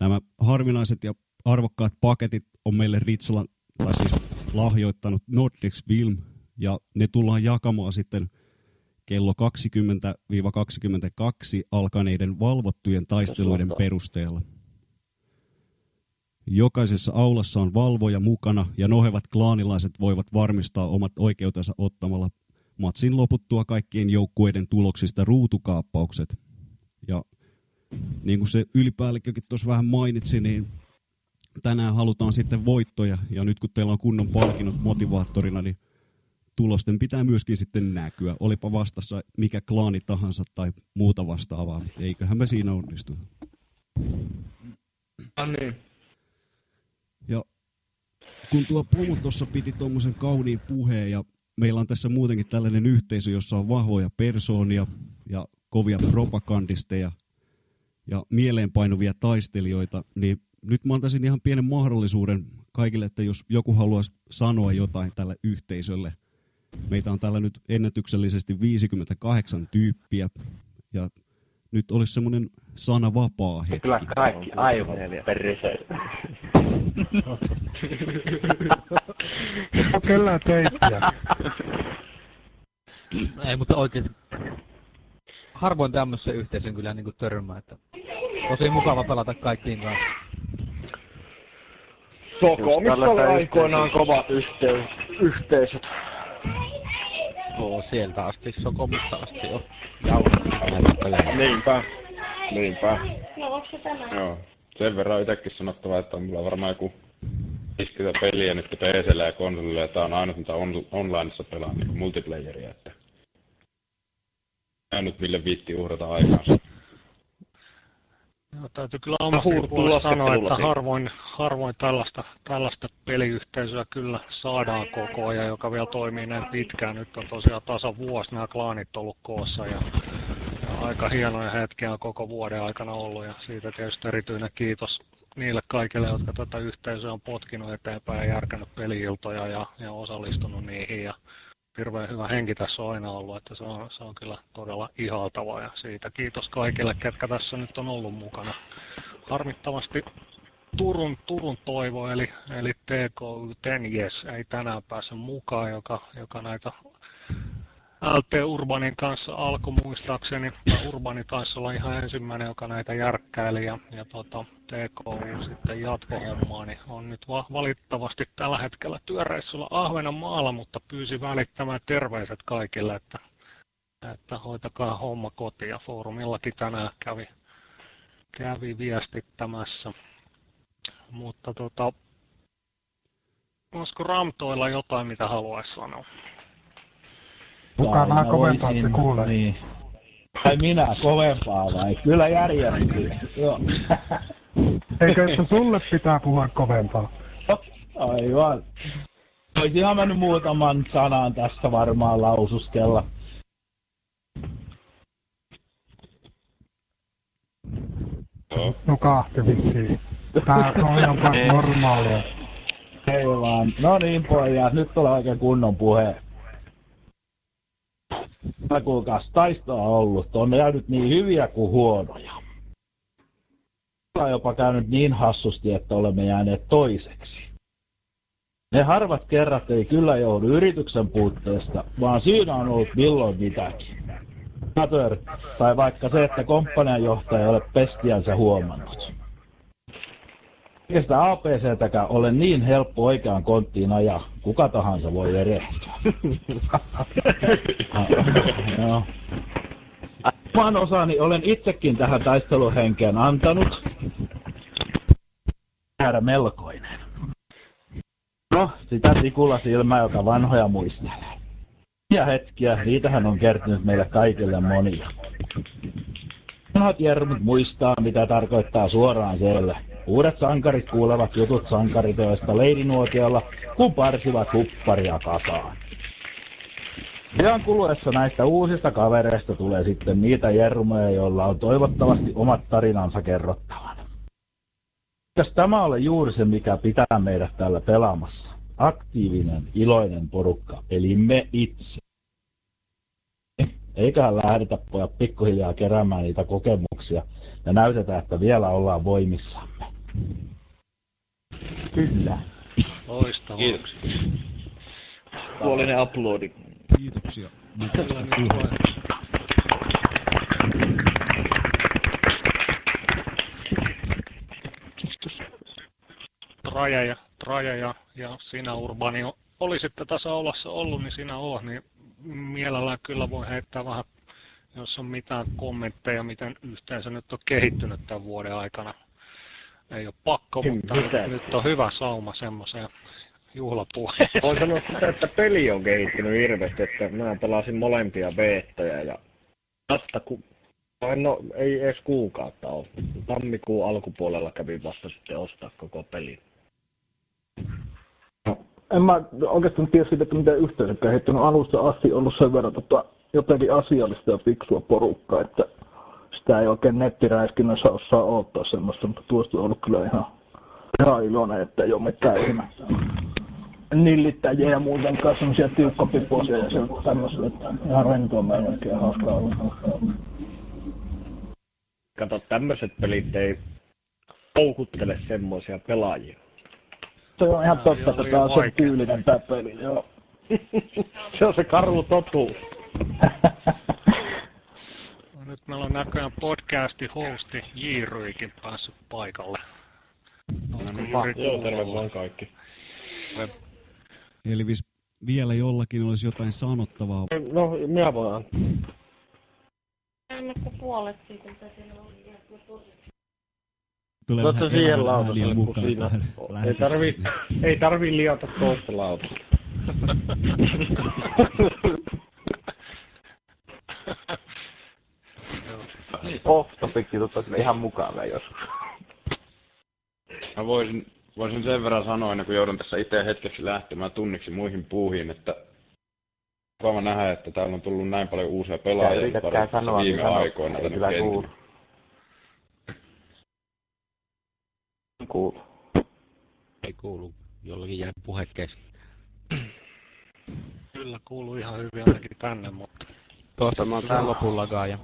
Nämä harvinaiset ja arvokkaat paketit on meille Ritsala, tai siis lahjoittanut Nordisk Film, ja ne tullaan jakamaan sitten kello 20-22 alkaneiden valvottujen taisteluiden perusteella. Jokaisessa aulassa on valvoja mukana, ja nohevat klaanilaiset voivat varmistaa omat oikeutensa ottamalla matsin loputtua kaikkien joukkueiden tuloksista ruutukaappaukset. Ja niin kuin se ylipäällikkökin tuossa vähän mainitsi, niin tänään halutaan sitten voittoja. Ja nyt kun teillä on kunnon palkinnot motivaattorina, niin tulosten pitää myöskin sitten näkyä. Olipa vastassa mikä klaani tahansa tai muuta vastaavaa. Eiköhän me siinä onnistuta. Anni. Ja kun tuo Pumu tuossa piti tuommoisen kauniin puheen ja meillä on tässä muutenkin tällainen yhteisö, jossa on vahvoja persoonia ja kovia propagandisteja ja mieleenpainuvia taistelijoita, niin nyt mä antaisin ihan pienen mahdollisuuden kaikille, että jos joku haluaisi sanoa jotain tälle yhteisölle. Meitä on täällä nyt ennätyksellisesti 58 tyyppiä ja nyt olisi semmoinen sanavapaa hetki. Kyllä kaikki aivan periseet. Kyllä teitä. Ei, mutta oikeesti harvoin tämmöisen yhteisön kyllä niinku törmää, että tosi mukava pelata kaikkiin kanssa. Socomissa oli aikoinaan kovat yhteisöt. Sieltä asti, Socomista asti on jauhaa. Niinpä. No onko se tämä? Joo. Sen verran itsekin sanottava, että on mulla varmaan joku 50 peliä nyt PC:llä ja konsolilla, ja tää on ainut mitä onlineissa pelaa, niinku multiplayeria, että mä nyt mille viitti uhrata aikaansa. Joo, täytyy kyllä omasta puolella sanoa, että harvoin tällaista peliyhteisöä kyllä saadaan koko ajan, joka vielä toimii näin pitkään. Nyt on tosiaan tasa vuosi nämä klaanit ollut koossa ja aika hienoja hetkiä on koko vuoden aikana ollut. Ja siitä tietysti erityinen kiitos niille kaikille, jotka tätä yhteisöä on potkinut eteenpäin ja järkännyt peli-iltoja ja osallistunut niihin. Ja hirveän hyvä henki tässä on aina ollut, että se on kyllä todella ihaltavaa ja siitä kiitos kaikille, ketkä tässä nyt on ollut mukana. Harmittavasti Turun toivo, eli TK10 ei tänään pääse mukaan, joka näitä LT Urbanin kanssa alkoi muistaakseni. Urbani taisi olla ihan ensimmäinen, joka näitä järkkäili ja TKU sitten jatkohommaa, niin on nyt valittavasti tällä hetkellä työreissulla Ahvenanmaalla, mutta pyysi välittämään terveiset kaikille, että hoitakaa homma kotiin. Foorumillakin tänään kävi viestittämässä, mutta olisiko Ramtoilla jotain, mitä haluaisi sanoa? Kukaan vähän kovempaa, että kuulee. Niin. Tai minä kovempaa vai? Kyllä järjestetty. Joo. Eikö että sulle pitää puhua kovempaa? Aivan. Olisinhan mä nyt muutaman sanan tästä varmaan lausustella. No kahti vissiin. Tää on ihan normaalia. Ei vaan. No niin pojat, nyt tulee oikein kunnon puhe. Kuulkaas, taistoa on ollut. On jäänyt niin hyviä kuin huonoja. on jopa käynyt niin hassusti, että olemme jääneet toiseksi. Ne harvat kerrat ei kyllä joudu yrityksen puutteesta, vaan syynä on ollut milloin mitäkin. Tai vaikka se, että komppanian johtaja ei ole pestiänsä huomannut. Eikä sitä APCtäkään ole niin helppo oikeaan konttiin ajaa. Kuka tahansa voi erehtyä. No. Oman osani olen itsekin tähän taisteluhenkeen antanut. Määrä melkoinen. No, sitä tikulla silmää, joka vanhoja muistelee. Ja hetkiä, niitähän on kertynyt meille kaikille monia. Vanhat jermut muistaa, mitä tarkoittaa suoraan siellä. Uudet sankarit kuulevat jutut sankariteoista leidinuotiolla, kun parsivat hupparia kasaan. Ajan kuluessa näistä uusista kavereista tulee sitten niitä jermoja, joilla on toivottavasti omat tarinansa kerrottavana. Jos tämä ole juuri se, mikä pitää meidät täällä pelaamassa. Aktiivinen, iloinen porukka, eli me itse. Eiköhän lähdetä pojat pikkuhiljaa keräämään niitä kokemuksia ja näytetään, että vielä ollaan voimissamme. Kyllä. Loistavaa. Kiitoksia. Puolinen uploadi. Kiitoksia. Traja ja sinä Urbani, olisitte tasaolassa ollut, niin sinä oot, niin mielellään kyllä voi heittää vähän, jos on mitään kommentteja, miten yhteensä nyt on kehittynyt tämän vuoden aikana. Ei ole pakko, mutta nyt on hyvä sauma semmoiseen juhlapuheeseen. Voin sanoa sitä, että peli on kehittynyt hirveästi, että mä pelasin molempia beettoja ja vasta kun... No ei edes kuukautta ole. Tammikuun alkupuolella kävin vasta sitten ostaa koko peli. En mä oikeastaan tiedä siitä, että mitä yhteensä kehittynyt alusta asti ollut sen verran jotenkin asiallista ja fiksua porukkaa, että sitä ei oikein nettiräiskinnässä osaa odottaa semmoista, mutta tuosta on ollut kyllä ihan iloinen, että ei ole mitään ihmettä. Nillittäjiä ja muutenkaan semmoisia tiukkapipoisia ja tämmöisiä, että ihan rentoa mä en oikein hauskaa ollut. Kato, tämmöiset pelit ei poukuttele semmoisia pelaajia. Se on ihan totta, että tää on sen tyylinen tää peli, joo. Se on se karu totuus. No, nyt meillä on näköjään podcasti-hosti Jyrikin päässyt paikalle. Joo, terve vaan kaikki. Eli vielä jollakin olisi jotain sanottavaa. No, minä voin. Annakko puolet siitä, mitä siellä on. Tulee totta siihen lautalle, kun siinä ei tarvii liata toista lautasta. Off-topikki tuottaa sille ihan mukavaa joskus. Mä voisin sen verran sanoa, ennen kuin joudun tässä itse hetkeksi lähtemään tunniksi muihin puuhiin, että mukava nähdä, että täällä on tullut näin paljon uusia pelaajia parissa viime aikoina tänne kentälle. Kuulu. Ei kuulu. Jollakin jää puhe kesken. Kyllä kuuluu ihan hyvin ainakin tänne, mutta... Tuossa mä oon täällä lopun lagaaja.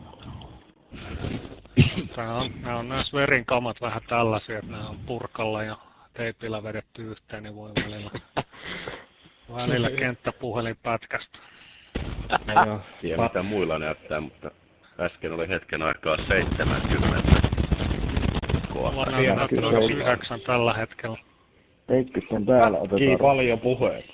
Nää on nää SVERin kamat vähän tällaisia, että nää on purkalla ja teipillä vedetty yhteen, niin voi välillä kenttäpuhelin pätkästä. No, tiedä mitä muilla näyttää, mutta äsken oli hetken aikaa 70. Olen noin 9 tällä hetkellä. Eikkisten täällä otetaan. Kii paljon puheita.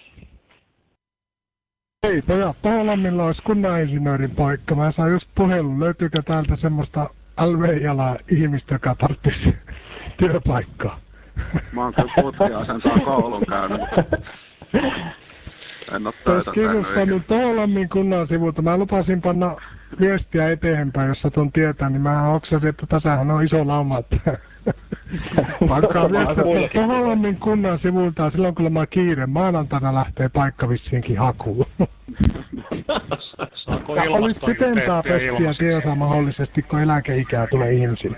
Hei pojat, Pohjalammilla olisi kunnaninsinöörin paikka. Mä saan just puhelun. Löytyykö täältä semmoista alveijalaa ihmistä, joka tarvitsisi työpaikkaa? Mä oon kyllä putkiasentaa koulun käynyt. En oo töitä tehnyt. Pohjalammin kunnan sivulta. Mä lupasin panna viestiä eteenpäin, jos sä tietää, niin mä oksasin, että tässähän on iso lauma, että pankaa viestiä Pohjalammin kunnan sivulta, silloin kun mä kiire, maanantaina lähtee paikka vissiinkin hakuun. Olisi pitempää pestiä tiedossa mahdollisesti, kun eläkeikää tulee ihmisille.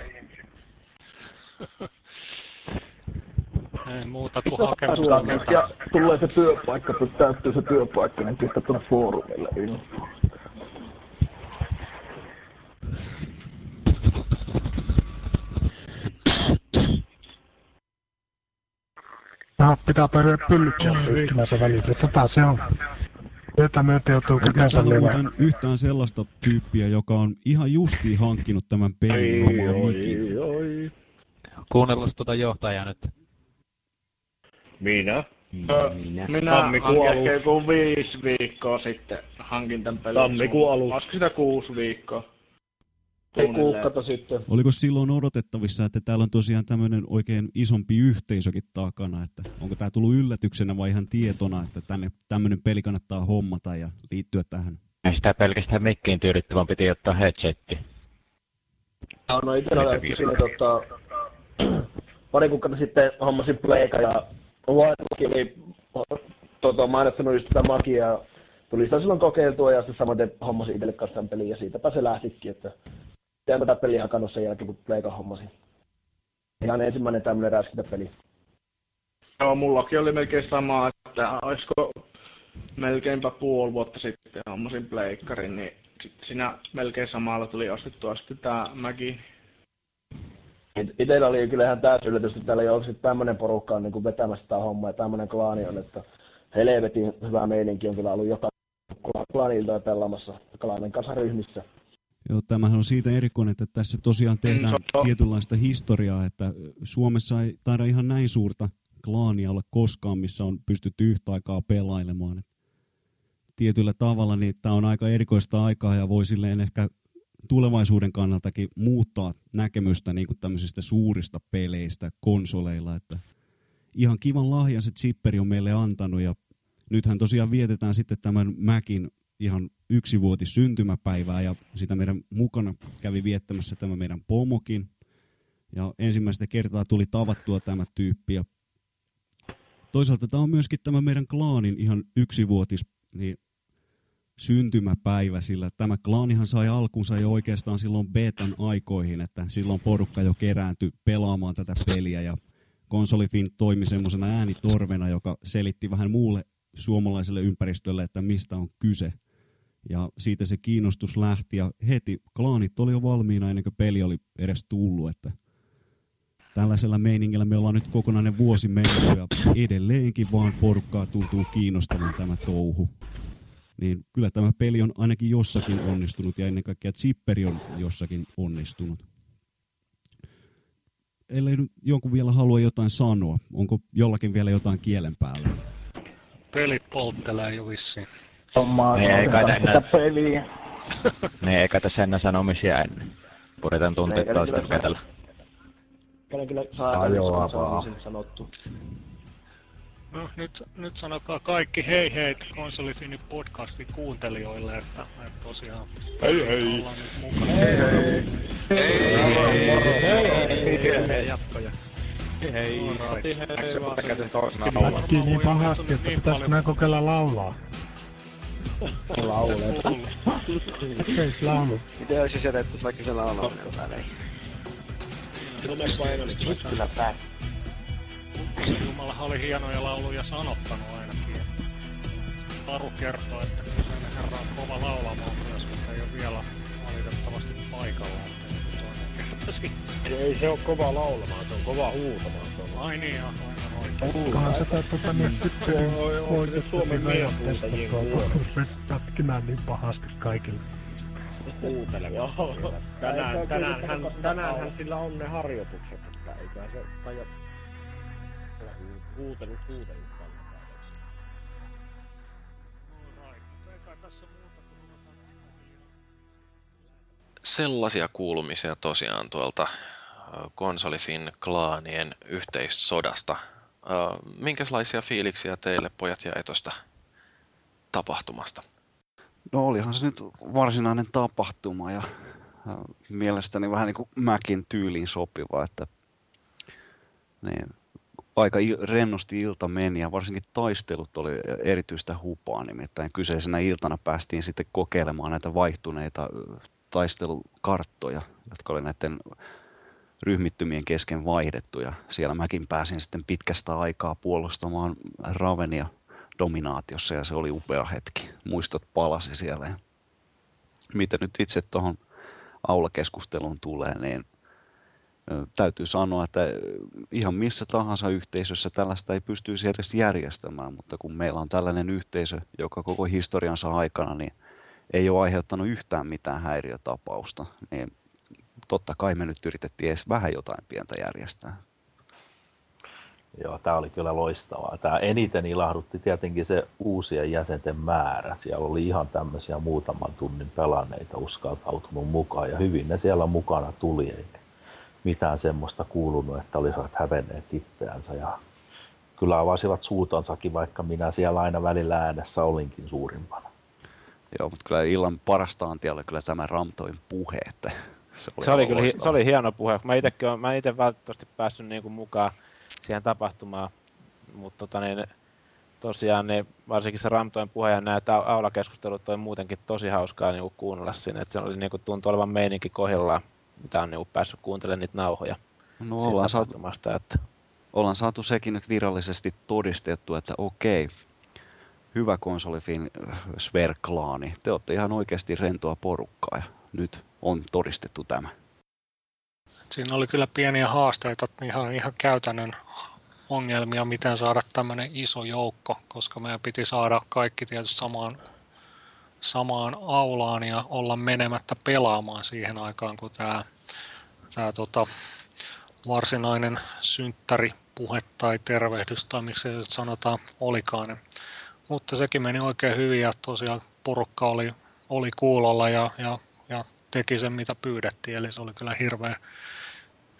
Ei muuta kuin hakemusta. Ja tulee se työpaikka, kun täyttyy se työpaikka, niin pistä tuon foorumille infoon. Aha, pitää pärjää pyllykkään pyyhkimänsä väliin, että tätä se on. Tätä myötä joutuu kokeensä levää. Yhtään sellaista tyyppiä, joka on ihan justiin hankkinut tämän pelin omaan mikin. Kuunnellaan tuota johtajaa nyt. Minä hankin ehkä joku 5 viikkoa sitten hankin tämän pelin. Tammikuun alussa. Olisiko sitä 6 viikkoa? Ei kuukkata sitten. Oliko silloin odotettavissa, että täällä on tosiaan tämmöinen oikein isompi yhteisökin takana, että onko tää tullut yllätyksenä vai ihan tietona, että tänne tämmöinen peli kannattaa hommata ja liittyä tähän? Ei sitä pelkästään mikkiin tyydytty, vaan piti ottaa headsetti. No itse ajattelin siinä pari kuukautta sitten hommasin pleikan ja Whitekin oli mainittanut just sitä magiaa. Tuli sitä silloin kokeiltua ja sitten samaten hommasin itselle kanssa tämän pelin ja siitäpä se lähtikin, että tein tätä peliä hakannut sen jälkeen kun pleikan hommasin. Ihan ensimmäinen tämmöinen räskintäpeli. Joo, mullakin oli melkein sama, että olisiko melkeinpä puoli vuotta sitten hommasin pleikkarin, niin sitten siinä melkein samalla tuli ostettua sitten tää Magi. Itellä oli kyllähän täysin yllätys, että täällä ei ole tämmöinen porukka on niin kuin vetämässä sitä hommaa ja tämmöinen klaani on, että helvetin hyvä meininki on kyllä ollut jotain klaanilta pelaamassa klaanin kanssa ryhmissä. Joo, tämähän on siitä erikoinen, että tässä tosiaan tehdään tietynlaista historiaa, että Suomessa ei taida ihan näin suurta klaania olla koskaan, missä on pystytty yhtä aikaa pelailemaan. Tietyllä tavalla niin tämä on aika erikoista aikaa ja voi silleen ehkä tulevaisuuden kannaltakin muuttaa näkemystä niin kuin tämmöisistä suurista peleistä konsoleilla, että ihan kivan lahjan se Zipperi on meille antanut ja nythän tosiaan vietetään sitten tämän Mäkin ihan 1-vuotis syntymäpäivää ja sitä meidän mukana kävi viettämässä tämä meidän pomokin ja ensimmäistä kertaa tuli tavattua tämä tyyppi ja toisaalta tämä on myöskin tämä meidän klaanin ihan 1-vuotis niin syntymäpäivä, sillä tämä klaanihan sai alkunsa jo oikeastaan silloin betan aikoihin, että silloin porukka jo kerääntyi pelaamaan tätä peliä ja KonsoliFIN toimi semmoisena äänitorvena, joka selitti vähän muulle suomalaiselle ympäristölle, että mistä on kyse. Ja siitä se kiinnostus lähti ja heti klaanit oli jo valmiina ennen kuin peli oli edes tullut. Että tällaisella meiningillä me ollaan nyt kokonainen vuosi mennyt ja edelleenkin vaan porukkaa tuntuu kiinnostavan tämä touhu. Niin kyllä tämä peli on ainakin jossakin onnistunut ja ennen kaikkea Zipperi on jossakin onnistunut. Ellei jonkun vielä halua jotain sanoa, onko jollakin vielä jotain kielen päällä? Peli polttelee jo vissiin. Ei kai tässä enää sanomisia ennen. Puretaan tunteet taas kätellä. Kyllä saa aina sanottu. No, nyt sanokaa kaikki hei KonsoliFINin podcastin kuuntelijoille, että tosiaan hei. Ollaan nyt mukana. Hei. Jatkoja. Hei. Ottakäsin toisenaan laulaa. Mäkkiin niin pahasti, että pitäisikö näin kokeilla laulaa? Laulee. Ei laulu. Miten olisi jätetty vaikka se laulaminen väliin? Nyt kyllä päätty. Ukkosenjumalahan oli hienoja lauluja sanottanut ainakin. Taru kertoo, että kyseinen herra on kova laulamaan myös, mutta ei ole vielä valitettavasti paikallaan. Ei se ole kova laulamaan, se on kova huutamaan. Ai niin, on oikein. Huutamaan. Onko se Suomen meidän huutajien huutamaan? Pätkimään niin pahasti kaikille. Huutelemaan. Tänäänhän sillä on ne harjoitukset, että eiköhän se tajua. Huutelut kannattaa. Sellaisia kuulumisia tosiaan tuolta KonsoliFIN klaanien yhteissodasta. Minkälaisia fiiliksiä teille pojat jäi tuosta tapahtumasta? No olihan se nyt varsinainen tapahtuma ja mielestäni vähän niin kuin Mäkin tyyliin sopiva, että niin. Aika rennosti ilta meni ja varsinkin taistelut oli erityistä hupaa, nimittäin kyseisenä iltana päästiin sitten kokeilemaan näitä vaihtuneita taistelukarttoja, jotka oli näiden ryhmittymien kesken vaihdettu ja siellä mäkin pääsin sitten pitkästä aikaa puolustamaan Ravenia dominaatiossa ja se oli upea hetki. Muistot palasi siellä. Ja mitä nyt itse tuohon aulakeskusteluun tulee, niin Täytyy sanoa, että ihan missä tahansa yhteisössä tällaista ei pystyisi edes järjestämään, mutta kun meillä on tällainen yhteisö, joka koko historiansa aikana niin ei ole aiheuttanut yhtään mitään häiriötapausta, niin totta kai me nyt yritettiin edes vähän jotain pientä järjestää. Joo, tämä oli kyllä loistavaa. Tämä eniten ilahdutti tietenkin se uusien jäsenten määrä. Siellä oli ihan tämmöisiä muutaman tunnin pelanneita uskaltautunut mukaan ja hyvin ne siellä mukana tuli, eikä mitään semmoista kuulunut, että olisivat hävenneet itseänsä. Ja kyllä avasivat suutansakin, vaikka minä siellä aina välillä äänessä olinkin suurimpana. Joo, mutta kyllä illan parasta antia oli kyllä tämä Ramtoin puhe. Että se oli hieno puhe. Mä itse välttämättä päässyt niin kuin mukaan siihen tapahtumaan, mutta tosiaan niin varsinkin se Ramtoin puhe ja nämä aulakeskustelut oli muutenkin tosi hauskaa niin kuin kuunnella sinne. Että se oli niin kuin tuntui olevan meininki kohdillaan, mitä on niin kuin päässyt kuuntelemaan niitä nauhoja. No ollaan saatu sekin nyt virallisesti todistettu, että okei, hyvä KonsoliFIN SVER-klaani, te olette ihan oikeasti rentoa porukkaa ja nyt on todistettu tämä. Siinä oli kyllä pieniä haasteita, ihan käytännön ongelmia, miten saada tämmöinen iso joukko, koska meidän piti saada kaikki tietysti samaan aulaan ja olla menemättä pelaamaan siihen aikaan, kun tämä varsinainen synttäripuhe tai tervehdys tai miksi se sanotaan olikaan. Mutta sekin meni oikein hyvin ja tosiaan porukka oli kuulolla ja teki sen mitä pyydettiin, eli se oli kyllä hirveän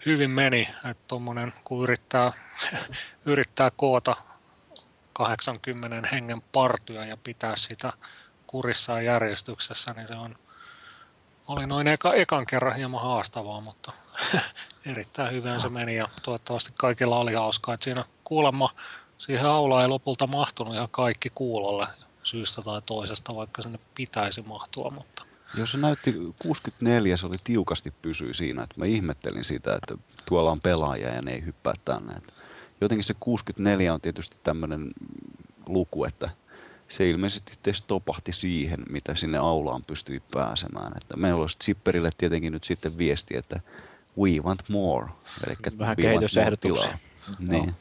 hyvin meni, että tuommoinen kun yrittää koota 80 hengen partyä ja pitää sitä kurissaan järjestyksessä, niin se oli noin ekan kerran hieman haastavaa, mutta erittäin hyvään se meni ja toivottavasti kaikilla oli hauskaa, että siinä kuulemma siihen aulaan ei lopulta mahtunut ihan kaikki kuulolle syystä tai toisesta, vaikka sinne pitäisi mahtua, mutta jos se näytti 64, se oli tiukasti pysyi siinä, että mä ihmettelin sitä, että tuolla on pelaajia ja ne ei hyppää tänne. Jotenkin se 64 on tietysti tämmöinen luku, että se ilmeisesti topahti siihen, mitä sinne aulaan pystyi pääsemään. Että meillä olisi Zipperille tietenkin nyt sitten viesti, että we want more. Eli vähän kehitysehdotuksia. Niin.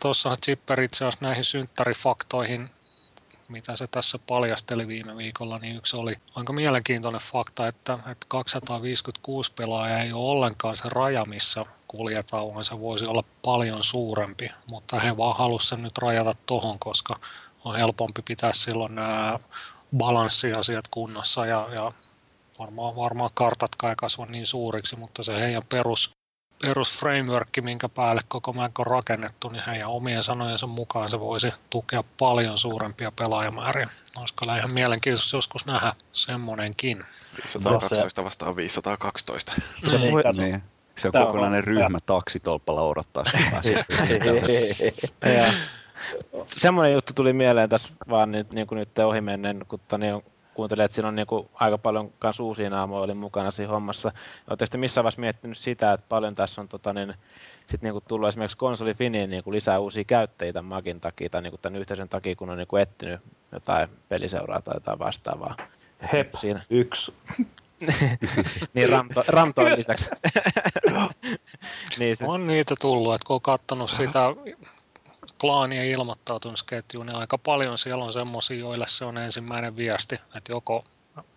Tuossahan Zipper itse asiassa näihin synttärifaktoihin, mitä se tässä paljasteli viime viikolla, niin yksi oli aika mielenkiintoinen fakta, että 256 pelaajaa ei ole ollenkaan se raja, missä kuljetaan, vaan se voisi olla paljon suurempi, mutta he vaan halusivat sen nyt rajata tuohon, koska on helpompi pitää silloin nämä balanssiasiat kunnossa ja varmaan kartatkaan ei kasva niin suuriksi, mutta se heidän perusframeworkki, minkä päälle koko MAG on rakennettu, niin heidän omien sanojensa mukaan se voisi tukea paljon suurempia pelaajamääriä. Olisi kyllä ihan mielenkiintoista joskus nähdä semmoinenkin. 512 vastaan 512. Niin. Se on kokonainen ryhmä taksitolpalla odottaa sitä asiaa. Semmoinen juttu tuli mieleen tässä vaan nyt ohimennen, kun kuuntelin, että siinä on aika paljon myös uusia naamoja oli mukana siinä hommassa. Oletteko te missään vaiheessa miettinyt sitä, että paljon tässä on tullut esimerkiksi KonsoliFINiin lisää uusia käyttäjiä tämän MAGin takia tai tämän yhteisön takia, kun on etsinyt jotain peliseuraa tai jotain vastaavaa? Hep, siinä. Yksi. Niin Ramtoin lisäksi. Niin, on niitä tullut, että kun on katsonut sitä klaanien ilmoittautumisketjuun, niin aika paljon siellä on semmoisia, joille se on ensimmäinen viesti, että joko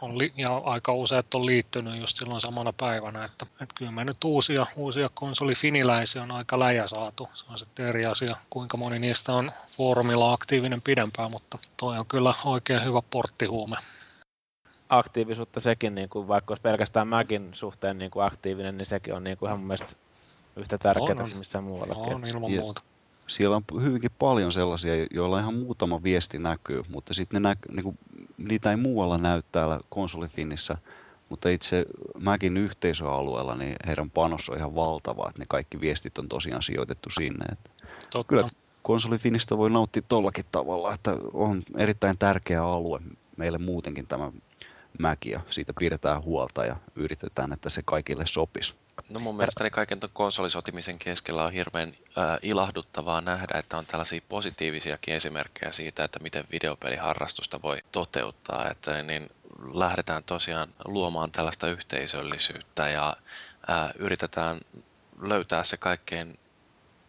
on, ja aika useat on liittynyt just silloin samana päivänä, että kyllä me nyt uusia KonsoliFINiläisiä on aika läjä saatu, se on sitten eri asia, kuinka moni niistä on foorumilla aktiivinen pidempään, mutta toi on kyllä oikein hyvä porttihuume. Aktiivisuutta sekin, niin kuin vaikka olisi pelkästään MAGin suhteen niin kuin aktiivinen, niin sekin on niin kuin ihan mun mielestä yhtä tärkeää kuin missään muuallakin. On ilman muuta. Siellä on hyvinkin paljon sellaisia, joilla ihan muutama viesti näkyy, mutta sitten niitä ei muualla näy täällä KonsoliFINissä, mutta itse MAGin yhteisöalueella niin heidän panos on ihan valtava, että ne kaikki viestit on tosiaan sijoitettu sinne. Kyllä KonsoliFINistä voi nauttia tollakin tavalla, että on erittäin tärkeä alue meille muutenkin tämä MAG ja siitä pidetään huolta ja yritetään, että se kaikille sopisi. No mun mielestäni kaiken tuon konsolisotimisen keskellä on hirveän ilahduttavaa nähdä, että on tällaisia positiivisiakin esimerkkejä siitä, että miten videopeliharrastusta voi toteuttaa. Että niin lähdetään tosiaan luomaan tällaista yhteisöllisyyttä ja yritetään löytää se kaikkein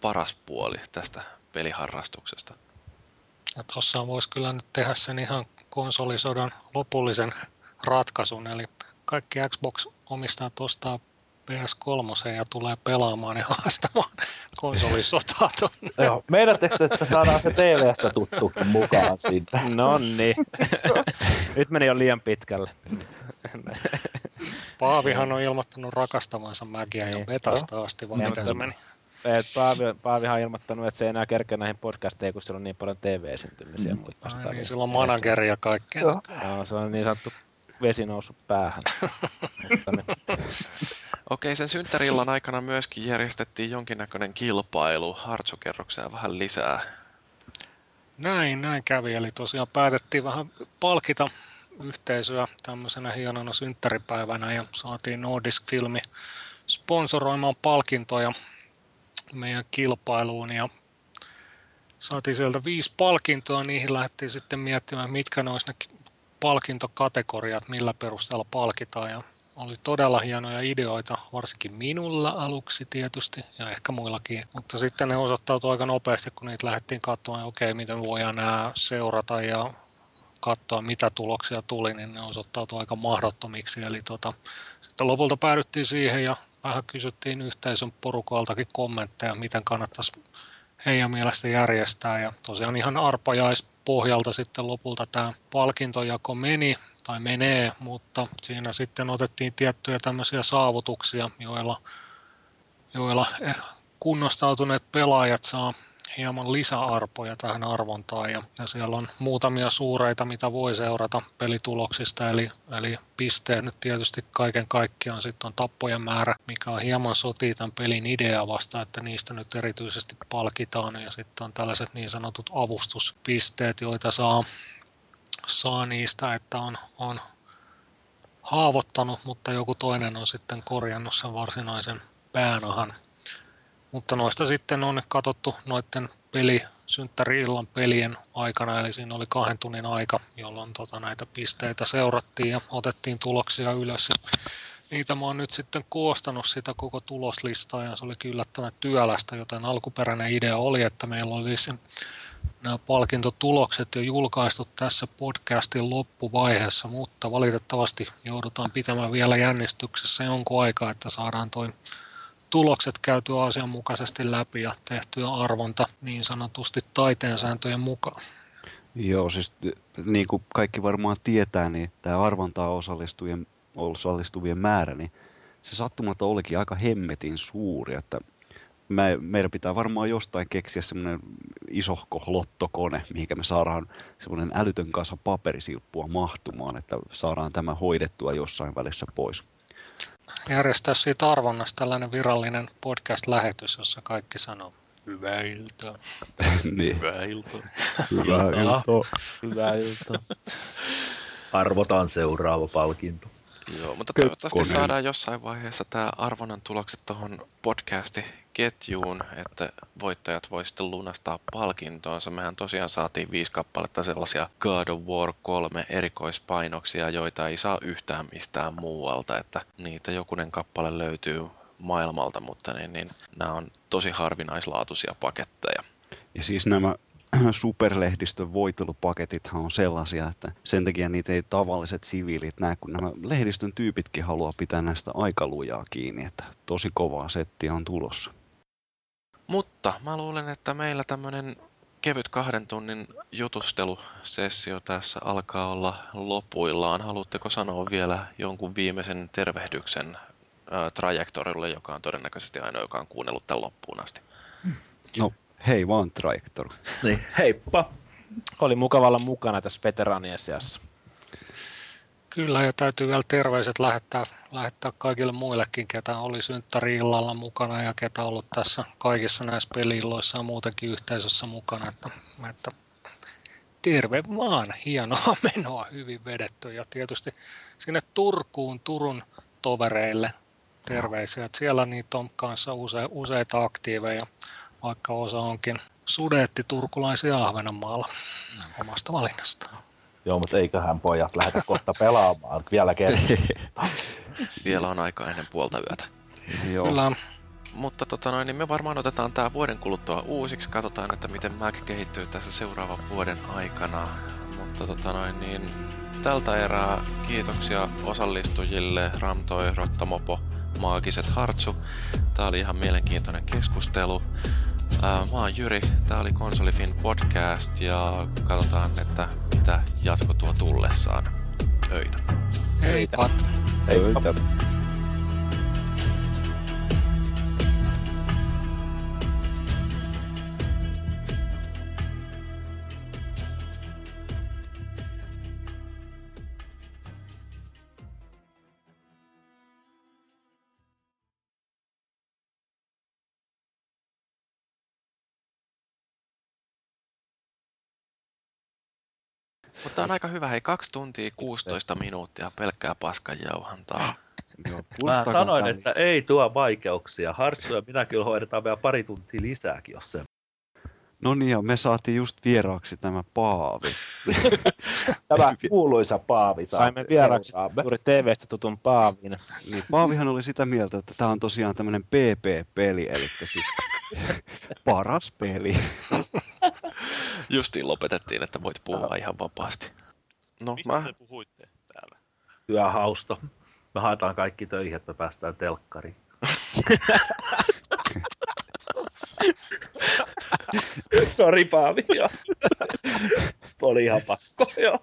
paras puoli tästä peliharrastuksesta. Ja tuossa voisi kyllä nyt tehdä sen ihan konsolisodan lopullisen ratkaisun, eli kaikki Xbox-omistajat ostaa PS3 ja tulee pelaamaan ja haastamaan konsolisotaa tuonne. Joo, meidättekö, että saadaan se TV:stä tuttukin mukaan siitä? Nonni. Nyt meni jo liian pitkälle. Paavihan on ilmoittanut rakastamansa MAGia jo betasta asti, vaan miten se meni? Paavihan on ilmoittanut, että se ei enää kerkeä näihin podcasteihin, kun siellä on niin paljon TV-esiintymisiä. Niin, sillä on manageria kaikkea. No, se on niin sanottu vesi noussut päähän. Okei, sen synttärillan aikana myöskin järjestettiin jonkinnäköinen kilpailu. Hartsu-kerroksia vähän lisää. Näin kävi. Eli tosiaan päätettiin vähän palkita yhteisöä tämmöisenä hienona synttäripäivänä ja saatiin Nordisk Filmi sponsoroimaan palkintoja meidän kilpailuun ja saatiin sieltä 5 palkintoa. Niihin lähdettiin sitten miettimään, mitkä ne olisivat ne palkintokategoriat, millä perusteella palkitaan. Ja oli todella hienoja ideoita, varsinkin minulla aluksi tietysti ja ehkä muillakin. Mutta sitten ne osoittautui aika nopeasti, kun niitä lähdettiin katsomaan, okei, miten voidaan nämä seurata ja katsoa, mitä tuloksia tuli, niin ne osoittautui aika mahdottomiksi. Eli sitten lopulta päädyttiin siihen ja vähän kysyttiin yhteisön porukaltakin kommentteja, miten kannattaisi heidän mielestä järjestää. Ja tosiaan ihan arpajaispohjalta sitten lopulta tämä palkintojako menee, mutta siinä sitten otettiin tiettyjä tämmöisiä saavutuksia, joilla kunnostautuneet pelaajat saa hieman lisäarpoja tähän arvontaan. Ja siellä on muutamia suureita, mitä voi seurata pelituloksista, eli pisteet nyt tietysti kaiken kaikkiaan. Sitten on tappojen määrä, mikä on hieman sotii tämän pelin ideaa vastaan, että niistä nyt erityisesti palkitaan. Ja sitten on tällaiset niin sanotut avustuspisteet, joita saa niistä, että on haavoittanut, mutta joku toinen on sitten korjannut sen varsinaisen päänahan. Mutta noista sitten on katsottu noiden synttäri-illan pelien aikana, eli siinä oli 2 tunnin aika, jolloin näitä pisteitä seurattiin ja otettiin tuloksia ylös. Niitä mä oon nyt sitten koostanut sitä koko tuloslistaa ja se oli yllättävän työlästä, joten alkuperäinen idea oli, että meillä olisi nämä palkintotulokset jo julkaistu tässä podcastin loppuvaiheessa, mutta valitettavasti joudutaan pitämään vielä jännityksessä jonkun aikaa, että saadaan toi tulokset käytyä asianmukaisesti läpi ja tehtyä arvonta niin sanotusti taiteen sääntöjen mukaan. Joo, siis niin kuin kaikki varmaan tietää, niin tämä arvontaan osallistuvien määrä, niin se sattumalta olikin aika hemmetin suuri, että meidän pitää varmaan jostain keksiä semmoinen isohko lottokone, mihinkä me saadaan semmoinen älytön kanssa paperisilppua mahtumaan, että saadaan tämä hoidettua jossain välissä pois. Järjestää siitä arvonnasta tällainen virallinen podcast-lähetys, jossa kaikki sanoo hyvää iltaa. Niin. Hyvää iltaa. Hyvää iltaa. Hyvää iltaa. Arvotaan seuraava palkinto. Joo, mutta toivottavasti saadaan jossain vaiheessa tämä arvonnan tulokset tuohon podcastiketjuun, että voittajat voi sitten lunastaa palkintoonsa. Mehän tosiaan saatiin 5 kappaletta sellaisia God of War 3 erikoispainoksia, joita ei saa yhtään mistään muualta, että niitä jokunen kappale löytyy maailmalta, mutta niin nämä on tosi harvinaislaatuisia paketteja. Ja siis nämä superlehdistön voitelupaketithan on sellaisia, että sen takia niitä ei tavalliset siviilit näe, kun nämä lehdistön tyypitkin haluaa pitää näistä aikalujaa kiinni, että tosi kovaa settiä on tulossa. Mutta mä luulen, että meillä tämmöinen kevyt 2 tunnin jutustelusessio tässä alkaa olla lopuillaan. Haluatteko sanoa vielä jonkun viimeisen tervehdyksen Trajektorille, joka on todennäköisesti ainoa, joka on kuunnellut tämän loppuun asti? No. Hei vaan, Trajektori. Niin. Heippa. Oli mukava olla mukana tässä veteraanien seassa. Kyllä, ja täytyy vielä terveiset lähettää kaikille muillekin, ketä oli synttäri-illalla mukana ja ketä ollut tässä kaikissa näissä peli-illoissa ja muutenkin yhteisössä mukana. Että terve vaan, hienoa menoa, hyvin vedetty. Ja tietysti sinne Turun tovereille terveisiä. Että siellä niitä on kanssa useita aktiiveja. Vaikka osa onkin sudeetti turkulaisia Ahvenanmaalla omasta valinnastaan. Joo, mutta eiköhän pojat lähdetä kohta pelaamaan vielä kerran. Vielä on aika ennen puolta yötä. Joo. Kyllä on. Mutta niin me varmaan otetaan tää vuoden kuluttua uusiksi, katsotaan, että miten MAG kehittyy tässä seuraavan vuoden aikana. Mutta niin tältä erää kiitoksia osallistujille Ramtoi, Rottamopo, Maagiset, Hartsu. Tää oli ihan mielenkiintoinen keskustelu. Mä oon Jyri, tää oli KonsoliFIN podcast ja katsotaan, että mitä jatko tuo tullessaan. Öitä. Heippa! Heippa! Mutta on aika hyvä, hei, 2 tuntia 16 minuuttia pelkkää paskanjauhantaa. Mä sanoin, että ei tuo vaikeuksia. Hartsu ja minä kyllä hoidetaan vielä 2 tuntia lisääkin, jos se... No niin, ja me saatiin just vieraaksi tämä Paavi. Tämä kuuluisa Paavi. Saimme vieraaksi juuri TV:stä tutun Paavin. Niin, Paavihan oli sitä mieltä, että tämä on tosiaan tämmöinen PP-peli, eli siis paras peli. Justiin lopetettiin, että voit puhua ihan vapaasti. No, mistä te puhuitte täällä? Työhausta. Me haetaan kaikki töihin, että me päästään telkkariin. Sori Paavi, joo. Oli ihan pakko, joo.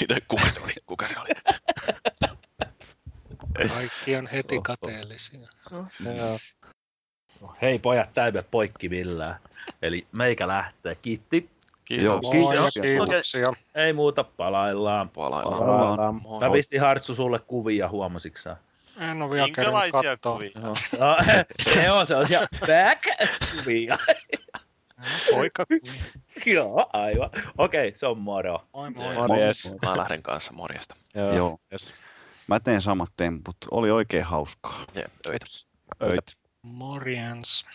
Mitä, kuka se oli? Kuka se oli? Kaikki on heti kateellisia. Joo. No hei pojat, tää ei mene poikki millään. Eli meikä lähtee. Kiitti. Kiitos. Kiitoksia. Ei muuta, palaillaan. Mä pistin Hartsu sulle kuvia, huomasitko sä? En oo vielä kerran kattoo. Ne on sellaisia back-kuvia. Poika kuvia. Joo, aivan. Okei, se on moro. Morjes. Mä lähden kanssa, morjesta. Joo. Mä teen samat temput. Oli oikein hauskaa. Öitä. Morjens.